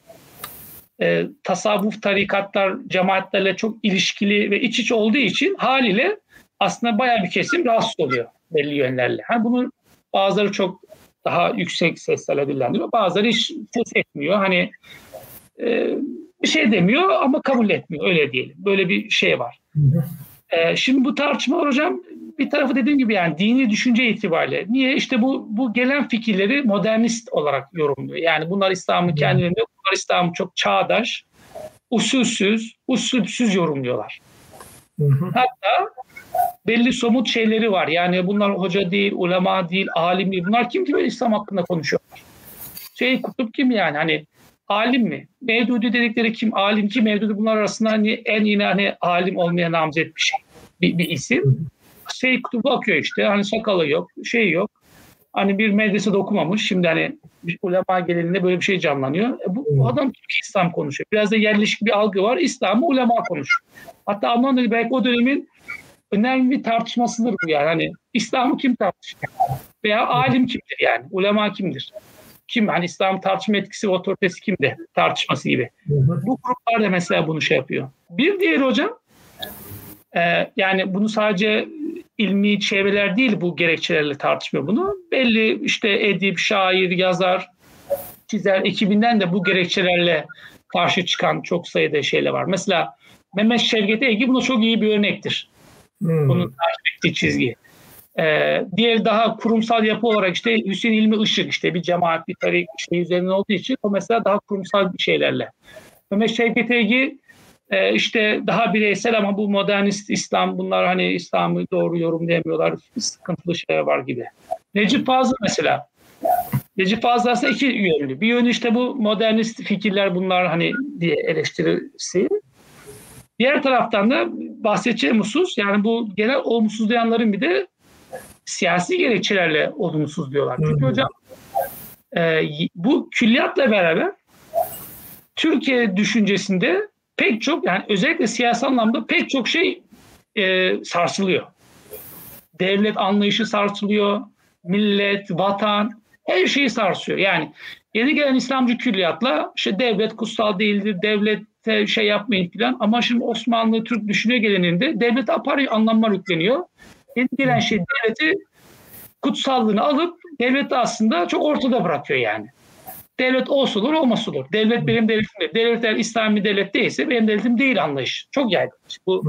tasavvuf, tarikatlar, cemaatlerle çok ilişkili ve iç içe olduğu için haliyle aslında bayağı bir kesim rahatsız oluyor belli yönlerle. Yani bunun bazıları çok daha yüksek seslerle dillendiriyor, bazıları hiç ses etmiyor. Hani bir şey demiyor ama kabul etmiyor, öyle diyelim. Böyle bir şey var. Şimdi bu tartışma hocam bir tarafı dediğim gibi yani dini düşünce itibariyle. Niye? İşte bu gelen fikirleri modernist olarak yorumluyor. Yani bunlar İslam'ın kendilerinde, bunlar İslam'ın çok çağdaş, usulsüz yorumluyorlar. Hatta belli somut şeyleri var. Yani bunlar hoca değil, ulema değil, alim değil. Bunlar kim ki böyle İslam hakkında konuşuyorlar? Seyyid Kutub kim yani? Hani alim mi? Mevdudi dedikleri kim? Alim kim? Mevdudi bunlar arasında hani en yine hani alim olmaya namzet bir şey. Bir isim. Seyyid Kutub'a bakıyor işte. Hani sakalı yok, şey yok. Hani bir medresede okumamış. Şimdi hani ulema genelinde böyle bir şey canlanıyor. Bu adam İslam konuşuyor. Biraz da yerleşik bir algı var. İslam'ı ulema konuşuyor. Hatta Almanya'da belki o dönemin önemli bir tartışmasıdır bu yani. Hani İslam'ı kim tartışıyor? Veya alim kimdir yani? Ulema kimdir? Kim? Hani İslam tartışma etkisi ve otoritesi kimde? Tartışması gibi. Bu gruplar da mesela bunu şey yapıyor. Bir diğeri hocam yani bunu sadece ilmi çevreler değil bu gerekçelerle tartışmıyor bunu. Belli işte edip, şair, yazar, çizer ekibinden de bu gerekçelerle karşı çıkan çok sayıda şeyle var. Mesela Mehmet Şevket Ege buna çok iyi bir örnektir. Bunun takip ettiği çizgi. Diğer daha kurumsal yapı olarak işte Hüseyin İlmi Işık işte bir cemaat, bir tarih şey üzerine olduğu için o mesela daha kurumsal bir şeylerle. Mehmet Şevket Ege işte daha bireysel ama bu modernist İslam, bunlar hani İslam'ı doğru yorumlayamıyorlar, sıkıntılı şeyler var gibi. Necip Fazıl mesela. Necip Fazıl aslında iki yönlü. Bir yönü işte bu modernist fikirler bunlar hani diye eleştirisi. Diğer taraftan da bahsedeceğim husus yani bu genel olumsuzlayanların bir de siyasi gerekçelerle olumsuz diyorlar. Çünkü hocam bu külliyatla beraber Türkiye düşüncesinde pek çok yani özellikle siyasi anlamda pek çok şey sarsılıyor. Devlet anlayışı sarsılıyor, millet, vatan her şeyi sarsıyor. Yani yeni gelen İslamcı külliyatla işte devlet kutsal değildir, devlete şey yapmayın falan ama şimdi Osmanlı Türk düşünce geleneğinde devlete apari anlamlar yükleniyor. Yeni gelen şey devleti kutsallığını alıp devleti aslında çok ortada bırakıyor yani. Devlet olsun olur, olmaz olur. Devlet benim devletim değil. Devletler İslami devlet değilse benim devletim değil anlayış. Çok yaygın. Bu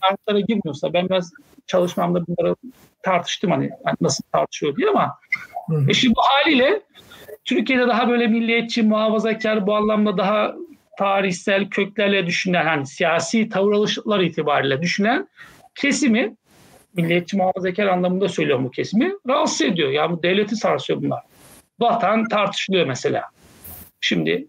tartışmalara girmiyorsa, ben biraz çalışmamda bunları tartıştım, hani nasıl tartışıyor diye, ama şimdi bu haliyle Türkiye'de daha böyle milliyetçi, muhafazakar, bu anlamda daha tarihsel köklerle düşünen, hani siyasi tavır alışlar itibariyle düşünen kesimi, milliyetçi muhafazakar anlamında söylüyorum bu kesimi, rahatsız ediyor. Yani bu devleti sarsıyor bunlar. Vatan tartışılıyor mesela. Şimdi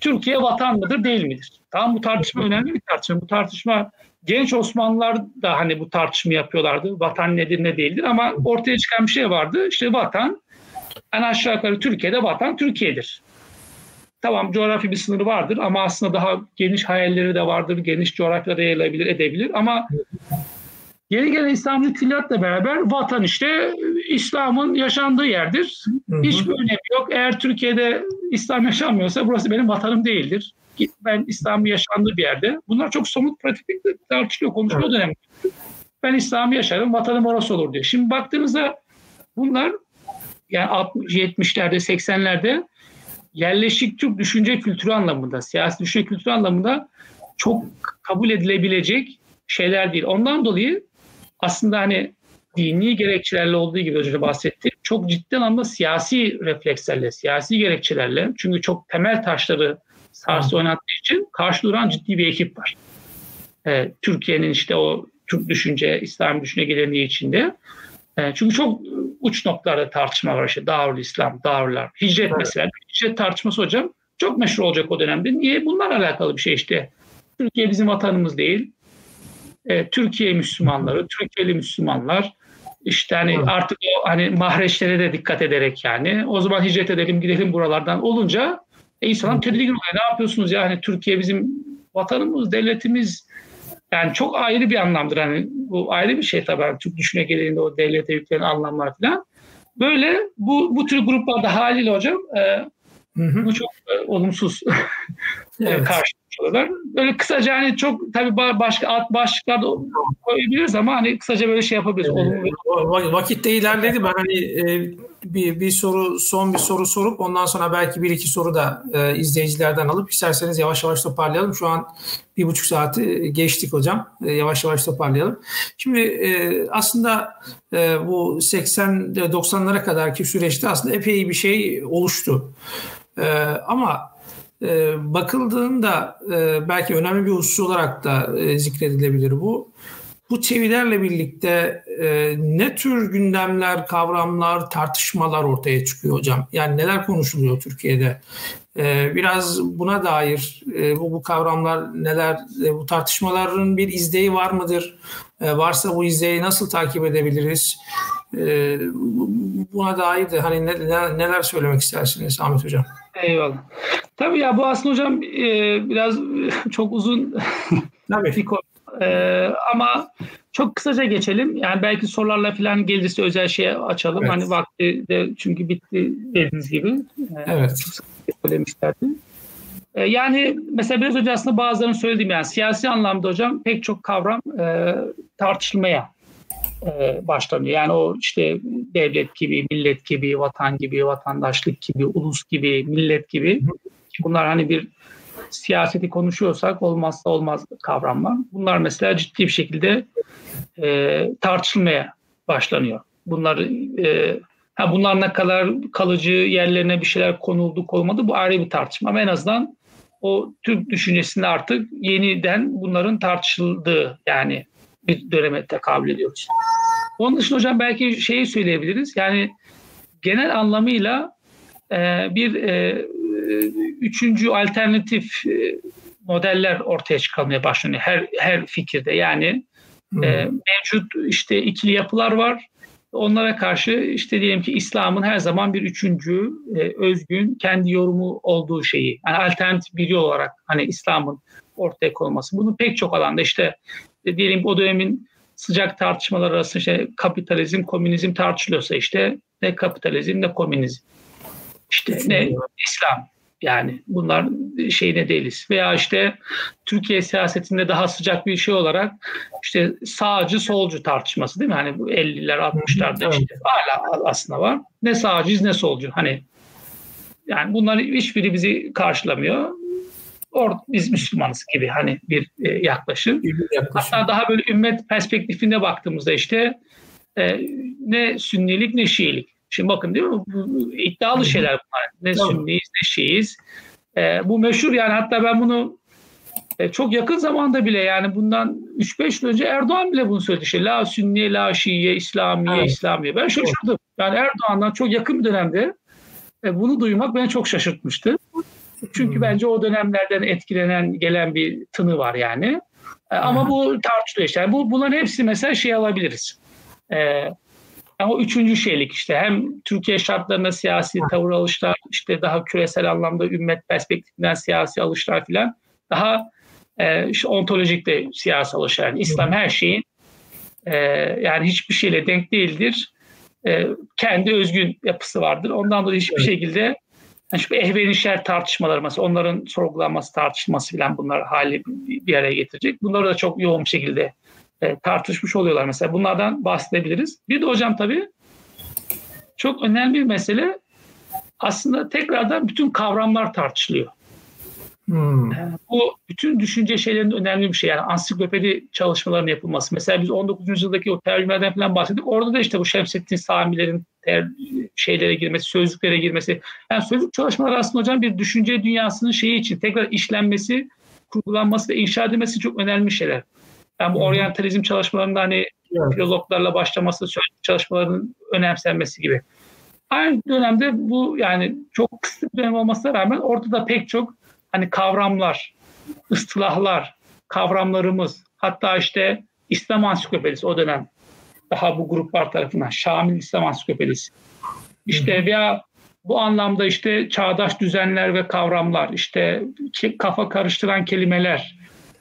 Türkiye vatan mıdır değil midir? Tamam, bu tartışma önemli bir tartışma. Bu tartışma, genç Osmanlılar da hani bu tartışma yapıyorlardı. Vatan nedir ne değildir, ama ortaya çıkan bir şey vardı. İşte vatan, en aşağı yukarı Türkiye'de vatan Türkiye'dir. Tamam, coğrafi bir sınırı vardır ama aslında daha geniş hayalleri de vardır. Geniş coğrafyada yayılabilir, edebilir, ama yeni gelen İslamcı külliyatla beraber vatan işte İslam'ın yaşandığı yerdir. Hiçbir önemi yok. Eğer Türkiye'de İslam yaşanmıyorsa burası benim vatanım değildir. Ben İslam'ın yaşandığı bir yerde. Bunlar çok somut, pratiklikle tartışılıyor, konuşuluyor dönemde. Ben İslam'ı yaşarım, vatanım orası olur diyor. Şimdi baktığınızda bunlar yani 70'lerde, 80'lerde yerleşik Türk düşünce kültürü anlamında, siyasi düşünce kültürü anlamında çok kabul edilebilecek şeyler değil. Ondan dolayı aslında hani dini gerekçelerle olduğu gibi önce bahsettim, çok ciddi anlamda siyasi reflekslerle, siyasi gerekçelerle, çünkü çok temel taşları sarsı oynattığı için karşı duran ciddi bir ekip var. Türkiye'nin işte o Türk düşünce, İslam düşünce geleneği içinde. Çünkü çok uç noktalarda tartışma var. İşte Darül İslam, Darüller, hicret mesela. Hicret tartışması hocam çok meşhur olacak o dönemde. Niye? Bunlarla alakalı bir şey işte. Türkiye bizim vatanımız değil. Türkiye Müslümanları, Türkiye'li Müslümanlar, işte hani artık o hani mahreçlere de dikkat ederek, yani o zaman hicret edelim, gidelim buralardan olunca insanlar tedirgin oluyor. Ne yapıyorsunuz ya, hani Türkiye bizim vatanımız, devletimiz, yani çok ayrı bir anlamdır, hani bu ayrı bir şey tabii, yani Türk düşünce geleneğinde o devlete yüklenen anlamlar falan. Böyle bu tür gruplarda haliyle hocam bu çok olumsuz karşılaşıyorlar. Böyle kısaca hani çok tabii başka alt başlıklarda koyabiliriz ama hani kısaca böyle şey yapabiliriz. Vakit de ilerledi. Ben hani son bir soru sorup ondan sonra belki bir iki soru da izleyicilerden alıp isterseniz yavaş yavaş toparlayalım. Şu an 1,5 saati geçtik hocam. Yavaş yavaş toparlayalım. Şimdi aslında bu 80-90'lara kadarki süreçte aslında epey bir şey oluştu. Ama bakıldığında belki önemli bir husus olarak da zikredilebilir bu. Bu çevirilerle birlikte ne tür gündemler, kavramlar, tartışmalar ortaya çıkıyor hocam? Yani neler konuşuluyor Türkiye'de? Biraz buna dair bu kavramlar neler, bu tartışmaların bir izleyi var mıdır? Varsa bu izleyi nasıl takip edebiliriz? Buna dair de hani neler söylemek istersiniz Ahmet hocam? Eyvallah. Tabii ya bu aslında hocam biraz çok uzun bir konu. Ama çok kısaca geçelim. Yani belki sorularla falan gelirse özel şeye açalım. Evet. Hani vakti de çünkü bitti dediğiniz gibi. Evet. Çok söylemişlerdim. Yani mesela biraz önce aslında bazılarını söyledim, yani siyasi anlamda hocam pek çok kavram tartışılmaya başlanıyor. Yani o işte devlet gibi, millet gibi, vatan gibi, vatandaşlık gibi, ulus gibi, millet gibi. Bunlar hani bir siyaseti konuşuyorsak olmazsa olmaz kavramlar. Bunlar mesela ciddi bir şekilde tartışılmaya başlanıyor. Bunlar ne kadar kalıcı, yerlerine bir şeyler konuldu konulmadı, bu ayrı bir tartışma. Ama en azından o Türk düşüncesinde artık yeniden bunların tartışıldığı, yani bir döneme tekabül ediyoruz. Onun dışında hocam belki şeyi söyleyebiliriz. Yani genel anlamıyla üçüncü alternatif modeller ortaya çıkarmaya başlanıyor her fikirde. Yani mevcut işte ikili yapılar var. Onlara karşı işte diyelim ki İslam'ın her zaman bir üçüncü özgün kendi yorumu olduğu şeyi, yani alternatif bir yol olarak hani İslam'ın ortaya konulması. Bunu pek çok alanda işte diyelim ki o dönemin sıcak tartışmalar arasında işte kapitalizm, komünizm tartışılıyorsa işte ne kapitalizm ne komünizm. İşte ne İslam, yani bunlar şeyine değiliz. Veya işte Türkiye siyasetinde daha sıcak bir şey olarak işte sağcı solcu tartışması, değil mi? Hani bu 50'ler 60'larda işte hala aslında var. Ne sağcıyız ne solcu. Hani Yani bunların hiçbiri bizi karşılamıyor. Biz Müslümanız gibi hani bir yaklaşım. Hatta daha böyle ümmet perspektifine baktığımızda işte ne Sünnilik ne Şiilik. Şimdi bakın değil mi? Bu iddialı şeyler bunlar. Ne Sünniyiz ne Şiiyiz. Bu meşhur yani hatta ben bunu çok yakın zamanda bile yani bundan 3-5 yıl önce Erdoğan bile bunu söyledi. İşte, la Sünniye, la Şiiye, İslamiye, evet. İslamiye. Ben şaşırdım. Yani Erdoğan'dan çok yakın bir dönemde bunu duymak beni çok şaşırtmıştı. Çünkü bence o dönemlerden etkilenen gelen bir tını var yani. Ama bu tartışılıyor işte. Yani bunların hepsi mesela şey alabiliriz. Yani o üçüncü şeylik işte hem Türkiye şartlarına siyasi tavır alışlar, işte daha küresel anlamda ümmet perspektifinden siyasi alışlar filan. Daha işte ontolojik de siyasi alışlar. Yani İslam her şeyin yani hiçbir şeyle denk değildir. Kendi özgün yapısı vardır. Ondan dolayı hiçbir şekilde yani şu ehveni şer tartışmaları mesela onların sorgulanması tartışılması filan bunlar hali bir araya getirecek. Bunları da çok yoğun bir şekilde tartışmış oluyorlar mesela. Bunlardan bahsedebiliriz. Bir de hocam tabii çok önemli bir mesele aslında tekrardan bütün kavramlar tartışılıyor. Bu bütün düşünce şeylerinin önemli bir şey. Yani ansiklopedi çalışmalarının yapılması. Mesela biz 19. yüzyıldaki o tercümelerden falan bahsettik. Orada da işte bu Şemsettin Sami'lerin şeylere girmesi, sözlüklere girmesi. Yani sözlük çalışmaları aslında hocam bir düşünce dünyasının şeyi için tekrar işlenmesi, kurgulanması ve inşa edilmesi çok önemli şeyler. Yani bu oryantalizm çalışmalarında hani filozoflarla başlaması, sözlük çalışmalarının önemsenmesi gibi. Aynı dönemde bu yani çok kısa bir dönem olmasına rağmen orada da pek çok hani kavramlar, ıstılahlar, kavramlarımız, hatta işte İslam ansiklopedisi o dönem daha bu gruplar tarafından Şamil İslam ansiklopedisi. İşte veya bu anlamda işte çağdaş düzenler ve kavramlar, işte kafa karıştıran kelimeler,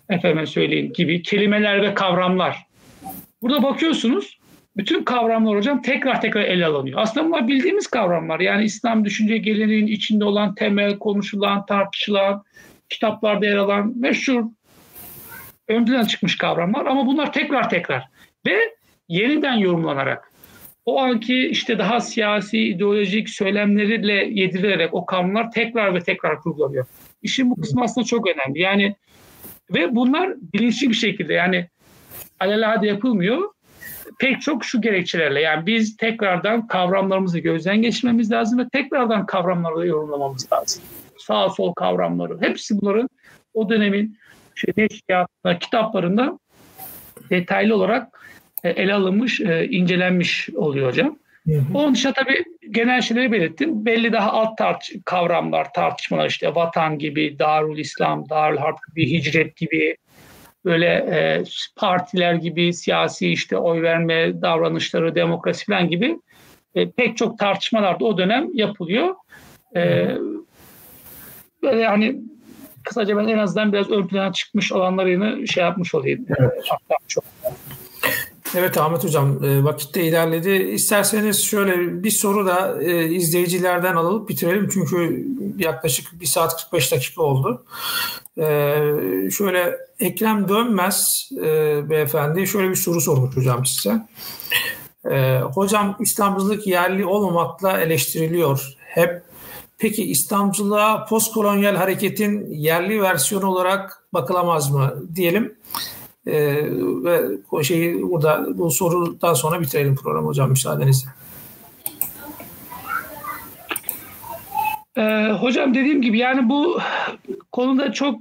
efendim söyleyeyim gibi kelimeler ve kavramlar. Burada bakıyorsunuz bütün kavramlar hocam tekrar ele alınıyor. Aslında bunlar bildiğimiz kavramlar. Yani İslam düşünce geleneğinin içinde olan temel, konuşulan, tartışılan, kitaplarda yer alan meşhur ön plana çıkmış kavramlar. Ama bunlar tekrar ve yeniden yorumlanarak o anki işte daha siyasi, ideolojik söylemleriyle yedirilerek o kavramlar tekrar kurgulanıyor. İşin bu kısmı aslında çok önemli. Yani ve bunlar bilinçli bir şekilde yani alelade yapılmıyor. Pek çok şu gerekçelerle yani biz tekrardan kavramlarımızı gözden geçirmemiz lazım ve tekrardan kavramları yorumlamamız lazım. Sağ sol kavramları. Hepsi bunların o dönemin kitaplarında detaylı olarak ele alınmış, incelenmiş oluyor hocam. Onun dışında tabii genel şeyleri belirttim. Belli daha alt kavramlar, tartışmalar işte vatan gibi, Darül İslam, Darül Harp gibi, hicret gibi. Böyle partiler gibi siyasi işte oy verme davranışları, demokrasi falan gibi pek çok tartışmalarda o dönem yapılıyor. Böyle hani kısaca ben en azından biraz ön plana çıkmış olanlarını yapmış olayım. Evet Ahmet Hocam vakit de ilerledi. İsterseniz şöyle bir soru da izleyicilerden alıp bitirelim. Çünkü yaklaşık 1 saat 45 dakika oldu. Şöyle Ekrem Dönmez beyefendi şöyle bir soru sormuş hocam size. Hocam İslamcılık yerli olmamakla eleştiriliyor hep. Peki İslamcılığa postkolonyal hareketin yerli versiyonu olarak bakılamaz mı diyelim? Ve burada bu sorudan sonra bitirelim programı hocam müsaadenizle. Hocam dediğim gibi yani bu konuda çok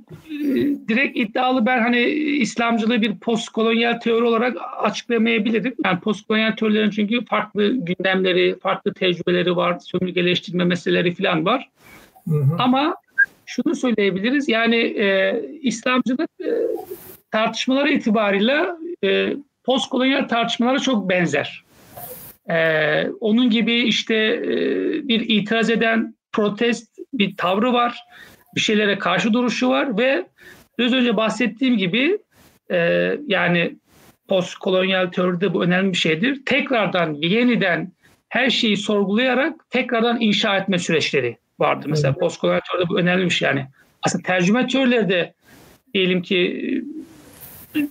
direkt iddialı ben hani İslamcılığı bir postkolonyal teori olarak açıklamayabilirim. Yani postkolonyal teorilerin çünkü farklı gündemleri, farklı tecrübeleri var, sömürgeleştirme meseleleri falan var. Ama şunu söyleyebiliriz yani İslamcılık tartışmaları itibarıyla postkolonyal tartışmalara çok benzer. Onun gibi işte bir itiraz eden protest bir tavrı var, bir şeylere karşı duruşu var ve biraz önce bahsettiğim gibi yani postkolonyal teoride bu önemli bir şeydir. Tekrardan yeniden her şeyi sorgulayarak tekrardan inşa etme süreçleri vardır. Mesela postkolonyal teoride bu önemli bir şey yani. Aslında tercüme teorileri de diyelim ki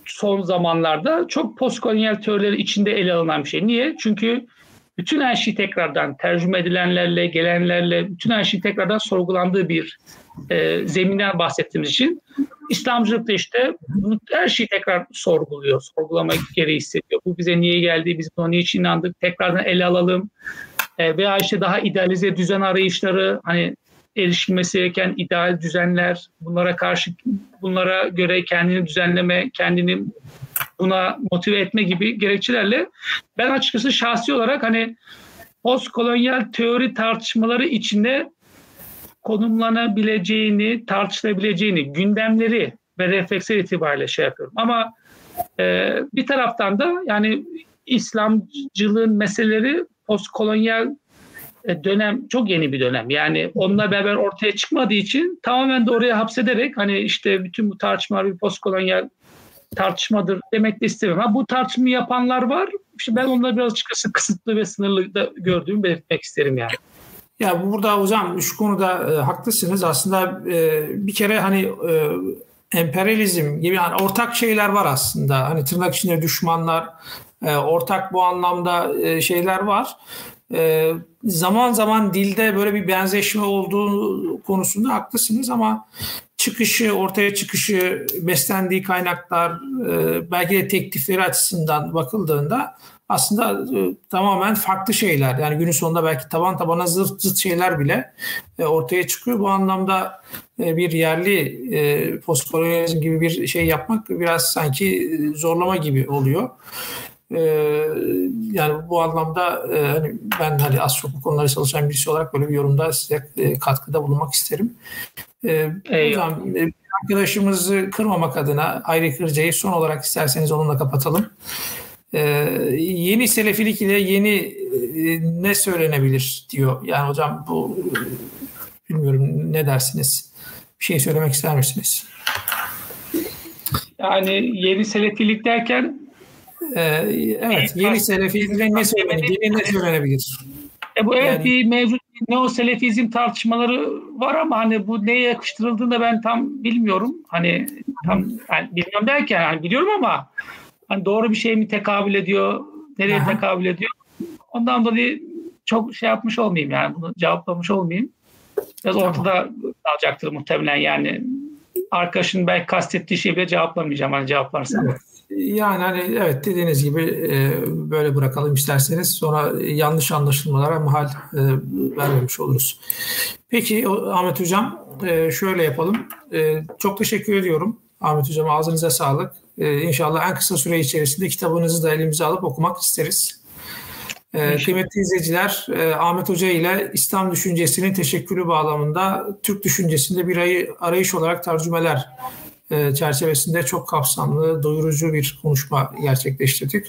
son zamanlarda çok postkolonyal teorileri içinde ele alınan bir şey. Niye? Çünkü bütün her şey tekrardan tercüme edilenlerle, gelenlerle, bütün her şey tekrardan sorgulandığı bir zeminden bahsettiğimiz için İslamcılık da işte her şeyi tekrar sorguluyor, sorgulamak gereği hissediyor. Bu bize niye geldi, biz buna niçin inandık, tekrardan ele alalım. Veya işte daha idealize düzen arayışları, hani erişilmesi gereken ideal düzenler, bunlara karşı, bunlara göre kendini düzenleme, kendini buna motive etme gibi gerekçelerle ben açıkçası şahsi olarak hani postkolonyal teori tartışmaları içinde konumlanabileceğini, tartışılabileceğini, gündemleri ve refleksler itibariyle şey yapıyorum. Ama bir taraftan da yani İslamcılığın meseleleri postkolonyal dönem çok yeni bir dönem. Yani onunla beraber ortaya çıkmadığı için tamamen de oraya hapsederek hani işte bütün bu tartışmalar bir postkolonyal tartışmadır demek de istemem. Ha, bu tartışmayı yapanlar var. İşte ben onları biraz açıkçası kısıtlı ve sınırlı da gördüğümü belirtmek isterim yani. Ya burada hocam şu konuda haklısınız. Aslında bir kere hani emperyalizm gibi yani ortak şeyler var aslında. Hani tırnak içinde düşmanlar, ortak bu anlamda şeyler var. Zaman zaman dilde böyle bir benzeşme olduğu konusunda haklısınız ama çıkışı, ortaya çıkışı, beslendiği kaynaklar, belki de teklifleri açısından bakıldığında aslında tamamen farklı şeyler. Yani günün sonunda belki taban tabana zıt şeyler bile ortaya çıkıyor. Bu anlamda bir yerli postkolonyalizm gibi bir şey yapmak biraz sanki zorlama gibi oluyor. Yani bu anlamda ben hani az çok bu konulara çalışan birisi olarak böyle bir yorumda size katkıda bulunmak isterim. Bir arkadaşımızı kırmamak adına Hayri Kırca'yı son olarak isterseniz onunla kapatalım. Yeni selefilik ile yeni ne söylenebilir diyor. Yani hocam bu bilmiyorum ne dersiniz? Bir şey söylemek ister misiniz? Yani yeni selefilik derken evet, yeni selefizmden ne söylenebilir? Yeni ne söylenebilir? Bu evet yani, bir mevcut neo-selefizm tartışmaları var ama hani bu neye yakıştırıldığını da ben tam bilmiyorum. Hani tam yani bilmiyorum derken yani biliyorum ama hani doğru bir şey mi tekabül ediyor? Nereye tekabül ediyor? Ondan dolayı çok şey yapmış olmayayım yani bunu cevaplamış olmayayım. Biraz ortada kalacaktır muhtemelen yani. Arkadaşın belki kastettiği şeyi bile cevaplamayacağım hani cevaplarsam. Evet. Yani hani evet dediğiniz gibi böyle bırakalım isterseniz sonra yanlış anlaşılmalara mahal vermemiş oluruz. Peki Ahmet Hocam şöyle yapalım. Çok teşekkür ediyorum Ahmet Hocam, ağzınıza sağlık. İnşallah en kısa süre içerisinde kitabınızı da elimize alıp okumak isteriz. Kıymetli izleyiciler, Ahmet Hoca ile İslam düşüncesinin teşekkülü bağlamında Türk düşüncesinde bir arayış olarak tercümeler çerçevesinde çok kapsamlı, doyurucu bir konuşma gerçekleştirdik.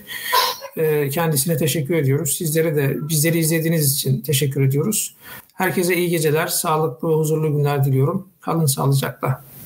Kendisine teşekkür ediyoruz. Sizlere de bizleri izlediğiniz için teşekkür ediyoruz. Herkese iyi geceler, sağlıklı ve huzurlu günler diliyorum. Kalın sağlıcakla.